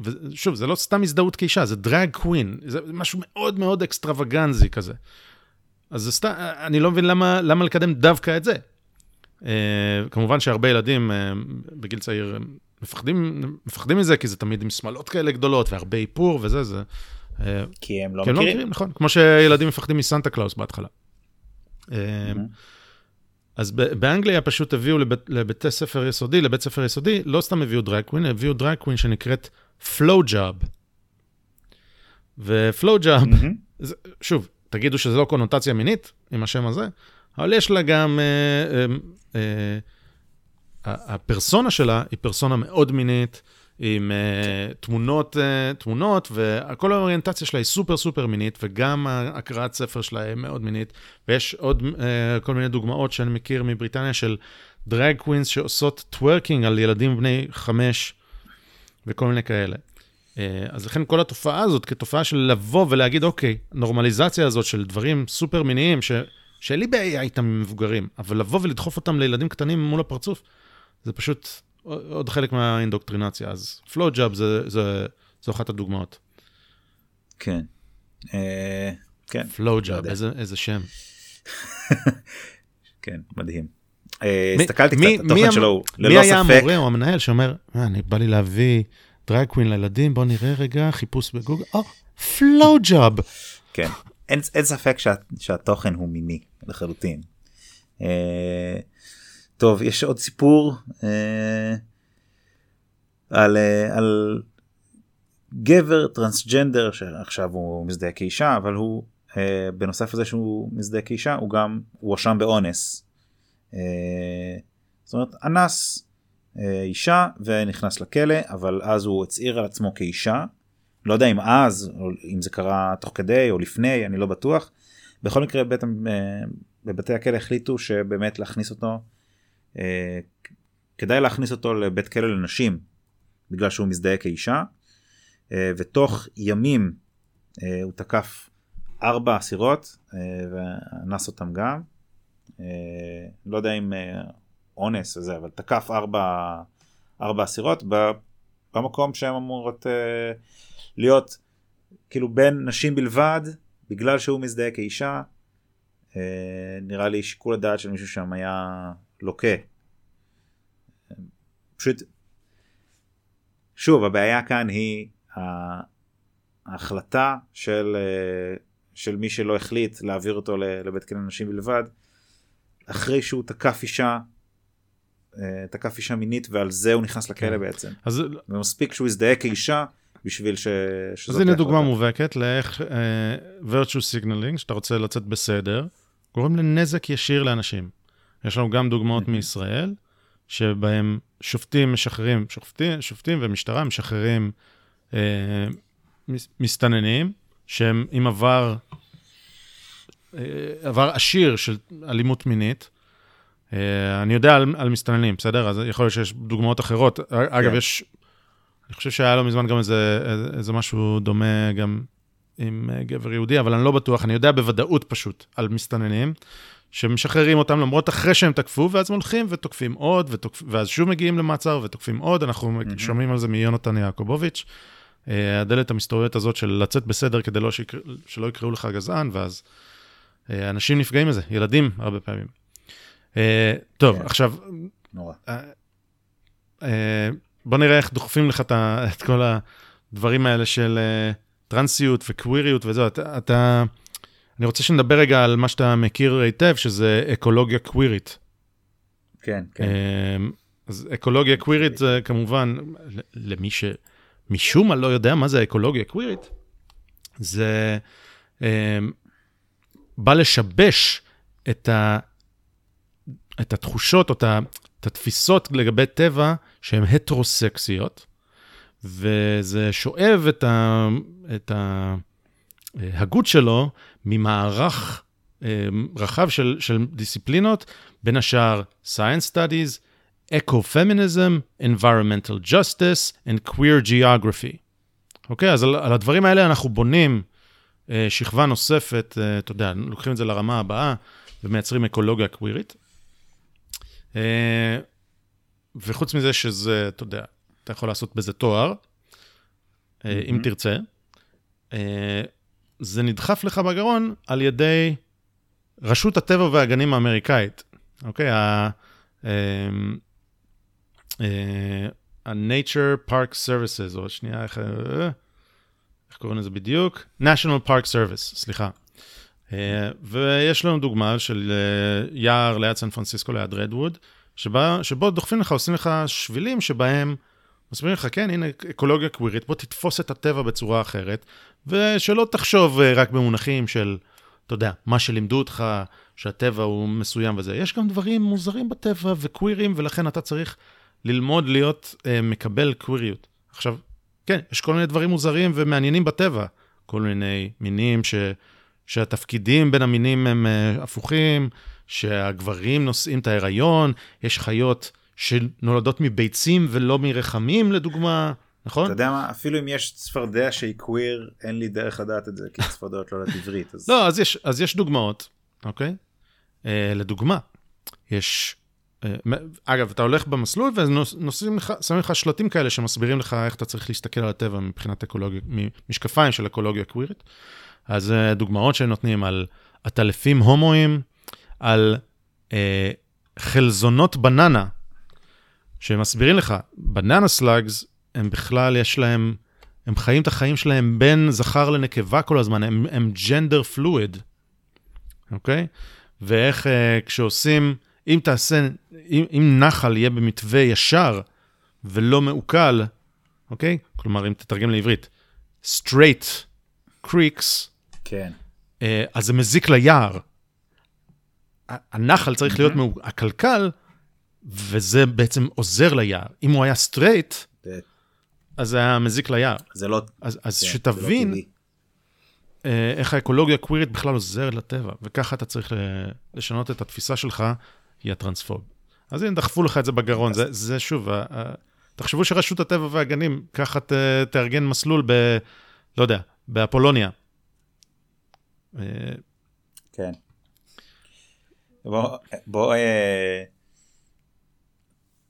ושוב, זה לא סתם הזדהות כאישה, זה דרג קווין, זה משהו מאוד מאוד אקסטרווגנזי כזה. אז סתם, אני לא מבין למה לקדם דווקא את זה. כמובן שהרבה ילדים בגיל צעיר מפחדים מזה, כי זה תמיד עם שמלות כאלה גדולות, והרבה איפור וזה, זה... כי הם לא מכירים. נכון, כמו שילדים מפחדים מסנטה קלאוס בהתחלה. אז באנגליה פשוט הביאו לבית ספר יסודי, לא סתם הביאו דרג קווין, הביאו דרג קווין שנקראת... Flow Job. ו-Flow Job, שוב, תגידו שזו לא קונוטציה מינית, עם השם הזה, אבל יש לה גם, הפרסונה שלה היא פרסונה מאוד מינית, עם תמונות, וכל האוריינטציה שלה היא סופר סופר מינית, וגם הקראת ספר שלה היא מאוד מינית, ויש עוד כל מיני דוגמאות שאני מכיר מבריטניה, של דרג קווינס שעושות טוורקינג על ילדים בני 5, וכל מיני כאלה. אז לכן כל התופעה הזאת, כתופעה של לבוא ולהגיד, אוקיי, נורמליזציה הזאת של דברים סופר מיניים, שאין לי בעיה איתם עם מבוגרים, אבל לבוא ולדחוף אותם לילדים קטנים מול הפרצוף, זה פשוט עוד חלק מהאינדוקטרינציה. אז פלו ג'אב זה אחת הדוגמאות. כן. פלו ג'אב, איזה שם. כן, מדהים. הסתכלתי קצת, התוכן שלו, ללא ספק. מי היה המורה או המנהל שאומר, אני בא לי להביא דרג קווין לילדים, בוא נראה רגע, חיפוש בגוגל, פלו ג'אב. כן, אין ספק שהתוכן הוא מיני, לחלוטין. טוב, יש עוד סיפור על גבר טרנסג'נדר, שעכשיו הוא מזדהה כאישה, אבל הוא, בנוסף לזה שהוא מזדהה כאישה, הוא גם הואשם באונס. זאת אומרת, אנס אישה ונכנס לכלא, אבל אז הוא הצעיר על עצמו כאישה. לא יודע אם אז, או אם זה קרה תוך כדי או לפני, אני לא בטוח. בכל מקרה, בבתי הכלא החליטו שבאמת להכניס אותו, כדאי להכניס אותו לבית כלא לנשים, בגלל שהוא מזדהה כאישה. ותוך ימים הוא תקף 4 אסירות, ואנס אותם גם. לא יודע אם אונס וזה, אבל תקף 4 אסירות במקום שהן אמורות להיות כאילו בין נשים בלבד, בגלל שהוא מזדהה כאישה. נראה לי שיקול הדעת של מישהו שם היה לוקה. פשוט שוב, הבעיה כאן היא ההחלטה של מי שלא החליט להעביר אותו לבית כלא נשים בלבד, אחרי שהוא תקף אישה מינית, ועל זה הוא נכנס לכלא בעצם. ומספיק שהוא הזדהה כאישה, בשביל שזאת... אז הנה דוגמה מובהקת, לאיך virtue signaling, שאתה רוצה לצאת בסדר, גורם לנזק ישיר לאנשים. יש לנו גם דוגמאות מישראל, שבהם שופטים משחררים, שופטים ומשטרה משחררים מסתננים, שהם עם עבר עשיר של אלימות מינית. אני יודע על מסתננים, בסדר? אז יכול להיות שיש דוגמאות אחרות. אגב, יש... אני חושב שהיה לו מזמן גם איזה משהו דומה גם עם גבר יהודי, אבל אני לא בטוח. אני יודע בוודאות פשוט על מסתננים, שמשחררים אותם למרות אחרי שהם תקפו, ואז הולכים ותוקפים עוד, ואז שוב מגיעים למעצר ותוקפים עוד. אנחנו שומעים על זה מיונתן יעקובוביץ'. הדלת המסתורית הזאת של לצאת בסדר כדי שלא יקראו לך גזען, ואז אנשים נפגעים מזה, ילדים הרבה פעמים. טוב, עכשיו... נורא. בוא נראה איך דוחפים לך את כל הדברים האלה של טרנסיות וקוויריות וזהו. אני רוצה שנדבר רגע על מה שאתה מכיר היטב, שזה אקולוגיה קווירית. כן, כן. אז אקולוגיה קווירית זה כמובן, למי שמשום מה לא יודע מה זה אקולוגיה קווירית, זה בא לשבש את התחושות או את התפיסות לגבי טבע שהן הטרוסקסיות, וזה שואב את ההגות שלו ממערך רחב של דיסציפלינות, בין השאר Science Studies, Ecofeminism, Environmental Justice and Queer Geography. אוקיי, אז על הדברים האלה אנחנו בונים שכבה נוספת, אתה יודע, לוקחים את זה לרמה הבאה ומייצרים אקולוגיה קווירית. וחוץ מזה שזה, אתה יודע, אתה יכול לעשות בזה תואר, אם תרצה. זה נדחף לך בגרון על ידי רשות הטבע והגנים האמריקאית. אוקיי, ה-Nature Park Services, או שנייה, איך קוראים לזה בדיוק? National Park Service, סליחה. ויש לנו דוגמה של יער ליד סן פרנסיסקו, ליד רדווד, שבו דוחפים לך, עושים לך שבילים שבהם, מסבירים לך, כן, הנה אקולוגיה קווירית, בוא תתפוס את הטבע בצורה אחרת, ושלא תחשוב רק במונחים של, אתה יודע, מה שלימדו אותך, שהטבע הוא מסוים וזה. יש גם דברים מוזרים בטבע וקווירים, ולכן אתה צריך ללמוד להיות מקבל קוויריות. עכשיו, כן, יש כל מיני דברים מוזרים ומעניינים בטבע, כל מיני מינים שהתפקידים בין המינים הם הפוכים, שהגברים נושאים את ההיריון, יש חיות שנולדות מביצים ולא מרחמים, לדוגמה, נכון? אתה יודע מה, אפילו אם יש צפרדע שהיא קוויר, אין לי דרך לדעת את זה, כי צפרדעות לא לדברית. לא, אז יש דוגמאות, אוקיי? לדוגמה, יש... אגב, אתה הולך במסלול ושמים לך שלטים כאלה שמסבירים לך איך אתה צריך להסתכל על הטבע מבחינת אקולוגיה, משקפיים של אקולוגיה קווירית. אז דוגמאות שנותנים על עטלפים הומואים, על חלזונות בננה, שמסבירים לך, בננה סלאגס, הם בכלל יש להם, הם חיים את החיים שלהם בין זכר לנקבה כל הזמן, הם ג'נדר פלואיד, אוקיי? ואיך כשעושים, אם נחל יהיה במתווה ישר ולא מעוקל, אוקיי? כלומר, אם תתרגם לעברית, straight creeks, כן. אז זה מזיק ליער. הנחל צריך להיות הקלקל, וזה בעצם עוזר ליער. אם הוא היה סטרייט, אז זה היה מזיק ליער. זה לא... אז שתבין איך האקולוגיה הקווירית בכלל עוזרת לטבע, וככה אתה צריך לשנות את התפיסה שלך, היא הטרנספוב. אז הנה, דחפו לך את זה בגרון. זה שוב, תחשבו שרשות הטבע והגנים, ככה תארגן מסלול ב... לא יודע, באפולוניה. כן. בוא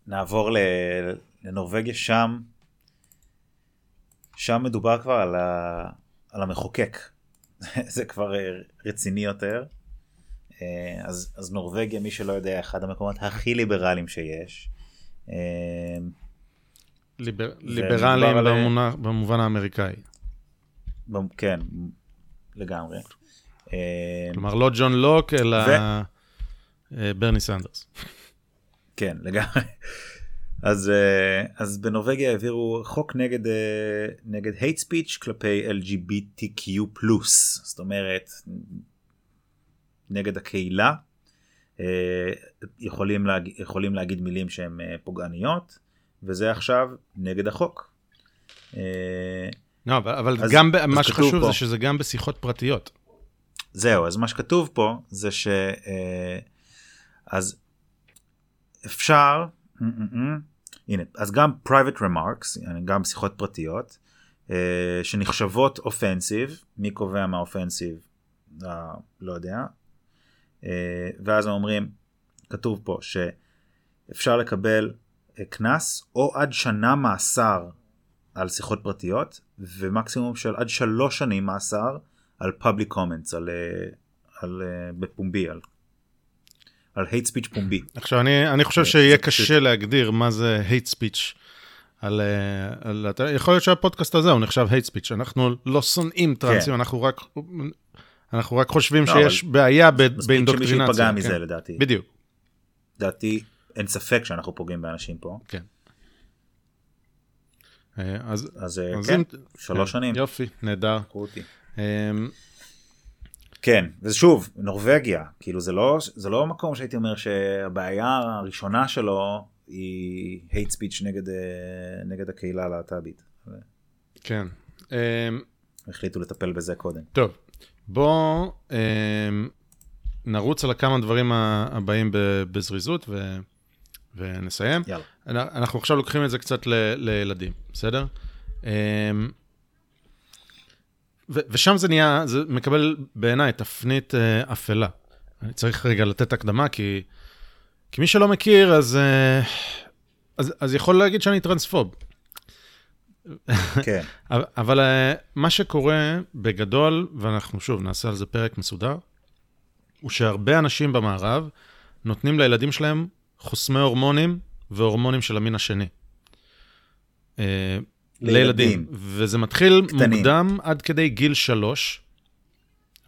נעבור לנורווגיה, שם מדובר כבר על המחוקק, זה כבר רציני יותר, אז נורווגיה, מי שלא יודע, אחד המקומות הכי ליברליים שיש. ליברליים במובן האמריקאי. כן, לגמרי. כלומר, לא ג'ון לוק, אלא... ברני סנדרס. כן, לגמרי. אז בנורווגיה העבירו חוק נגד hate speech כלפי LGBTQ+. זאת אומרת, נגד הקהילה. יכולים להגיד מילים שהן פוגעניות, וזה עכשיו נגד החוק. אבל גם מה שחשוב זה שזה גם בשיחות פרטיות. זהו, אז מה שכתוב פה זה ש... אז אפשר, הנה, אז גם private remarks, גם שיחות פרטיות, שנחשבות offensive, מי קובע מה offensive, לא יודע, ואז אומרים, כתוב פה, שאפשר לקבל קנס או עד שנה מאסר, על שיחות פרטיות, ומקסימום של עד 3 שנים מאסר על public comments, על בפומבי, על hate speech פומבי. עכשיו, אני חושב שיהיה קשה להגדיר מה זה hate speech. יכול להיות שהפודקאסט הזה הוא נחשב hate speech. אנחנו לא שונאים טרנסים, אנחנו רק חושבים שיש בעיה באינדוקטרינציה. מספיק שמישהו פגע מזה, לדעתי. בדיוק. לדעתי, אין ספק שאנחנו פוגעים באנשים פה. כן. אז כן, 3 שנים. יופי, נהדר. קחו אותי. כן, ושוב, נורווגיה, כאילו זה לא מקום שהייתי אומר שהבעיה הראשונה שלו היא hate speech נגד הקהילה הלהט"בית. כן. החליטו לטפל בזה קודם. טוב, בוא נרוץ על כמה דברים הבאים בזריזות ונסיים. יאללה. אנחנו עכשיו לוקחים את זה קצת לילדים, בסדר? ושם זה נהיה, זה מקבל בעיניי תפנית אפלה. אני צריך רגע לתת הקדמה, כי מי שלא מכיר, אז יכול להגיד שאני טרנספוב. כן. אבל מה שקורה בגדול, ואנחנו שוב נעשה על זה פרק מסודר, הוא שהרבה אנשים במערב נותנים לילדים שלהם חוסמי הורמונים והורמונים של המין השני. לילדים. וזה מתחיל קטנים. מוקדם עד כדי גיל 3.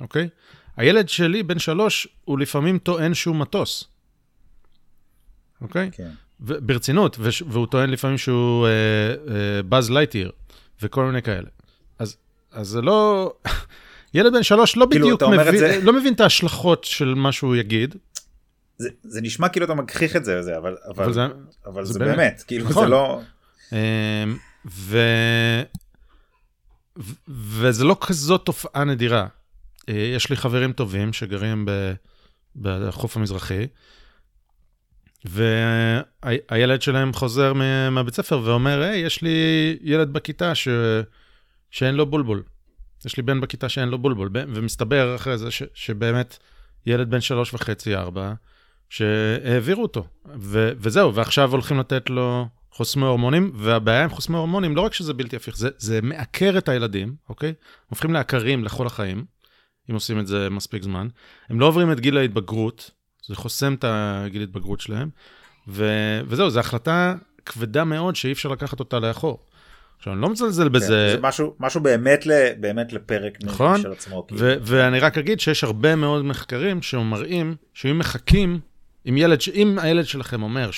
אוקיי? הילד שלי, בן 3, הוא לפעמים טוען שהוא מטוס. אוקיי? כן. ברצינות, והוא טוען לפעמים שהוא באז לייטיר, וכל מיני כאלה. אז זה לא... ילד בן 3 לא בדיוק מבין, לא מבין את ההשלכות של מה שהוא יגיד. זה נשמע כאילו אתה מגחיך את זה, אבל זה באמת. כאילו זה לא... וזה לא כזאת תופעה נדירה. יש לי חברים טובים שגרים בחוף המזרחי, והילד שלהם חוזר מהבית ספר ואומר, היי, יש לי ילד בכיתה שאין לו בולבול. יש לי בן בכיתה שאין לו בולבול. ומסתבר אחרי זה שבאמת ילד בן 3.5-4 שהעבירו אותו. וזהו, ועכשיו הולכים לתת לו... חוסמי הורמונים, והבעיה עם חוסמי הורמונים, לא רק שזה בלתי הפיך, זה מעקר את הילדים, אוקיי? הופכים לעקרים לכל החיים, אם עושים את זה מספיק זמן. הם לא עוברים את גיל ההתבגרות, זה חוסם את הגיל ההתבגרות שלהם, וזהו, זו החלטה כבדה מאוד שאי אפשר לקחת אותה לאחור. עכשיו, אני לא מזלזל בזה. זה משהו באמת לפרק של עצמו. ואני רק אגיד שיש הרבה מאוד מחקרים שמראים שאם מחכים, אם הילד שלכם אומר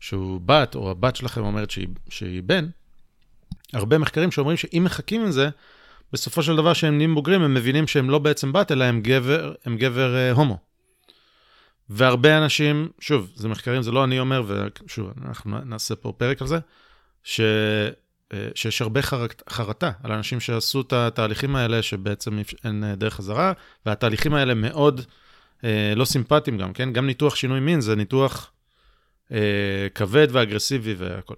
שהוא בת, או הבת שלכם אומרת שהיא בן, הרבה מחקרים שאומרים שאם מחכים עם זה, בסופו של דבר שהם נהיים בוגרים, הם מבינים שהם לא בעצם בת, אלא הם גבר הומו. והרבה אנשים, שוב, זה מחקרים, זה לא אני אומר, ושוב, אנחנו נעשה פה פרק על זה, שיש הרבה חרטה על אנשים שעשו את התהליכים האלה, שבעצם אין דרך חזרה, והתהליכים האלה מאוד לא סימפטיים גם, כן? גם ניתוח שינוי מין, זה ניתוח... כבד ואגרסיבי והכל.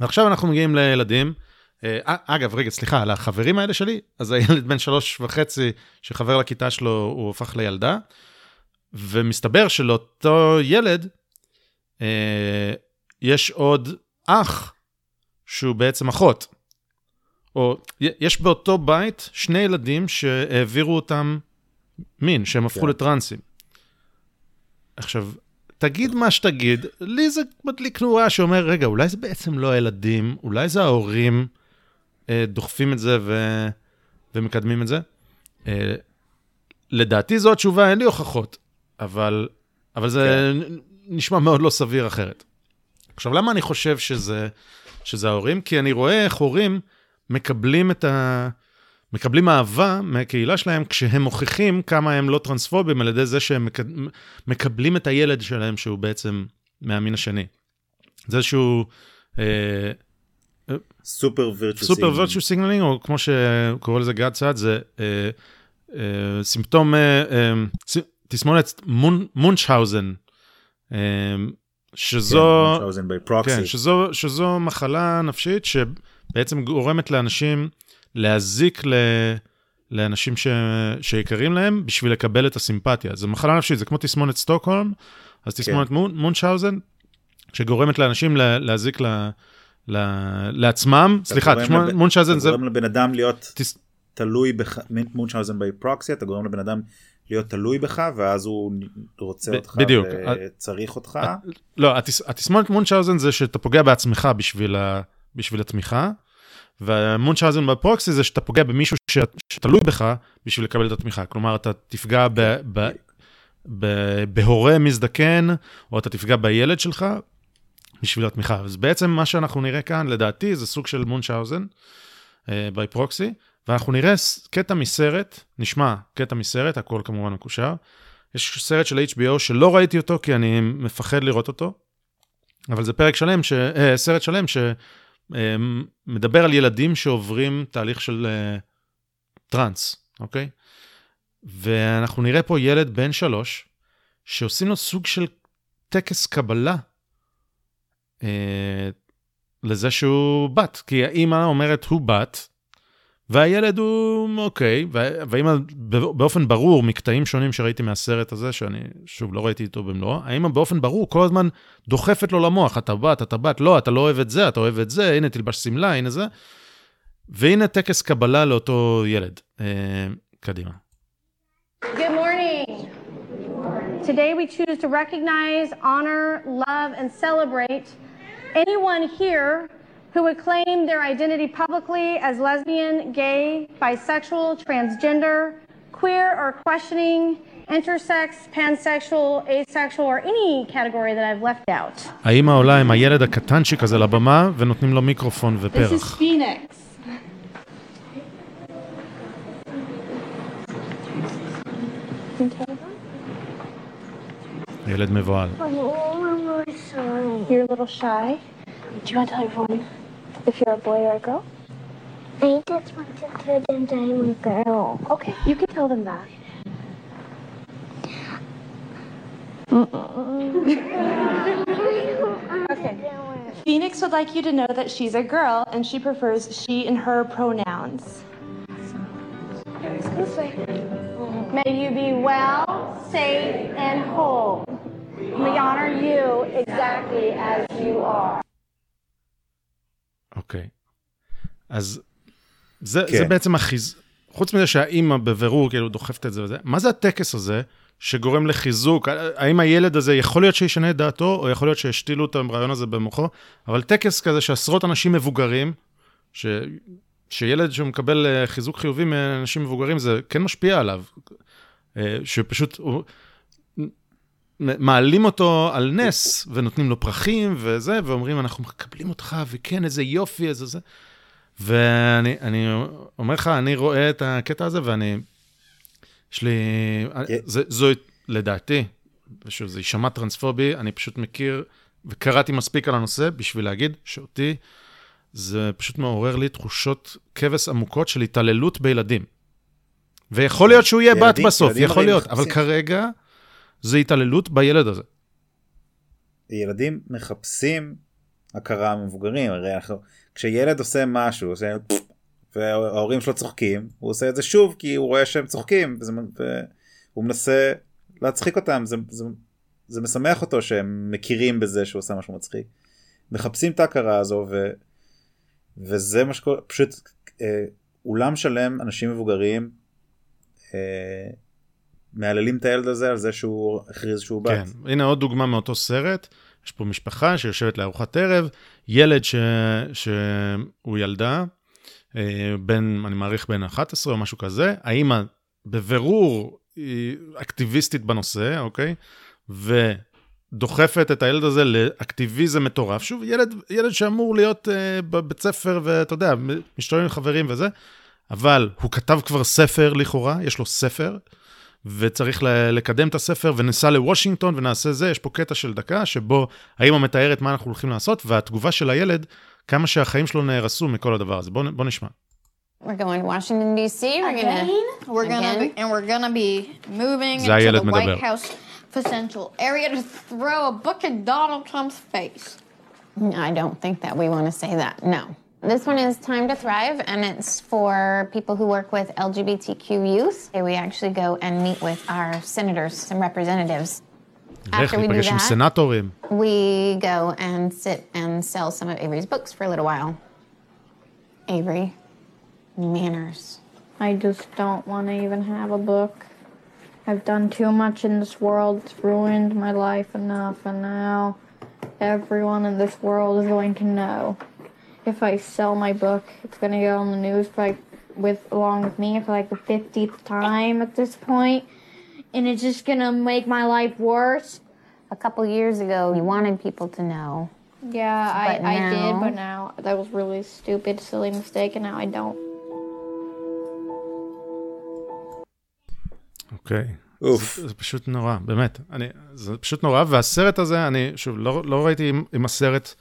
ועכשיו אנחנו מגיעים לילדים. אגב, רגע, סליחה, על החברים האלה שלי, אז הילד בן 3.5 שחבר לכיתה שלו, הוא הופך לילדה, ומסתבר שלאותו ילד, יש עוד אח, שהוא בעצם אחות. או, יש באותו בית 2 ילדים שהעבירו אותם מין, שהם הפכו לטרנסים. עכשיו, תגיד מה שתגיד, לי זה מדליק נורא שאומר, רגע, אולי זה בעצם לא הילדים, אולי זה ההורים דוחפים את זה ומקדמים את זה. לדעתי זו התשובה, אין לי הוכחות, אבל זה נשמע מאוד לא סביר אחרת. עכשיו, למה אני חושב שזה ההורים? כי אני רואה איך הורים מקבלים אהבה מהקהילה שלהם, כשהם מוכיחים כמה הם לא טרנספובים, על ידי זה שהם מקבלים את הילד שלהם, שהוא בעצם מהמין השני. זה שהוא... סופר וירצ'ו סיגנלינג, או כמו שקורא לזה גד צעד, זה סימפטום, תסמונת מונצ'האוזן, שזו מחלה נפשית, שבעצם גורמת לאנשים... להזיק לאנשים שיקרים להם, בשביל לקבל את הסימפתיה. זו מחלה נפשית, זה כמו תסמונת סטוקהולם, אז תסמונת מונצ'האוזן, שגורמת לאנשים להזיק לעצמם, סליחה, מונשאוזן זה... אתה גורם לבן אדם להיות תלוי בך, מונשאוזן בי פרוקסי, אתה גורם לבן אדם להיות תלוי בך, ואז הוא רוצה אותך וצריך אותך. לא, התסמונת מונשאוזן זה שאתה פוגע בעצמך בשביל התמיכה, והמונשאוזן בפרוקסי זה שאתה פוגע במישהו שתלוי בך בשביל לקבל את התמיכה. כלומר, אתה תפגע בהורה מזדקן, או אתה תפגע בילד שלך, בשביל התמיכה. אז בעצם מה שאנחנו נראה כאן, לדעתי, זה סוג של מונשאוזן, בי פרוקסי, ואנחנו נראה קטע מסרט, נשמע קטע מסרט, הכל כמובן מקושר. יש סרט של HBO שלא ראיתי אותו, כי אני מפחד לראות אותו, אבל זה פרק שלם, סרט שלם שמדבר על ילדים שעוברים תהליך של טרנס, אוקיי? ואנחנו נראה פה ילד בן 3, שעושים לו סוג של טקס קבלה, לזה שהוא בת, כי האמא אומרת הוא בת, והילד הוא אוקיי, והאמא באופן ברור, מקטעים שונים שראיתי מהסרט הזה, שאני שוב לא ראיתי איתו במלואו, האמא באופן ברור כל הזמן דוחפת לו למוח, אתה בת, אתה בת, לא, אתה לא אוהב את זה, אתה אוהב את זה, הנה תלבש סמלה, הנה זה, והנה טקס קבלה לאותו ילד. קדימה. Today we choose to recognize, honor, love, and celebrate anyone here who would claim their identity publicly as lesbian, gay, bisexual, transgender, queer, or questioning, intersex, pansexual, asexual, or any category that I've left out. האמא עולה עם הילד הקטנצ'יק הזה לבמה ונותנים לו מיקרופון ופרח. This is Phoenix. ילד מבועל. You're a little shy. Do you want to tell everyone if you're a boy or a girl? I just want to tell them that I'm a girl. Okay, you can tell them that. Okay. Phoenix would like you to know that she's a girl and she prefers she and her pronouns. This way. May you be well, safe, and whole. We honor you exactly as you are. אוקיי. אז זה בעצם החיז... חוץ מזה שהאימא בבירור כאילו דוחפת את זה וזה, מה זה הטקס הזה שגורם לחיזוק? האם הילד הזה יכול להיות שישנה את דעתו, או יכול להיות שהשתילו את הרעיון הזה במוחו? אבל טקס כזה שעשרות אנשים מבוגרים, שילד שמקבל חיזוק חיובי מאנשים מבוגרים, זה כן משפיע עליו. שפשוט מעלים אותו על נס, ונותנים לו פרחים וזה, ואומרים, אנחנו מקבלים אותך, וכן, איזה יופי, איזה זה. ואני אומר לך, אני רואה את הקטע הזה, ואני, יש לי, זו לדעתי, ושוב, זה יישמע טרנספובי, אני פשוט מכיר, וקראתי מספיק על הנושא, בשביל להגיד שאותי, זה פשוט מעורר לי תחושות כבש עמוקות של התעללות בילדים. ויכול להיות שהוא יהיה בת בסוף, יכול להיות, אבל כרגע זה התעללות בילד הזה. ילדים מחפשים הכרה מבוגרים, הרי אנחנו, כשילד עושה משהו, עושה, וההורים שלו צוחקים, הוא עושה את זה שוב, כי הוא רואה שהם צוחקים, והוא מנסה להצחיק אותם, זה משמח אותו שהם מכירים בזה שהוא עושה משהו מצחיק. מחפשים את ההכרה הזו, וזה מה שקורה, פשוט אולם שלם, אנשים מבוגרים, מעללים את הילד הזה על זה שהוא הכריז שהוא בת. כן, הנה עוד דוגמה מאותו סרט, יש פה משפחה שיושבת לארוחת ערב, ילד שהוא ילדה, בין, אני מעריך בין 11 או משהו כזה, האמא בבירור היא אקטיביסטית בנושא, אוקיי? ודוחפת את הילד הזה לאקטיביזם מטורף, שוב, ילד שאמור להיות בבית ספר ואתה יודע, משתוללים חברים וזה, אבל הוא כתב כבר ספר לכאורה, יש לו ספר, וצריך לקדם את הספר, ונסע לוושינגטון, ונעשה זה, יש פה קטע של דקה, שבו האמא מתארת מה אנחנו הולכים לעשות, והתגובה של הילד, כמה שהחיים שלו נהרסו מכל הדבר הזה. בוא נשמע. We're going to Washington, D.C. We're going to be moving into the White House presidential area to throw a book at Donald Trump's face. I don't think that we want to say that, no. This one is Time to Thrive, and it's for people who work with LGBTQ youth. We actually go and meet with our senators and representatives. After we do that, we go and sit and sell some of Avery's books for a little while. Avery, manners. I just don't want to even have a book. I've done too much in this world. It's ruined my life enough, and now everyone in this world is going to know. If I sell my book, it's going to go on the news along with me for like the 50th time at this point. And it's just going to make my life worse. A couple years ago, you wanted people to know. Yeah, I did, but now that was really stupid, silly mistake, and now I don't. אוקיי. אוף. זה פשוט נורא, באמת. זה פשוט נורא, והסרט הזה, אני שוב, לא ראיתי אם הסרט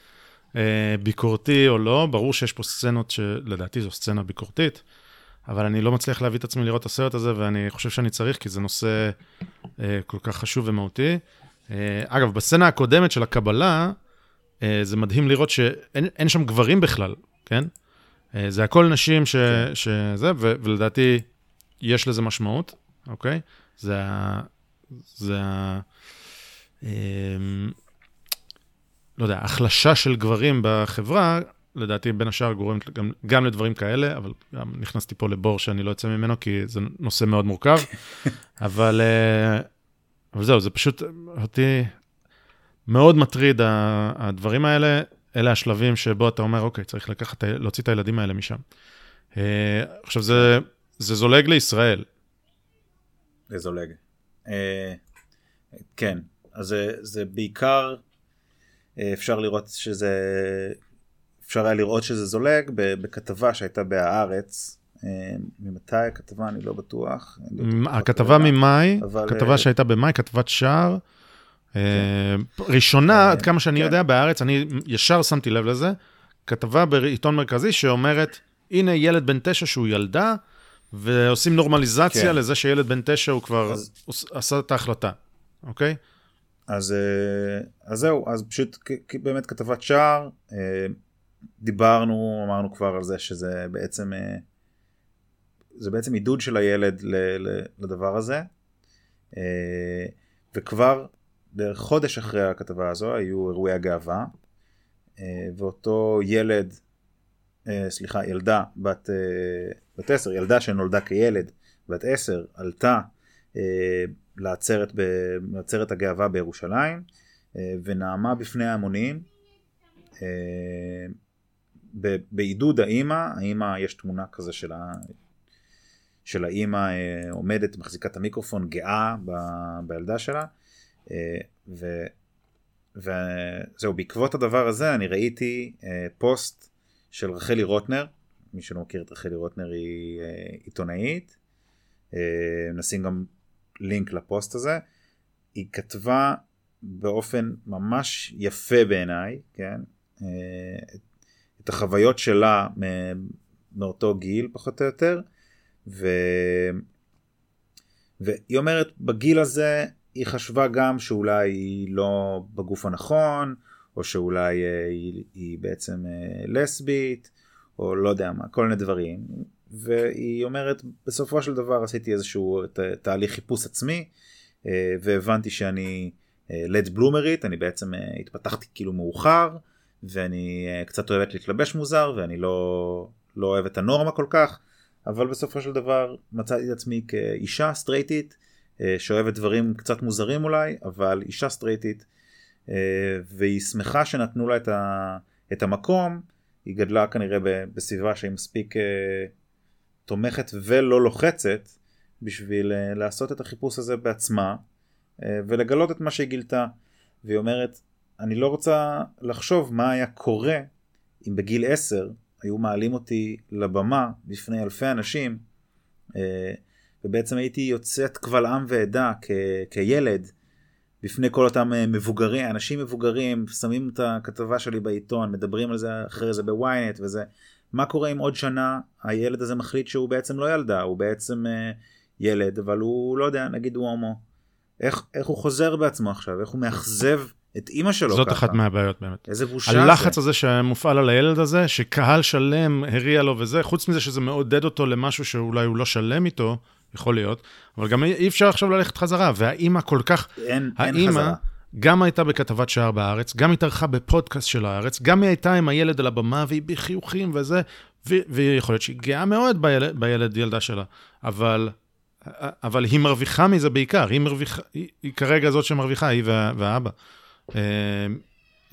ביקורתי או לא. ברור שיש פה סצנות שלדעתי זו סצנה ביקורתית. אבל אני לא מצליח להביא את עצמי לראות את הסרט הזה, ואני חושב שאני צריך, כי זה נושא כל כך חשוב ומהותי. אגב, בסצנה הקודמת של הקבלה, זה מדהים לראות שאין שם גברים בכלל, כן? זה הכל נשים שזה, ולדעתי יש לזה משמעות, אוקיי? זה לא יודע, החלשה של גברים בחברה, לדעתי בין השאר גורמת גם לדברים כאלה, אבל גם נכנסתי פה לבור שאני לא יוצא ממנו, כי זה נושא מאוד מורכב, אבל זהו, זה פשוט אותי מאוד מטריד הדברים האלה, אלה השלבים שבו אתה אומר, אוקיי, צריך להוציא את הילדים האלה משם. עכשיו, זה זולג לישראל. זה זולג. כן, אז זה בעיקר, אפשר לראות שזה... אפשר היה לראות שזה זולג בכתבה שהייתה בהארץ, ממתי הכתבה? אני לא בטוח. הכתבה ממאי, כתבה שהייתה במאי, כתבת שער, ראשונה, עד כמה שאני יודע, בהארץ, אני ישר שמתי לב לזה, כתבה בעיתון מרכזי שאומרת, הנה ילד בן 9 שהוא ילדה, ועושים נורמליזציה לזה שילד בן 9 הוא כבר עשה את ההחלטה, אוקיי? אז זהו, אז פשוט באמת כתבת שער, דיברנו, אמרנו כבר על זה שזה בעצם, עידוד של הילד לדבר הזה, וכבר דרך חודש אחרי הכתבה הזו היו אירועי הגאווה, ואותו ילדה בת 10, ילדה שנולדה כילד, בת 10, עלתה לעצרת הגאווה בירושלים, ונעמה בפני ההמונים, בעידוד האימא, יש תמונה כזה של האימא עומדת מחזיקת המיקרופון גאה בילדה שלה, וזהו, בעקבות הדבר הזה אני ראיתי פוסט של רחלי רוטנר, מי שלא מכיר את רחלי רוטנר היא עיתונאית, נשים גם לינק לפוסט הזה, היא כתבה באופן ממש יפה בעיניי, כן? את החוויות שלה מאותו גיל פחות או יותר, והיא אומרת בגיל הזה היא חשבה גם שאולי היא לא בגוף הנכון, או שאולי היא בעצם לסבית, או לא יודע מה, כל מיני דברים, והיא אומרת בסופו של דבר עשיתי איזשהו תהליך חיפוש עצמי, והבנתי שאני לד בלומרית, אני בעצם התפתחתי כאילו מאוחר, ואני קצת אוהבת להתלבש מוזר, ואני לא אוהבת את הנורמה כל כך, אבל בסופו של דבר מצאתי את עצמי כאישה סטרייטית, שאוהבת דברים קצת מוזרים אולי, אבל אישה סטרייטית, והיא שמחה שנתנו לה את המקום, היא גדלה כנראה בסביבה שהיא מספיק תומכת ולא לוחצת, בשביל לעשות את החיפוש הזה בעצמה, ולגלות את מה שהיא גילתה, והיא אומרת, אני לא רוצה לחשוב מה היה קורה אם בגיל 10 היו מעלים אותי לבמה בפני אלפי אנשים, ובעצם הייתי יוצאת קבל עם ועדה כילד בפני כל אותם מבוגרים, אנשים מבוגרים, שמים את הכתבה שלי בעיתון, מדברים על זה אחרי זה בוויינט וזה, מה קורה אם עוד שנה הילד הזה מחליט שהוא בעצם לא ילדה, הוא בעצם ילד, אבל הוא לא יודע, נגיד הוא הומו, איך הוא חוזר בעצמו עכשיו, איך הוא מאכזב את אימא שלו ככה. זאת אחת מהבעיות באמת. איזה בושה זה. הלחץ הזה שמופעל על הילד הזה, שקהל שלם הריע לו וזה, חוץ מזה שזה מעודד אותו למשהו שאולי הוא לא שלם איתו, יכול להיות, אבל גם אי אפשר עכשיו ללכת חזרה, והאימא כל כך... אין חזרה. גם הייתה בכתבת שער בארץ, גם התארחה בפודקאסט של הארץ, גם הייתה עם הילד על הבמה, והיא בחיוכים וזה, ויכול להיות שהיא גאה מאוד בילד, ילדה שלה, אבל היא מרוויחה מזה בעיקר, היא כרגע זאת שמרוויחה, היא והאבא.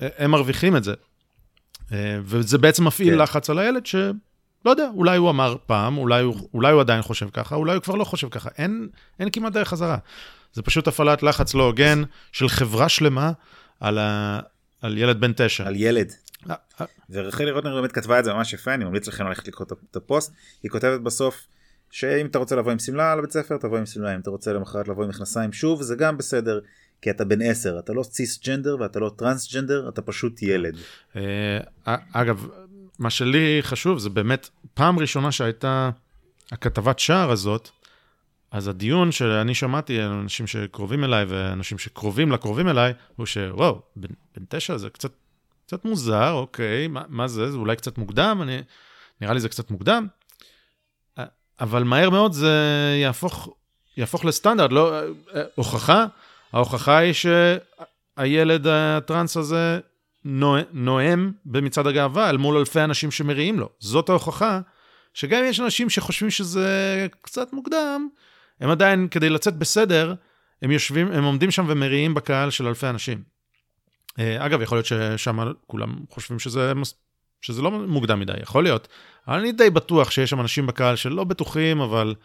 הם מרוויחים את זה. וזה בעצם מפעיל לחץ על הילד שלא יודע, אולי הוא אמר פעם, אולי הוא עדיין חושב ככה, אולי הוא כבר לא חושב ככה. אין כמעט דרך חזרה. זה פשוט הפעלת לחץ לא הוגן של חברה שלמה על ילד בן 9. על ילד. ורחלי רוטנר באמת כתבה את זה ממש יפה, אני ממליץ לכם ללכת לקרוא את הפוסט. היא כותבת בסוף, שאם אתה רוצה לבוא עם סמלה לבית ספר, תבוא עם סמלה, אם אתה רוצה למחרת לבוא עם מכנסיים שוב, זה גם בסדר, כי אתה בן 10, אתה לא ציסג'נדר ואתה לא טרנסג'נדר, אתה פשוט ילד. אגב, מה שלי חשוב, זה באמת פעם ראשונה שהייתה הכתבת שער הזאת, אז הדיון שאני שמעתי, אנשים שקרובים אליי ואנשים שקרובים לקרובים אליי, הוא שוואו, בן 9 זה קצת מוזר, אוקיי, מה זה? זה אולי קצת מוקדם, נראה לי זה קצת מוקדם, אבל מהר מאוד זה יהפוך לסטנדרט, לא, הוכחה, ההוכחה היא שהילד הטרנס הזה נועם במצעד הגאווה אל מול אלפי אנשים שמריעים לו. זאת ההוכחה שגם יש אנשים שחושבים שזה קצת מוקדם, הם עדיין כדי לצאת בסדר, הם עומדים שם ומריעים בקהל של אלפי אנשים. אגב, יכול להיות ששם כולם חושבים שזה לא מוקדם מדי, יכול להיות. אבל אני די בטוח שיש שם אנשים בקהל שלא בטוחים, אבל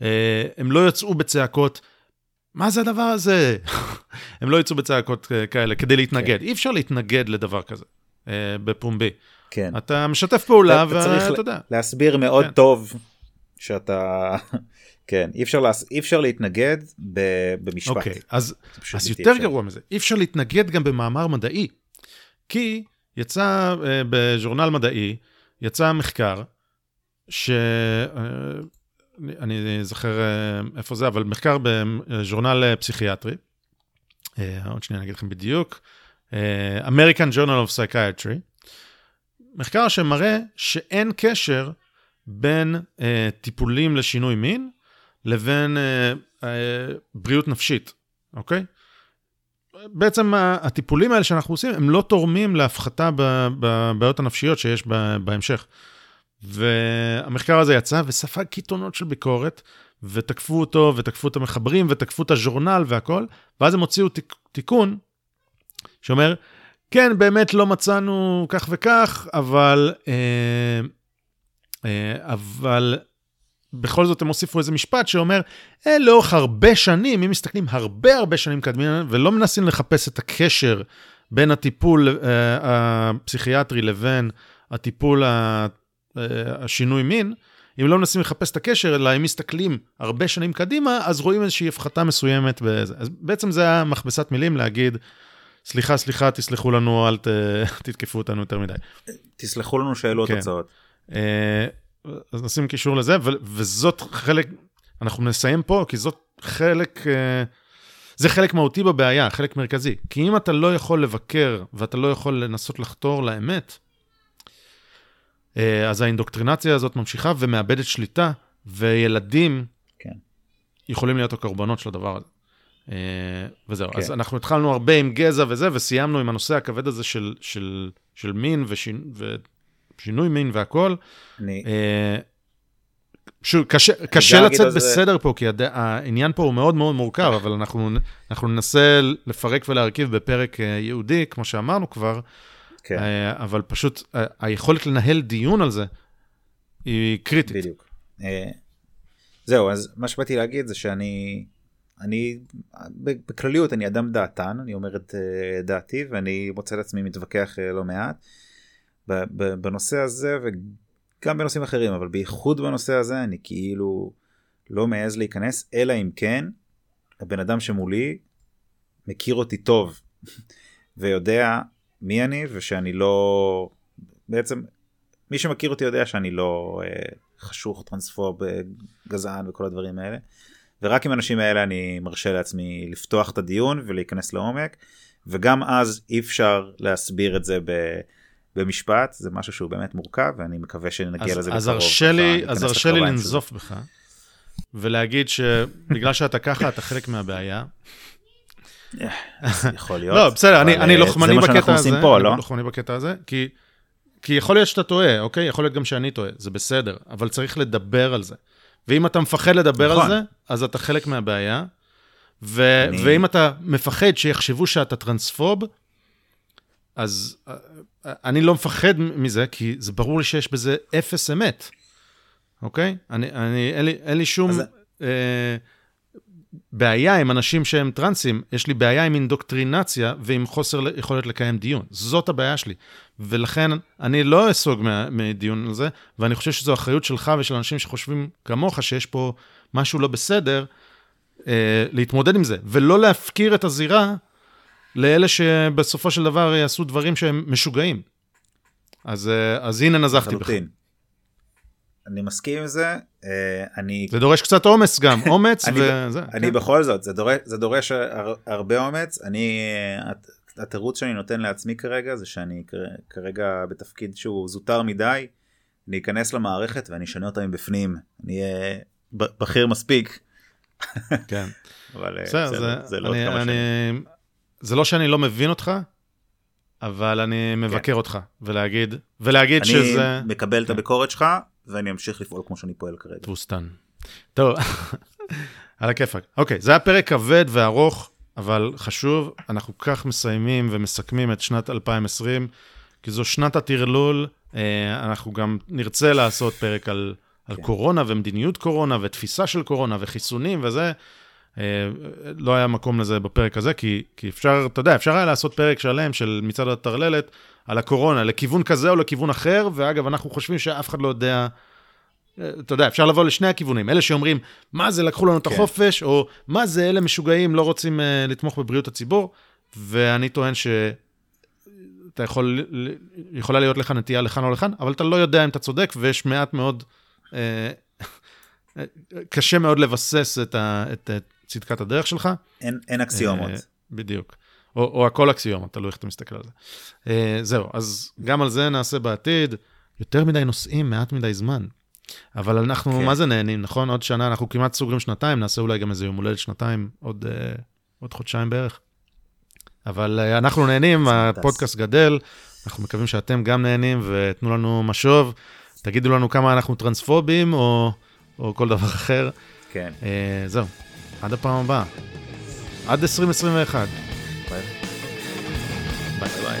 הם לא יצאו בצעקות, מה זה הדבר הזה? הם לא יצאו בצעקות כאלה כדי להתנגד. כן. אי אפשר להתנגד לדבר כזה בפומבי. כן. אתה משתף פעולה ואתה יודע. להסביר מאוד כן. טוב שאתה... כן, אי אפשר להתנגד במשפט. אוקיי, אז יותר גרוע מזה. אי אפשר להתנגד גם במאמר מדעי. כי יצא בז'ורנל מדעי, יצא מחקר, אני זוכר איפה זה, אבל מחקר בז'ורנל פסיכיאטרי, עוד שנייה נגיד לכם בדיוק, American Journal of Psychiatry, מחקר שמראה שאין קשר בין טיפולים לשינוי מין, לבין בריאות נפשית, אוקיי? בעצם הטיפולים האלה שאנחנו עושים, הם לא תורמים להפחתה בבעיות הנפשיות שיש בהמשך. והמחקר הזה יצא וספג קיתונות של ביקורת, ותקפו אותו, ותקפו את המחברים, ותקפו את הז'ורנל והכל, ואז הם הוציאו תיקון, שאומר, כן, באמת לא מצאנו כך וכך, אבל בכל זאת הם הוסיפו איזה משפט שאומר, לאורך הרבה שנים, אם מסתכלים הרבה שנים קדמין, ולא מנסים לחפש את הקשר בין הטיפול הפסיכיאטרי לבין הטיפול השינוי מין, אם לא מנסים לחפש את הקשר, אלא אם מסתכלים הרבה שנים קדימה, אז רואים איזושהי הפחתה מסוימת. אז בעצם זה היה מכבסת מילים להגיד, סליחה, תסלחו לנו, אל תתקפו אותנו יותר מדי. תסלחו לנו שאלות הצעות. אז נשים קישור לזה, וזאת חלק, אנחנו נסיים פה, כי זאת חלק, זה חלק מהותי בבעיה, חלק מרכזי. כי אם אתה לא יכול לבקר, ואתה לא יכול לנסות לחתור לאמת, אז האינדוקטרינציה הזאת ממשיכה ומאבדת שליטה, וילדים כן. יכולים להיות הקורבנות של הדבר הזה. וזהו, כן. אז אנחנו התחלנו הרבה עם גזע וזה, וסיימנו עם הנושא הכבד הזה של מין שינוי מין והכל. שוב, קשה לצאת בסדר פה, כי העניין פה הוא מאוד מאוד מורכב, אבל אנחנו ננסה לפרק ולהרכיב בפרק יהודי, כמו שאמרנו כבר, אבל פשוט היכולת לנהל דיון על זה היא קריטית. בדיוק. זהו, אז מה שבאתי להגיד זה שאני בכלליות, אני אדם דעתן, אני אומר את דעתי, ואני מוצא לעצמי מתווכח לא מעט, בנושא הזה וגם בנושאים אחרים, אבל בייחוד בנושא הזה אני כאילו לא מעז להיכנס, אלא אם כן הבן אדם שמולי מכיר אותי טוב ויודע מי אני, ושאני לא, בעצם מי שמכיר אותי יודע שאני לא חשוך, טרנספוב, גזען וכל הדברים האלה, ורק עם האנשים האלה אני מרשה לעצמי לפתוח את הדיון ולהיכנס לעומק, וגם אז אי אפשר להסביר את זה במשפט, זה משהו שהוא באמת מורכב, ואני מקווה שנגיע לזה בקרוב. אז הרשה לי לנזוף בך, ולהגיד שבגלל שאתה ככה, אתה חלק מהבעיה, יכול להיות. לא, בסדר, אני לוחמני בקטע הזה. לוחמני בקטע הזה, כי יכול להיות שאתה טועה, אוקיי? יכול להיות גם שאני טועה, זה בסדר, אבל צריך לדבר על זה. ואם אתה מפחד לדבר על זה, אז אתה חלק מהבעיה, ואם אתה מפחד שיחשבו שאתה טרנספוב, אז אני לא מפחד מזה, כי זה ברור לי שיש בזה אפס אמת. אוקיי? אין לי שום בעיה עם אנשים שהם טרנסים, יש לי בעיה עם אינדוקטרינציה ועם חוסר יכולת לקיים דיון. זאת הבעיה שלי. ולכן אני לא אסוג מהדיון הזה, ואני חושב שזו אחריות שלך ושל אנשים שחושבים כמוך שיש פה משהו לא בסדר, להתמודד עם זה, ולא להפקיר את הזירה לאלה שבסופו של דבר יעשו דברים שהם משוגעים. אז הנה נזכתי בכלל. אני מסכים עם זה. זה דורש קצת אומץ גם, אומץ וזה. אני בכל זאת, זה דורש הרבה אומץ. התירוץ שאני נותן לעצמי כרגע, זה שאני כרגע בתפקיד שהוא זוטר מדי, אני אכנס למערכת ואני אשנה אותה מבפנים. אני אהיה בכיר מספיק. כן. אבל זה לא כמה שנים. זה לא שאני לא מבין אותך, אבל אני מבקר אותך, ולהגיד שזה... אני מקבל את הביקורת שלך, ואני אמשיך לפעול כמו שאני פועל כרגע. תבוסטן. טוב, על הכיפק. אוקיי, זה היה פרק כבד וארוך, אבל חשוב, אנחנו כך מסיימים ומסכמים את שנת 2020, כי זו שנת התרלול, אנחנו גם נרצה לעשות פרק על קורונה, ומדיניות קורונה, ותפיסה של קורונה, וחיסונים וזה... לא היה מקום לזה בפרק הזה, כי אפשר, אתה יודע, אפשר היה לעשות פרק שלם של מצד התרללת על הקורונה, לכיוון כזה או לכיוון אחר, ואגב, אנחנו חושבים שאף אחד לא יודע, אתה יודע, אפשר לבוא לשני הכיוונים, אלה שאומרים, מה זה, לקחו לנו את החופש, או מה זה, אלה משוגעים, לא רוצים לתמוך בבריאות הציבור, ואני טוען שאתה יכולה להיות לך נטייה לכאן או לכאן, אבל אתה לא יודע אם אתה צודק, ויש מעט מאוד, קשה מאוד לבסס את צדקת הדרך שלך. אין אקסיומות. בדיוק. או הכל אקסיומות, תלוי איך אתה מסתכל על זה. זהו, אז גם על זה נעשה בעתיד. יותר מדי נוסעים, מעט מדי זמן. אבל אנחנו, מה זה נהנים, נכון? עוד שנה, אנחנו כמעט סוגרים שנתיים, נעשה אולי גם איזה יום הולדת שנתיים, עוד חודשיים בערך. אבל אנחנו נהנים, הפודקאסט גדל, אנחנו מקווים שאתם גם נהנים, ותנו לנו משוב, תגידו לנו כמה אנחנו טרנספובים, או כל דבר אחר. כן. זהו. עד הפעם הבאה. עד 2021. ביי. ביי ביי.